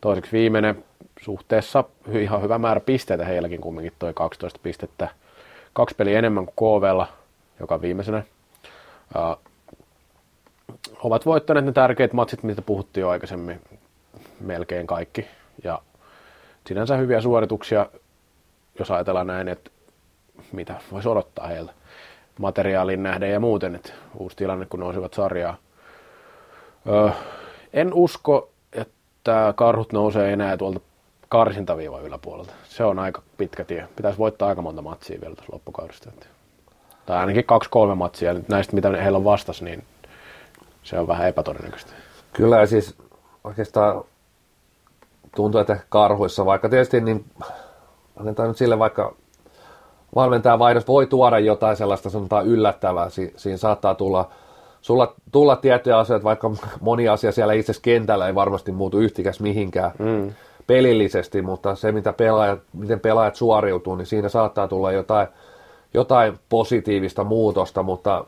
toiseksi viimeinen suhteessa, ihan hyvä määrä pisteitä heilläkin kumminkin, toi kaksitoista pistettä, kaksi peliä enemmän kuin K V:lla, joka viimeisenä. Ovat voittaneet ne tärkeät matsit, mitä puhuttiin jo aikaisemmin, melkein kaikki. Ja sinänsä hyviä suorituksia, jos ajatellaan näin, että mitä voisi odottaa heiltä materiaaliin nähden ja muuten, että uusi tilanne, kun nousivat sarjaa. Öö, en usko, että Karhut nousee enää tuolta karsintaviivan yläpuolelta. Se on aika pitkä tie. Pitäisi voittaa aika monta matsia vielä tässä loppukaudesta. Tai ainakin kaksi kolme matsia. Näistä, mitä heillä on vastassa, niin se on vähän epätodennäköistä. Kyllä, ja siis oikeastaan tuntuu, että Karhuissa, vaikka tietysti niin annetaan nyt sille, vaikka valmentajan vaihdos voi tuoda jotain sellaista, sanotaan yllättävää, si- siinä saattaa tulla, sulla, tulla tiettyjä asioita, vaikka moni asia siellä itse kentällä ei varmasti muutu yhtikäs mihinkään mm. pelillisesti, mutta se, mitä pelaajat, miten pelaajat suoriutuu, niin siinä saattaa tulla jotain, jotain positiivista muutosta, mutta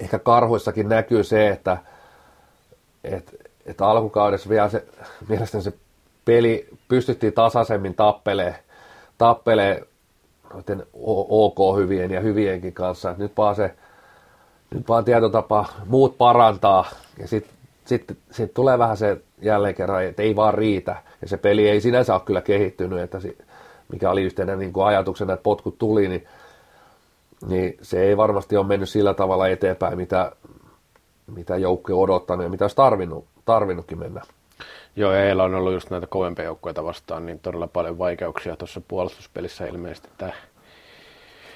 ehkä Karhuissakin näkyy se, että et, et alkukaudessa vielä se, mielestäni se peli pystyttiin tasaisemmin tappeleen, tappeleen noiden OK-hyvien ja hyvienkin kanssa. Nyt vaan, se, nyt vaan tietotapa muut parantaa ja sitten sit, sit tulee vähän se jälleen kerran, että ei vaan riitä. Ja se peli ei sinänsä ole kyllä kehittynyt, että si, mikä oli yhtenä niin kuin ajatuksena, että potkut tuli, niin niin se ei varmasti ole mennyt sillä tavalla eteenpäin, mitä, mitä joukkue on odottanut ja mitä olisi tarvinnut, tarvinnutkin mennä. Joo, ja heillä on ollut just näitä kovempia joukkueita vastaan, niin todella paljon vaikeuksia tuossa puolustuspelissä ilmeisesti. Tämä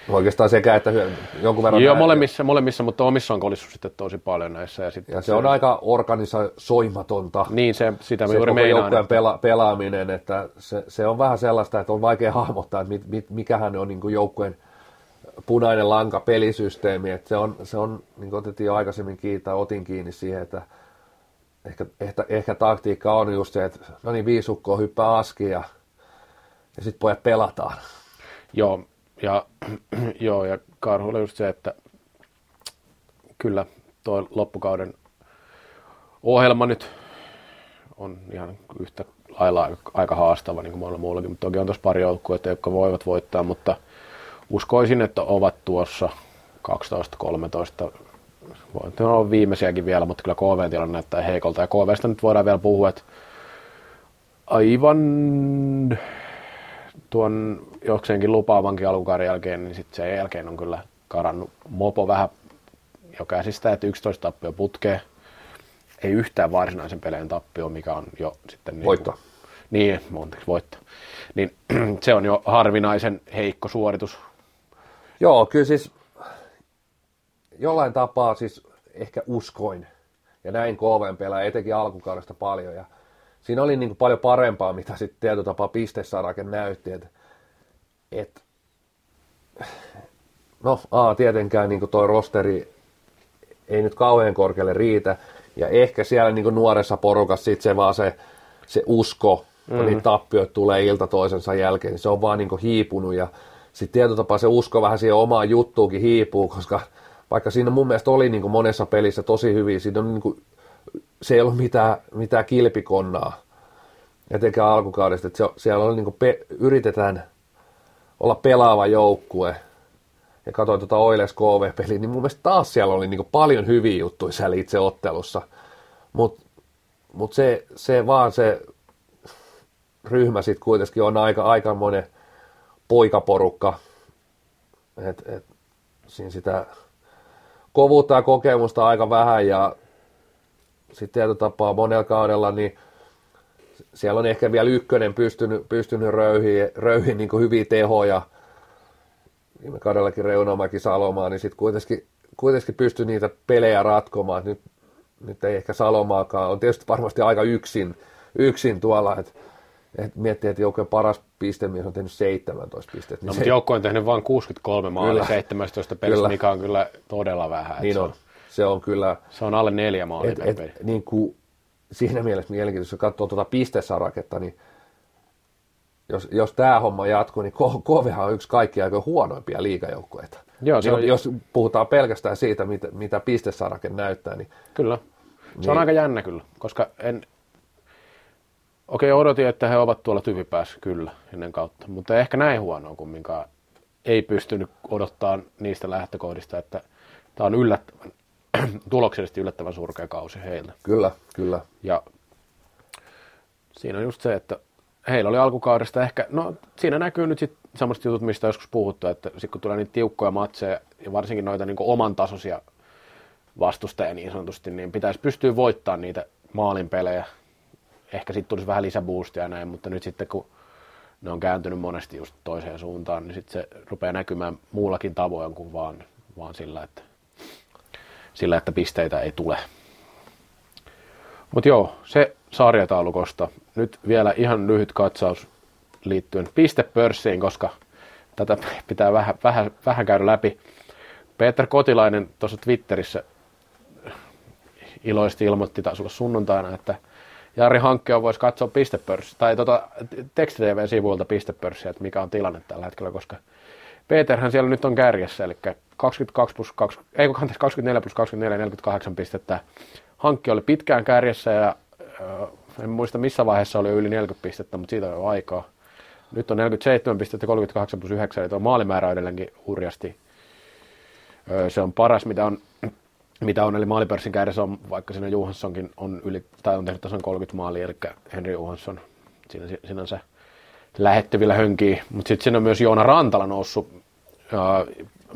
oikeastaan sekä, että jonkun verran... Joo, molemmissa, molemmissa, mutta omissa on kolissu sitten tosi paljon näissä. Ja, sitten ja se, se on aika organisoimatonta. Niin, se, sitä me se juuri meinaan. Se koko joukkueen pela, pelaaminen, että se, se on vähän sellaista, että on vaikea hahmottaa, että mit, mit, mikähän on niin joukkueen punainen lanka pelisysteemi, että se on, se on niin kuin otettiin jo aikaisemmin kiinni, tai otin kiinni siihen, että ehkä, ehkä, ehkä taktiikka on just se, että no niin, viisi ukkoa hyppää askiin ja, ja sitten pojat pelataan. Joo, ja, joo, ja Karhuilla just se, että kyllä tuo loppukauden ohjelma nyt on ihan yhtä lailla aika, aika haastava, niin kuin monella muullakin, mutta toki on tuossa pari joukkuetta, jotka voivat voittaa, mutta uskoisin, että ovat tuossa kaksitoista kolmetoista, voin olla viimeisiäkin vielä, mutta kyllä K V-tilanne näyttää heikolta. Ja K V:stä nyt voidaan vielä puhua, että aivan tuon jokseenkin lupaavankin alkukauden jälkeen, niin sitten sen jälkeen on kyllä karannut mopo vähän jo käsistä, että yksitoista tappio putkeen. Ei yhtään varsinaisen peleen tappio, mikä on jo sitten... Voittaa. Niin, monteksi voittaa. Niin se on jo harvinaisen heikko suoritus. Joo, kyllä siis jollain tapaa siis ehkä uskoin ja näin K V:n pelaa etenkin alkukaudesta paljon ja siinä oli niin kuin paljon parempaa, mitä sitten tietyllä tapaa pistesarake näytti, että et, no a, tietenkään niin kuin toi rosteri ei nyt kauhean korkealle riitä ja ehkä siellä niin kuin nuoressa porukassa sitten se vaan se, se usko, kun mm-hmm. niitä tappioita tulee ilta toisensa jälkeen, niin se on vaan niin kuin hiipunut ja sitten tietyllä tapaa se usko vähän siihen omaan juttuunkin hiipuu, koska vaikka siinä mun mielestä oli niin kuin monessa pelissä tosi hyviä, siinä on niin kuin, se ei ollut mitään, mitään kilpikonnaa. etenkään alkukaudesta, että siellä on, niin kuin pe- yritetään olla pelaava joukkue. Ja katsoin tuota Oilers K V-peliä, niin mun mielestä taas siellä oli niin kuin paljon hyviä juttuja siellä itse ottelussa. Mutta mut se, se vaan se ryhmä sitten kuitenkin on aika aikamoinen poikaporukka. Et, et, siinä sitä kovuutta ja kokemusta aika vähän ja sitten tietyllä tapaa monella kaudella niin siellä on ehkä vielä ykkönen pystynyt, pystynyt röyhiin, röyhiin niin kuin hyviä tehoja. Viime kaudellakin Reunamäki Salomaa, niin sitten kuitenkin, kuitenkin pystyi niitä pelejä ratkomaan. Nyt, nyt ei ehkä Salomaakaan. On tietysti varmasti aika yksin, yksin tuolla, että et miettii, että joukkojen paras pistemies on tehnyt seitsemäntoista pistettä. Niin no, se... mutta joukko on tehnyt vain kuusikymmentäkolme maalia seitsemäntoista pelissä, mikä on kyllä todella vähän. Niin se on. on. Se on kyllä... Se on alle neljä maalia per peli. Niin kuin siinä mielessä mielenkiintoista, jos katsoo tuota pistesaraketta, niin Jos, jos tämä homma jatkuu, niin K V:han on yksi kaikki aika huonoimpia liigajoukkueita. Joo, se on... Jos puhutaan pelkästään siitä, mitä, mitä pistesarake näyttää. Niin... Kyllä. Se niin... on aika jännä kyllä, koska en... Okei, odotin, että he ovat tuolla tyvipäässä kyllä ennen kautta, mutta ehkä näin huonoa kumminkaan ei pystynyt odottamaan niistä lähtökohdista, että tämä on yllättävän, tuloksellisesti yllättävän surkea kausi heillä. Kyllä, kyllä. Ja siinä on just se, että heillä oli alkukaudesta ehkä, no siinä näkyy nyt sitten semmoiset jutut, mistä joskus puhuttu, että sitten kun tulee niitä tiukkoja matseja ja varsinkin noita niin kuin oman tasoisia vastustajia niin sanotusti, niin pitäisi pystyä voittamaan niitä maalinpelejä. Ehkä sitten tulisi vähän lisäboostia ja näin, mutta nyt sitten kun ne on kääntynyt monesti just toiseen suuntaan, niin sitten se rupeaa näkymään muullakin tavoin kuin vaan, vaan sillä, että, sillä, että pisteitä ei tule. Mutta joo, se sarjataulukosta. Nyt vielä ihan lyhyt katsaus liittyen pistepörssiin, koska tätä pitää vähän, vähän, vähän käydä läpi. Peter Kotilainen tuossa Twitterissä iloisesti ilmoitti taas olla sunnuntaina, että Jari Hankkia voisi katsoa pistepörssiä, tai tuota, teksti-tv-sivuilta pistepörssiä, että mikä on tilanne tällä hetkellä, koska Peterhän siellä nyt on kärjessä, eli kaksikymmentäkaksi plus kaksikymmentä, ei, kaksikymmentäneljä plus kaksikymmentäneljä, neljäkymmentäkahdeksan pistettä. Hankki oli pitkään kärjessä ja en muista missä vaiheessa oli yli neljäkymmentä pistettä, mutta siitä on jo aikaa. Nyt on neljäkymmentäseitsemän pistettä, kolmekymmentäkahdeksan plus yhdeksän, eli tuo maalimäärä on edelleenkin hurjasti. Se on paras, mitä on, mitä on eli maalipörssin kärjessä on, vaikka siinä Johanssonkin on yli, tai on tehnyt tasan kolmekymmentä maalia, eli Henri Johansson siinä sinänsä lähettyvillä hönkii. Mutta sitten siinä on myös Joona Rantala noussut,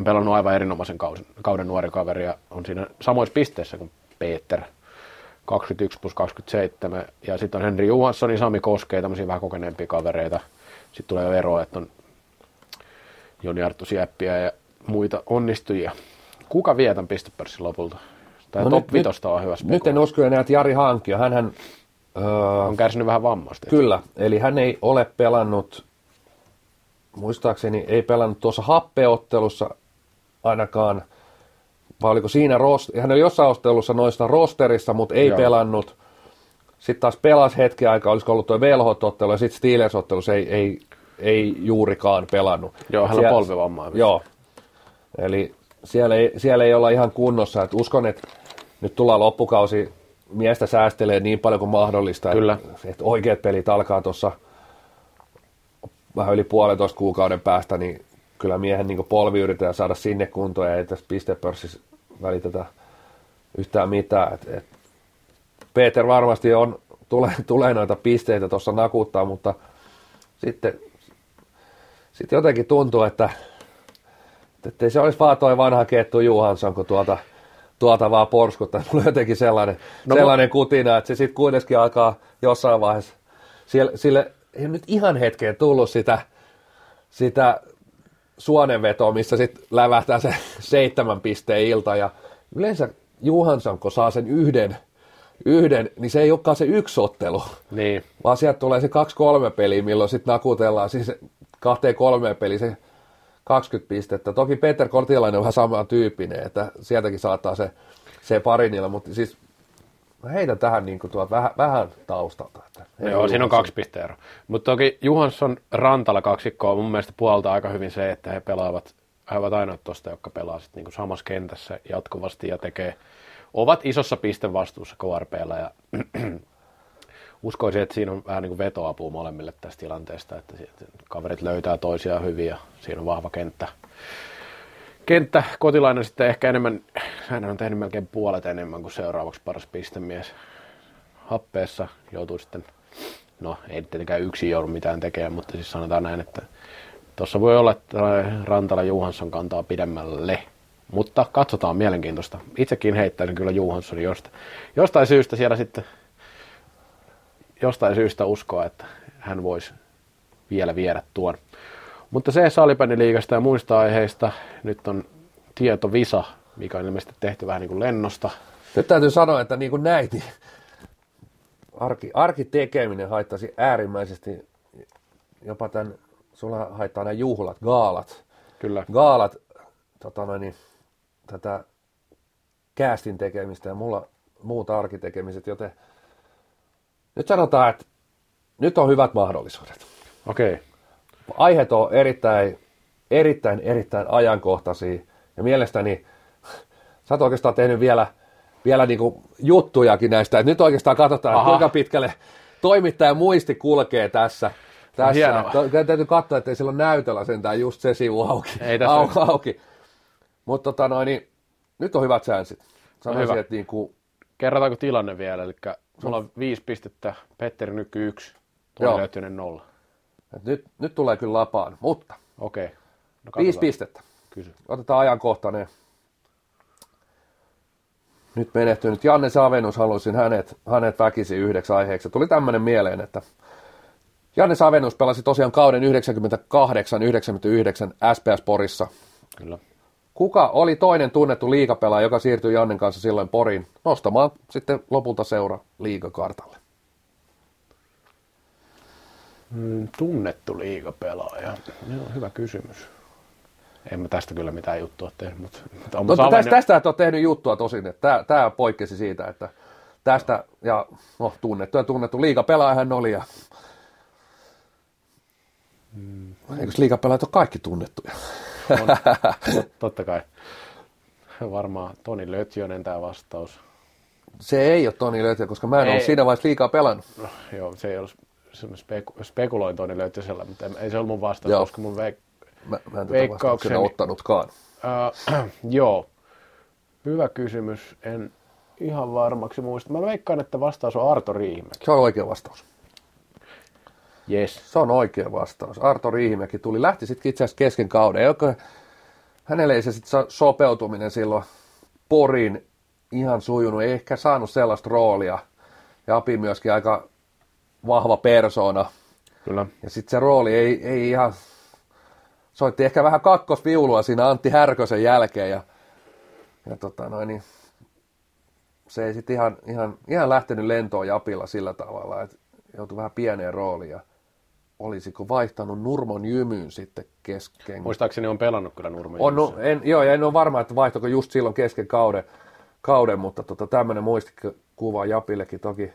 pelannut aivan erinomaisen kauden, kauden nuori kaveri, ja on siinä samoissa pisteissä kuin Peter. kaksikymmentäyksi plus kaksikymmentäseitsemän, ja sitten on Henri Johansson ja Sami Koskee, tämmöisiä vähän kokeneempia kavereita. Sitten tulee jo eroa, että on Joni Arttu Sieppiä ja muita onnistujia. Kuka vie tämän pistepörssin lopulta? Tämä no top vitosta on hyvä spekuloida. Nyt en usko enää, että Jari Hankia. Hänhän öö, on kärsinyt vähän vammasta. Kyllä, eli hän ei ole pelannut, muistaakseni ei pelannut tuossa happeottelussa ainakaan. Vai oliko siinä, hän oli jossain ottelussa noista rosterissa, mutta ei Joo. pelannut. Sitten taas pelasi hetken aikaa, olisiko ollut tuo velhotottelu ja sitten Steelers-ottelussa ei, ei, ei juurikaan pelannut. Joo, hän on polvivammaa. Joo, eli siellä ei, siellä ei olla ihan kunnossa. Et uskon, että nyt tullaan loppukausi, miestä säästelee niin paljon kuin mahdollista, että et oikeat pelit alkaa tuossa vähän yli puolentoista kuukauden päästä, niin kyllä miehen niin polvi yritetään saada sinne kuntoon, ja ei tässä pistepörssissä välitetä yhtään mitään. Et, et Peter varmasti on, tulee, tulee noita pisteitä tuossa nakuttaa, mutta sitten sit jotenkin tuntuu, että ei se olisi vaan toi vanha kettu Johansson, kun tuolta, tuolta vaan porskuttaa. Mulla on jotenkin sellainen, no, sellainen kutina, että se sitten kuitenkin alkaa jossain vaiheessa. Sille, sille ei nyt ihan hetkeen tullut sitä... sitä suonenveto, missä sitten lävähtää se seitsemän pisteen ilta, ja yleensä Johansson, kun saa sen yhden, yhden, niin se ei olekaan se yksi ottelu, niin. vaan sieltä tulee se kaksi kolme peliä, milloin sitten nakutellaan, siis kahteen kolmeen peliä se kaksikymmentä pistettä. Toki Peter Kotilainen on vähän samantyyppinen, että sieltäkin saattaa se, se parinilla, mutta siis mä heitän tähän niin kuin tuot vähän, vähän taustalta. Että joo, siinä on kaksi pisteeroa. Mutta toki Johansson Rantala kaksikkoa mun mielestä puolta aika hyvin se, että he pelaavat, he ovat aina tuosta, jotka pelaa sit niinku samassa kentässä jatkuvasti ja tekee, ovat isossa pistevastuussa K R P:llä ja uskoisin, että siinä on vähän niin kuin vetoapua molemmille tästä tilanteesta, että kaverit löytää toisiaan hyvin ja siinä on vahva kenttä. Kenttä Kotilainen sitten ehkä enemmän, hän on tehnyt melkein puolet enemmän kuin seuraavaksi paras pistemies. Happeessa joutuu sitten, no ei tietenkään yksin joudu mitään tekemään, mutta siis sanotaan näin, että tuossa voi olla, että Rantala Johansson kantaa pidemmälle. Mutta katsotaan, mielenkiintoista. Itsekin heittäisin kyllä Johanssonin josta. Jostain syystä siellä sitten, jostain syystä uskoa, että hän voisi vielä viedä tuon. Mutta se salibändiliigasta ja muista aiheista, nyt on tietovisa, mikä on ilmeisesti tehty vähän niin kuin lennosta. Nyt täytyy sanoa, että niin kuin näin, niin arki, arkitekeminen haittaisi äärimmäisesti, jopa tämän, sulla haittaa nämä juhlat, gaalat. Kyllä. Gaalat, tota noin, tätä käästin tekemistä ja mulla muut arkitekemiset, joten nyt sanotaan, että nyt on hyvät mahdollisuudet. Okei. Okay. Aiheet on erittäin, erittäin, erittäin ajankohtaisia ja mielestäni sä oot oikeastaan tehnyt vielä, vielä niin kuin juttujakin näistä, että nyt oikeastaan katsotaan, kuinka pitkälle toimittajan muisti kulkee tässä. Tässä. Täytyy katsoa, ettei sillä ole näytöllä sentään just se sivu auki. Ei tässä auki. auki. Mutta tota noin, niin nyt on hyvät säänsit. Sanoisin, no hyvä. Niin kuin... Kerrotaanko tilanne vielä? Eli mulla on viisi pistettä, Petteri Nyky yksi, Toni Löytönen nolla. Nyt, nyt tulee kyllä lapaan, mutta okei. No, viisi pistettä. Kysy. Otetaan ajankohtainen. Nyt menehtynyt Janne Savenius, haluaisin hänet, hänet väkisin yhdeksi aiheeksi. Tuli tämmöinen mieleen, että Janne Savenius pelasi tosiaan kauden yhdeksänkymmentäkahdeksan yhdeksänkymmentäyhdeksän S P S Porissa. Kyllä. Kuka oli toinen tunnettu liigapelaaja, joka siirtyi Jannen kanssa silloin Poriin nostamaan sitten lopulta seura liigakartalle? Mm, tunnettu liigapelaaja. Joo, hyvä kysymys. En mä tästä kyllä mitään juttua tehnyt, mutta... mutta no, Saven... tästä, tästä et ole tehnyt juttua tosin, että tämä poikkesi siitä, että tästä, ja no, tunnettu ja tunnettu liigapelaajahan oli, ja... Mm. Eikös liigapelaajat ole kaikki tunnettuja? On, totta kai. Varmaan Toni Löytönen tämä vastaus. Se ei ole Toni Löytönen, koska mä en ei. ole siinä vaiheessa liikaa pelannut. No, joo, se ei ole... Speku- spekuloin Toni Löytösellä, mutta ei se ollut mun vastaus, joo. Koska mun veik- mä, mä en veikkaukseni... ottanutkaan. Äh, joo, hyvä kysymys. En ihan varmaksi muista. Mä veikkaan, että vastaus on Arto Riihimäki. Se on oikea vastaus. Yes. Se on oikea vastaus. Arto Riihimäki tuli, lähti sitten itse asiassa kesken kauden. Joka, hänelle ei se sitten sopeutuminen silloin Porin ihan sujunut, ei ehkä saanut sellaista roolia. Ja Api myöskin aika... vahva persoona. Kyllä. Ja sitten se rooli ei, ei ihan... Soitti ehkä vähän kakkosviulua siinä Antti Härkösen jälkeen. Ja, ja tota noin, niin se ei sitten ihan, ihan, ihan lähtenyt lentoon Japilla sillä tavalla, että joutui vähän pieneen rooliin. Ja olisiko vaihtanut Nurmon Jymyyn sitten kesken? Muistaakseni on pelannut kyllä Nurmon Jymyssä. On, no, en, joo, ja en ole varma, että vaihtoiko just silloin kesken kauden, kauden mutta tota, tämmöinen muistikuva Japillekin toki.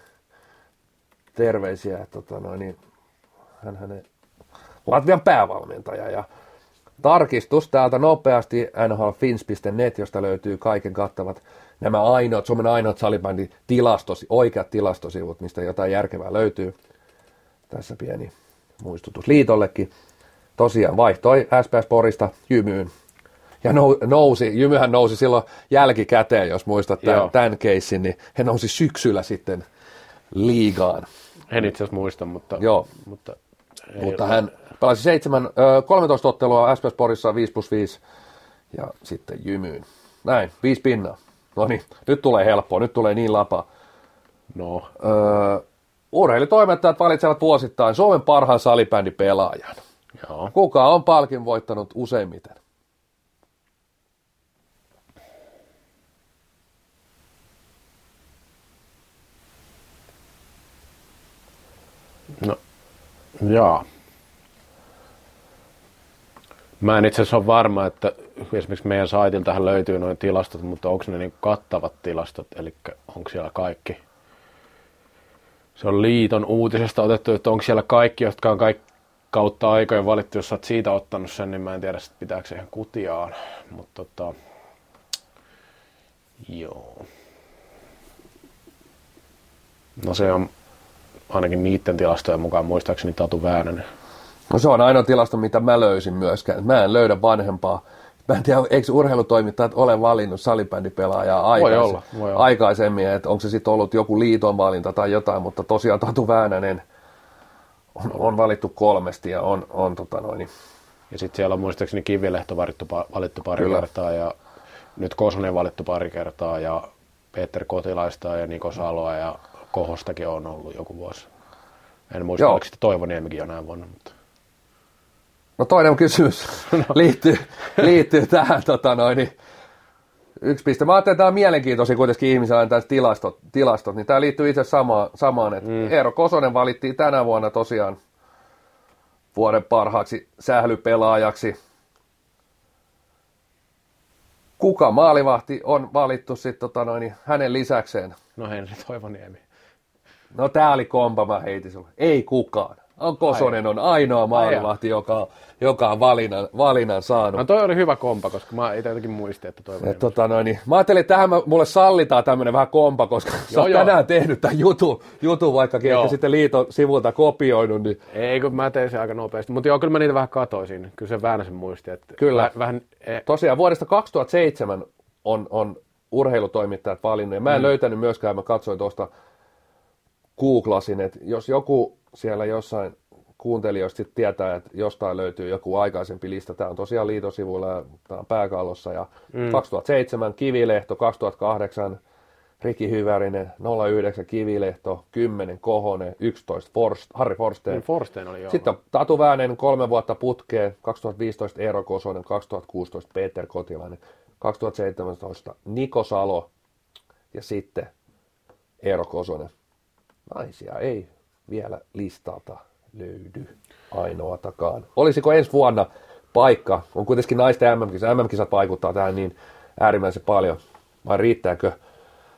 Terveisiä, että tota noin, niin hän hänen Latvian päävalmentaja ja tarkistus täältä nopeasti N H L Fins piste net, josta löytyy kaiken kattavat nämä ainoat, Suomen ainoat salibändin tilastosi, oikeat tilastosivut, mistä jotain järkevää löytyy. Tässä pieni muistutus liitollekin. Tosiaan vaihtoi S P S Porista Jymyyn ja nousi, Jymyhän nousi silloin jälkikäteen, jos muistat tämän, tämän keissin, niin he nousi syksyllä sitten liigaan. En itse asiassa muista, mutta... Joo, mutta, mutta hän pelasi seitsemän, kolmetoista ottelua S P S Porissa viisi plus viisi ja sitten Jymyyn. Näin, viisi pinnaa. No niin, nyt tulee helppoa, nyt tulee niin lapa. No. Öö, urheilutoimittajat valitsevat vuosittain Suomen parhaan salibändipelaajan. Joo. Kuka on palkin voittanut useimmiten? No, jaa. Mä en itse asiassa ole varma, että esimerkiksi meidän saitiltähän löytyy noin tilastot, mutta onko ne niin kattavat tilastot, eli onko siellä kaikki? Se on liiton uutisesta otettu, että onko siellä kaikki, jotka on kaikki kautta aikojen valittu, jos sä oot siitä ottanut sen, niin mä en tiedä, että pitääkö se ihan kutiaan, mutta tota, joo. No se on... ainakin niiden tilastojen mukaan muistaakseni Tatu Väänänen. No se on ainoa tilasto, mitä mä löysin myöskään. Mä en löydä vanhempaa. Mä en tiedä, eikö urheilutoimittajat ole valinnut salibändipelaajaa aikais- voi olla, voi olla. aikaisemmin, että onko se sitten ollut joku liiton valinta tai jotain, mutta tosiaan Tatu Väänänen on, on valittu kolmesti ja on, on tota noin. Ja sitten siellä on muistaakseni Kivilehto valittu, valittu pari Kyllä. kertaa ja nyt Kosonen valittu pari kertaa ja Peter Kotilaista ja Niko Saloa ja Kohostakin on ollut joku vuosi. En muista, oliko sitten Toivoniemikin jonain vuonna, mutta... No toinen kysymys liittyy, liittyy tähän. Tota noin, yksi piste. Mä ajattelin, että tämä on mielenkiintoisia kuitenkin ihmisillä tästä tilastot, tilastot, niin tämä liittyy itse samaan, samaan että mm. Eero Kosonen valittiin tänä vuonna tosiaan vuoden parhaaksi sählypelaajaksi. Kuka maalivahti on valittu sit, tota noin, hänen lisäkseen? No Henri Toivoniemi. No tää oli kompa, mä heitin sulle. Ei kukaan. Kosonen on ainoa maalivahti, joka, joka on valinnan, valinnan saanut. No toi oli hyvä kompa, koska mä itse jotenkin muistin, että Toivoniemi. Tota noin, mä ajattelin, että tähän mulle sallitaan tämmönen vähän kompa, koska joo, sä tänään tehnyt tämän jutun, jutun vaikkakin, että sitten liiton sivulta kopioinut. Niin... Ei, kun mä tein sen aika nopeasti, mutta joo, kyllä mä niitä vähän katoisin. Kyllä se Väänäsen muisti. Että kyllä. Vähän, eh... Tosiaan vuodesta kaksituhattaseitsemän on, on urheilutoimittajat valinnut, ja mä en hmm. löytänyt myöskään, mä katsoin tuosta, googlasin, että jos joku siellä jossain kuuntelijoista tietää, että jostain löytyy joku aikaisempi lista. Tämä on tosiaan liiton sivuilla ja tämä on pääkallossa. Ja mm. kaksituhattaseitsemän Kivilehto, kaksituhattakahdeksan Riki Hyvärinen, nolla yhdeksän Kivilehto, kymmenen Kohonen, yksitoista Forst, Harri Forsteen. Mm, Forsteen oli jo. Sitten Tatu Väänänen kolme vuotta putkeen, kaksituhattaviisitoista Eero Kosonen, kaksituhattakuusitoista Peter Kotilainen, kaksituhattaseitsemäntoista Niko Salo ja sitten Eero Kosonen. Naisia ei vielä listalta löydy ainoatakaan. Olisiko ensi vuonna paikka? On kuitenkin naisten M M-kisat. M M-kisat vaikuttaa tähän niin äärimmäisen paljon. Vai riittääkö,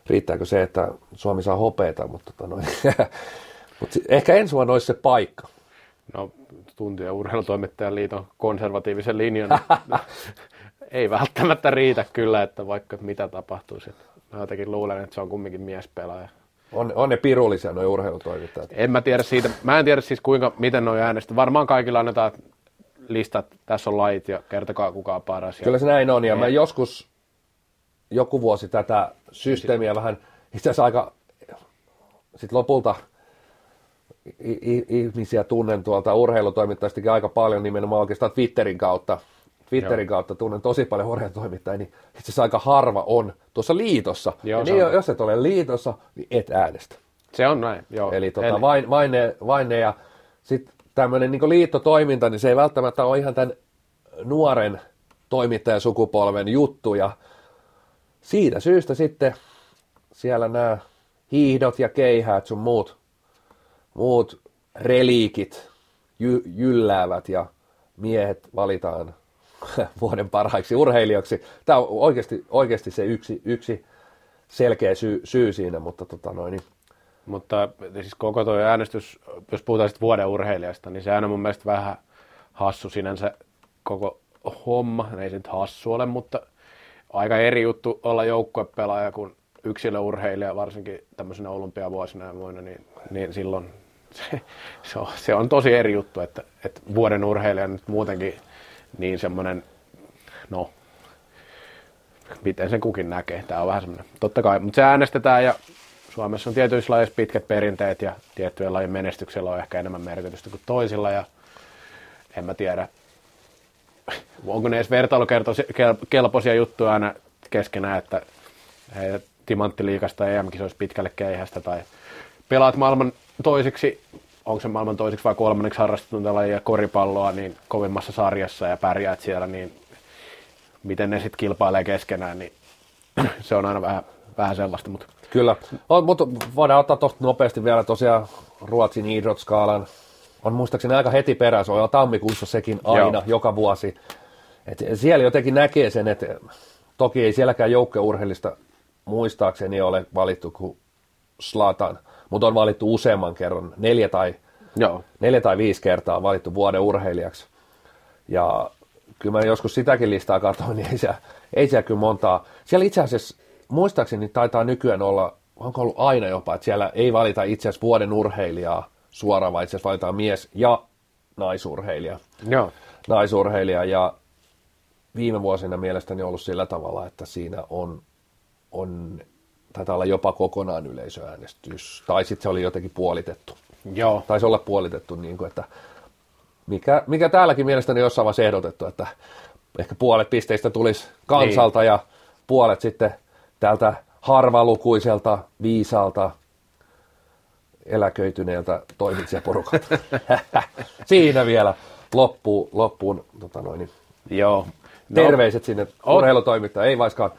riittääkö se, että Suomi saa hopeata? Mutta tota noin. Mut ehkä ensi vuonna olisi se paikka. No, tunti- ja urheilutoimittajan liiton konservatiivisen linjan ei välttämättä riitä kyllä, että vaikka mitä tapahtuisi. Mä jotenkin luulen, että se on kumminkin miespelaaja. On, on ne pirullisia nuo urheilutoimittajat. En mä tiedä siitä. Mä en tiedä siis kuinka, miten nuo äänestetään. Varmaan kaikilla annetaan listat, tässä on lajit ja kertokaa kuka on paras. Kyllä se näin on ja mä joskus joku vuosi tätä systeemiä sit... vähän itse asiassa aika sit lopulta i- ihmisiä tunnen tuolta urheilutoimittajistakin aika paljon nimenomaan oikeastaan Twitterin kautta. Twitterin Joo. kautta tunnen tosi paljon urheilutoimittajia, niin itse asiassa aika harva on tuossa liitossa. Joo, niin jos et ole liitossa, niin et äänestä. Se on näin. Joo. Eli tota, Eli... Vain, vain, ne, vain ne ja sitten tämmöinen niin liittotoiminta, niin se ei välttämättä ole ihan tämän nuoren toimittajasukupolven juttu. Ja siitä syystä sitten siellä nämä hiihdot ja keihäät sun muut, muut reliikit jy, jylläävät ja miehet valitaan vuoden parhaiksi urheilijaksi. Tämä on oikeasti, oikeasti se yksi, yksi selkeä syy, syy siinä, mutta tota noin. Mutta siis koko tuo äänestys, jos puhutaan sitten vuoden urheilijasta, niin sehän on mun mielestä vähän hassu sinänsä koko homma. Ei se nyt hassu ole, mutta aika eri juttu olla joukkuepelaaja kuin yksilöurheilija, varsinkin tämmöisenä olympiavuosina ja muina, niin, niin silloin se, se, on, se on tosi eri juttu, että, että vuoden urheilija nyt muutenkin niin semmoinen, no, miten sen kukin näkee. Tämä on vähän semmoinen, totta kai, mutta se äänestetään ja Suomessa on tietyissä lajeissa pitkät perinteet ja tiettyjen lajien menestyksellä on ehkä enemmän merkitystä kuin toisilla ja en mä tiedä, onko ne edes vertailukelpoisia juttuja aina keskenään, että timanttiliikasta E M-kisoissa pitkälle keihästä tai pelaat maailman toiseksi. Onko se maailman toiseksi vai kolmanneksi harrastetun lajia koripalloa niin kovimmassa sarjassa ja pärjäät siellä, niin miten ne sitten kilpailee keskenään, niin se on aina vähän, vähän sellaista. Mutta. Kyllä, on, mutta voidaan ottaa tuosta nopeasti vielä tosiaan Ruotsin idrottskaalan. On muistaakseni aika heti perään, se on tammikuussa sekin aina, Joo. joka vuosi. Et siellä jotenkin näkee sen, että toki ei sielläkään joukkueurheilista muistaakseni ole valittu kuin Zlatan. Mutta on valittu useamman kerran, neljä tai, Joo. neljä tai viisi kertaa on valittu vuoden urheilijaksi. Ja kyllä mä joskus sitäkin listaa katsoin, niin ei siellä, ei siellä kyllä montaa. Siellä itse asiassa, muistaakseni taitaa nykyään olla onko ollut aina jopa, että siellä ei valita itse asiassa vuoden urheilijaa suoraan, vaan itse asiassa valitaan mies- ja naisurheilija. Joo. Naisurheilija, ja viime vuosina mielestäni on ollut sillä tavalla, että siinä on, on taitaa olla jopa kokonaan yleisöäänestys, tai sitten se oli jotenkin puolitettu. Joo. Taisi olla puolitettu, niin kuin, että mikä, mikä täälläkin mielestäni jossain vaiheessa ehdotettu, että ehkä puolet pisteistä tulisi kansalta niin, ja puolet sitten tältä harvalukuiselta, viisaalta, eläköityneeltä toimitsijaporukalta. Siinä vielä loppuun, loppuun tota noin, joo. No, terveiset sinne urheilutoimittajille. Ei vaiskaan.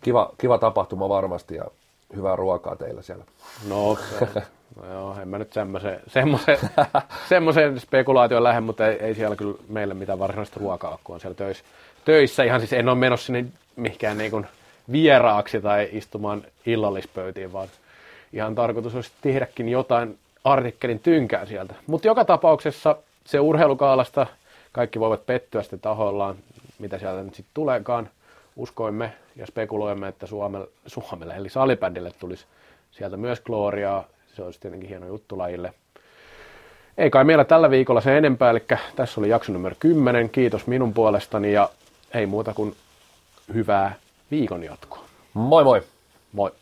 Kiva, kiva tapahtuma varmasti ja hyvää ruokaa teillä siellä. No, se, no joo, en mä nyt semmoisen, semmoisen, semmoisen spekulaation lähde, mutta ei, ei siellä kyllä meillä mitään varsinaista ruokaa ole, kun on siellä töissä. töissä. Ihan siis en ole menossa sinne mihinkään niin kuin vieraaksi tai istumaan illallispöytiin, vaan ihan tarkoitus olisi tehdäkin jotain artikkelin tynkää sieltä. Mutta joka tapauksessa se urheilukaalasta kaikki voivat pettyä sitten tahoillaan, mitä sieltä nyt sitten tuleekaan. Uskoimme ja spekuloimme, että Suomelle, Suomelle eli salibändille tulisi sieltä myös gloriaa. Se olisi tietenkin hieno juttu lajille. Ei kai meillä tällä viikolla se enempää, eli tässä oli jakso numero kymmenen. Kiitos minun puolestani ja ei muuta kuin hyvää viikon jatkoa. Moi moi! Moi!